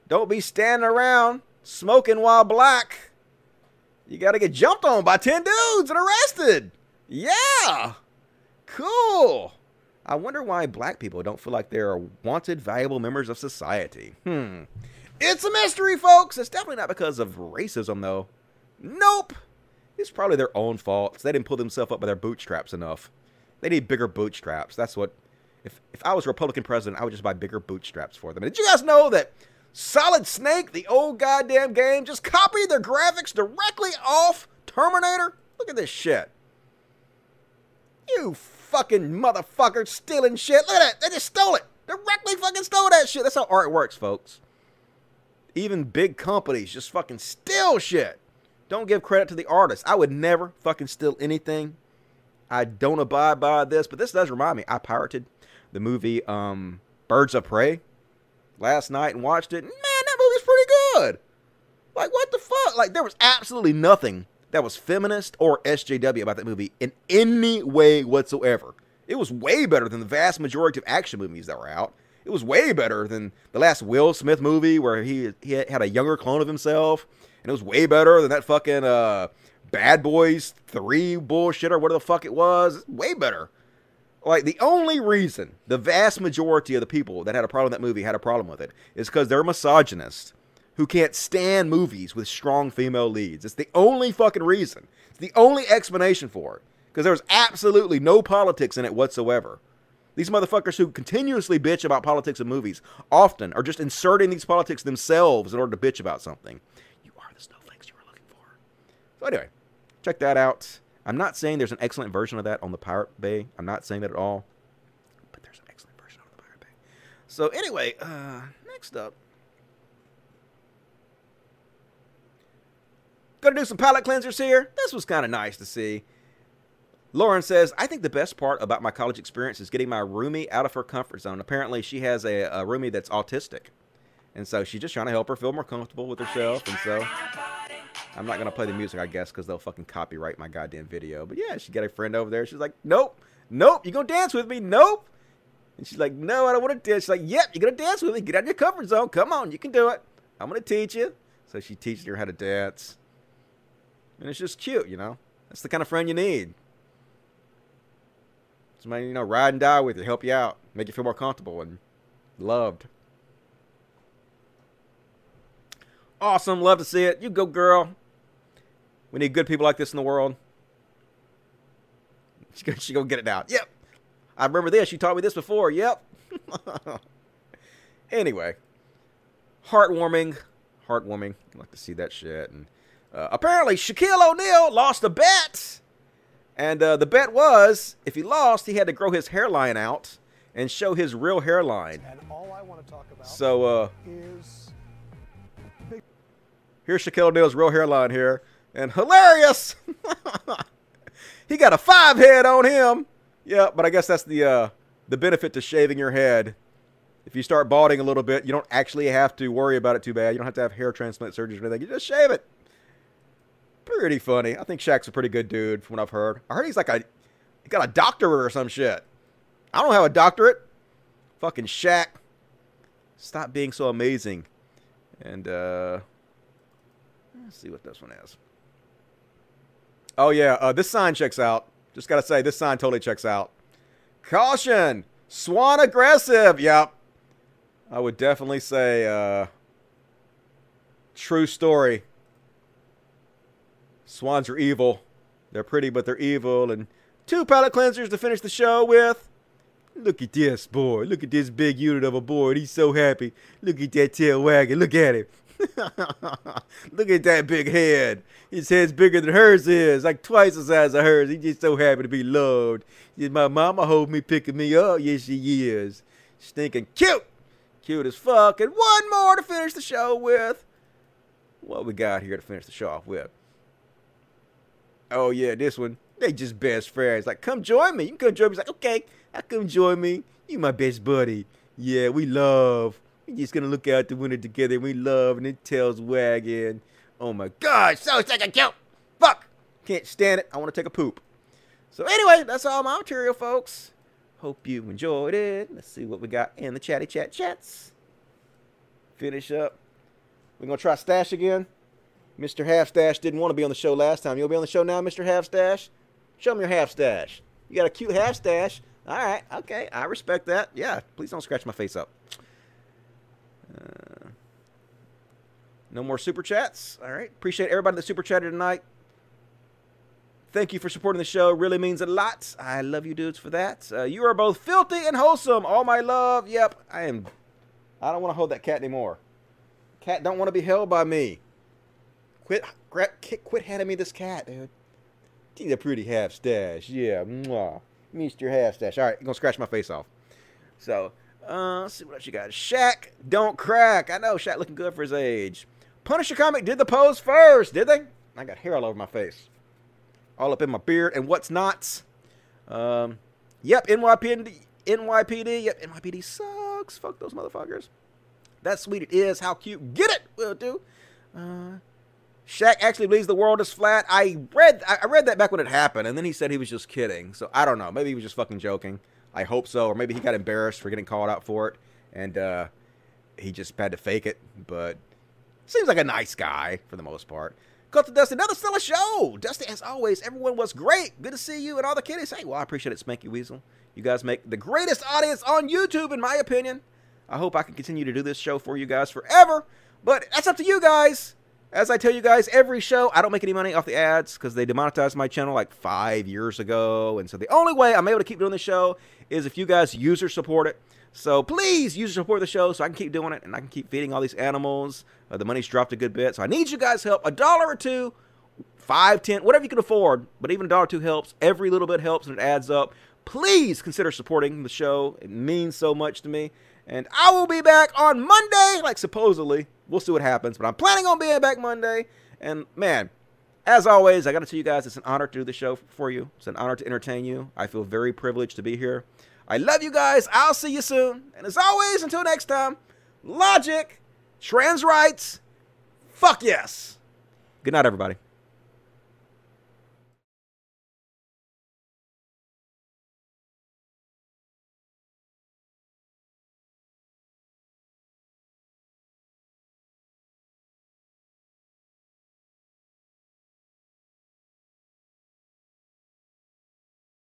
Don't be standing around smoking while black. You gotta get jumped on by 10 dudes and arrested! Yeah! Cool! I wonder why black people don't feel like they are wanted, valuable members of society. It's a mystery, folks! It's definitely not because of racism, though. Nope! It's probably their own fault. They didn't pull themselves up by their bootstraps enough. They need bigger bootstraps. That's what... If I was Republican president, I would just buy bigger bootstraps for them. And did you guys know that Solid Snake, the old goddamn game, just copied their graphics directly off Terminator? Look at this shit. You fucking motherfuckers stealing shit. Look at that. They just stole it. Directly fucking stole that shit. That's how art works, folks. Even big companies just fucking steal shit. Don't give credit to the artist. I would never fucking steal anything. I don't abide by this, but this does remind me. I pirated the movie Birds of Prey last night and watched it. Man, that movie's pretty good. Like, what the fuck? Like, there was absolutely nothing that was feminist or SJW about that movie in any way whatsoever. It was way better than the vast majority of action movies that were out. It was way better than the last Will Smith movie where he had a younger clone of himself. And it was way better than that fucking Bad Boys 3 bullshit or whatever the fuck it was. Way better. Like, the only reason the vast majority of the people that had a problem with that movie had a problem with it is because they're misogynists who can't stand movies with strong female leads. It's the only fucking reason. It's the only explanation for it. Because there was absolutely no politics in it whatsoever. These motherfuckers who continuously bitch about politics in movies often are just inserting these politics themselves in order to bitch about something. You are the snowflakes you were looking for. So anyway, check that out. I'm not saying there's an excellent version of that on the Pirate Bay. I'm not saying that at all. But there's an excellent version on the Pirate Bay. So anyway, next up. Gonna do some palate cleansers here. This was kind of nice to see. Lauren says, I think the best part about my college experience is getting my roomie out of her comfort zone. Apparently, she has a roomie that's autistic. And so she's just trying to help her feel more comfortable with herself. And so I'm not going to play the music, I guess, because they'll fucking copyright my goddamn video. But yeah, she got a friend over there. She's like, nope, nope, you going to dance with me? Nope. And she's like, no, I don't want to dance. She's like, yep, you're going to dance with me. Get out of your comfort zone. Come on, you can do it. I'm going to teach you. So she teaches her how to dance. And it's just cute, you know. That's the kind of friend you need. Somebody, you know, ride and die with you, help you out, make you feel more comfortable and loved. Awesome. Love to see it. You go, girl. We need good people like this in the world. She's going to get it out. Yep. I remember this. She taught me this before. Yep. Anyway. Heartwarming. Heartwarming. I like to see that shit. And apparently, Shaquille O'Neal lost a bet. And the bet was, if he lost, he had to grow his hairline out and show his real hairline. And all I want to talk about so, is... Here's Shaquille O'Neal's real hairline here. And hilarious! He got a 5 head on him. Yeah, but I guess that's the benefit to shaving your head. If you start balding a little bit, you don't actually have to worry about it too bad. You don't have to have hair transplant surgery or anything. You just shave it. Pretty funny. I think Shaq's a pretty good dude from what I've heard. I heard he's like he got a doctorate or some shit. I don't have a doctorate. Fucking Shaq. Stop being so amazing. And, let's see what this one is. Oh, yeah. This sign checks out. Just got to say, this sign totally checks out. Caution. Swan aggressive. Yep. I would definitely say, true story. Swans are evil. They're pretty, but they're evil. And 2 palate cleansers to finish the show with. Look at this boy. Look at this big unit of a boy. He's so happy. Look at that tail wagging. Look at him. Look at that big head. His head's bigger than hers is. Like twice the size of hers. He's just so happy to be loved. My mama hold me, picking me up. Yes, she is. She's thinking cute. Cute as fuck. And one more to finish the show with. What we got here to finish the show off with? Oh, yeah, this one. They just best friends. Like, come join me. You can come join me. He's like, okay, I come join me. You my best buddy. Yeah, we love. We're just going to look out the window together. We love. And it tails wagging. Oh, my God. So second cute. Fuck. Can't stand it. I want to take a poop. So, anyway, that's all my material, folks. Hope you enjoyed it. Let's see what we got in the chatty chat chats. Finish up. We're going to try Stash again. Mr. Half-Stash didn't want to be on the show last time. You'll be on the show now, Mr. Half-Stash? Show me your half-stash. You got a cute half-stash. All right. Okay. I respect that. Yeah. Please don't scratch my face up. No more super chats. All right. Appreciate everybody that super chatted tonight. Thank you for supporting the show. Really means a lot. I love you dudes for that. You are both filthy and wholesome. All my love. Yep. I don't want to hold that cat anymore. Cat don't want to be held by me. Quit handing me this cat, dude. He's a pretty half-stash. Yeah, mwah. Mr. Half-Stash. All right, you're going to scratch my face off. So, let's see what else you got. Shaq, don't crack. I know, Shaq looking good for his age. Punisher Comic did the pose first, did they? I got hair all over my face. All up in my beard and what's not. Yep, NYPD. Yep, NYPD sucks. Fuck those motherfuckers. That's sweet it is. How cute. Get it. Will do. Shaq actually believes the world is flat. I read that back when it happened, and then he said he was just kidding. So I don't know. Maybe he was just fucking joking. I hope so. Or maybe he got embarrassed for getting called out for it, and he just had to fake it. But seems like a nice guy for the most part. Cut to Dusty, another stellar show. Dusty, as always, everyone was great. Good to see you and all the kiddies. Hey, well, I appreciate it, Spanky Weasel. You guys make the greatest audience on YouTube, in my opinion. I hope I can continue to do this show for you guys forever. But that's up to you guys. As I tell you guys, every show, I don't make any money off the ads because they demonetized my channel like 5 years ago. And so the only way I'm able to keep doing this show is if you guys user support it. So please user support the show so I can keep doing it and I can keep feeding all these animals. The money's dropped a good bit. So I need you guys' help. $1 or $2, $5, $10, whatever you can afford. But even $1 or $2 helps. Every little bit helps and it adds up. Please consider supporting the show. It means so much to me. And I will be back on Monday, like supposedly. We'll see what happens, but I'm planning on being back Monday. And, man, as always, I got to tell you guys, it's an honor to do the show for you. It's an honor to entertain you. I feel very privileged to be here. I love you guys. I'll see you soon. And as always, until next time, logic, trans rights, fuck yes. Good night, everybody.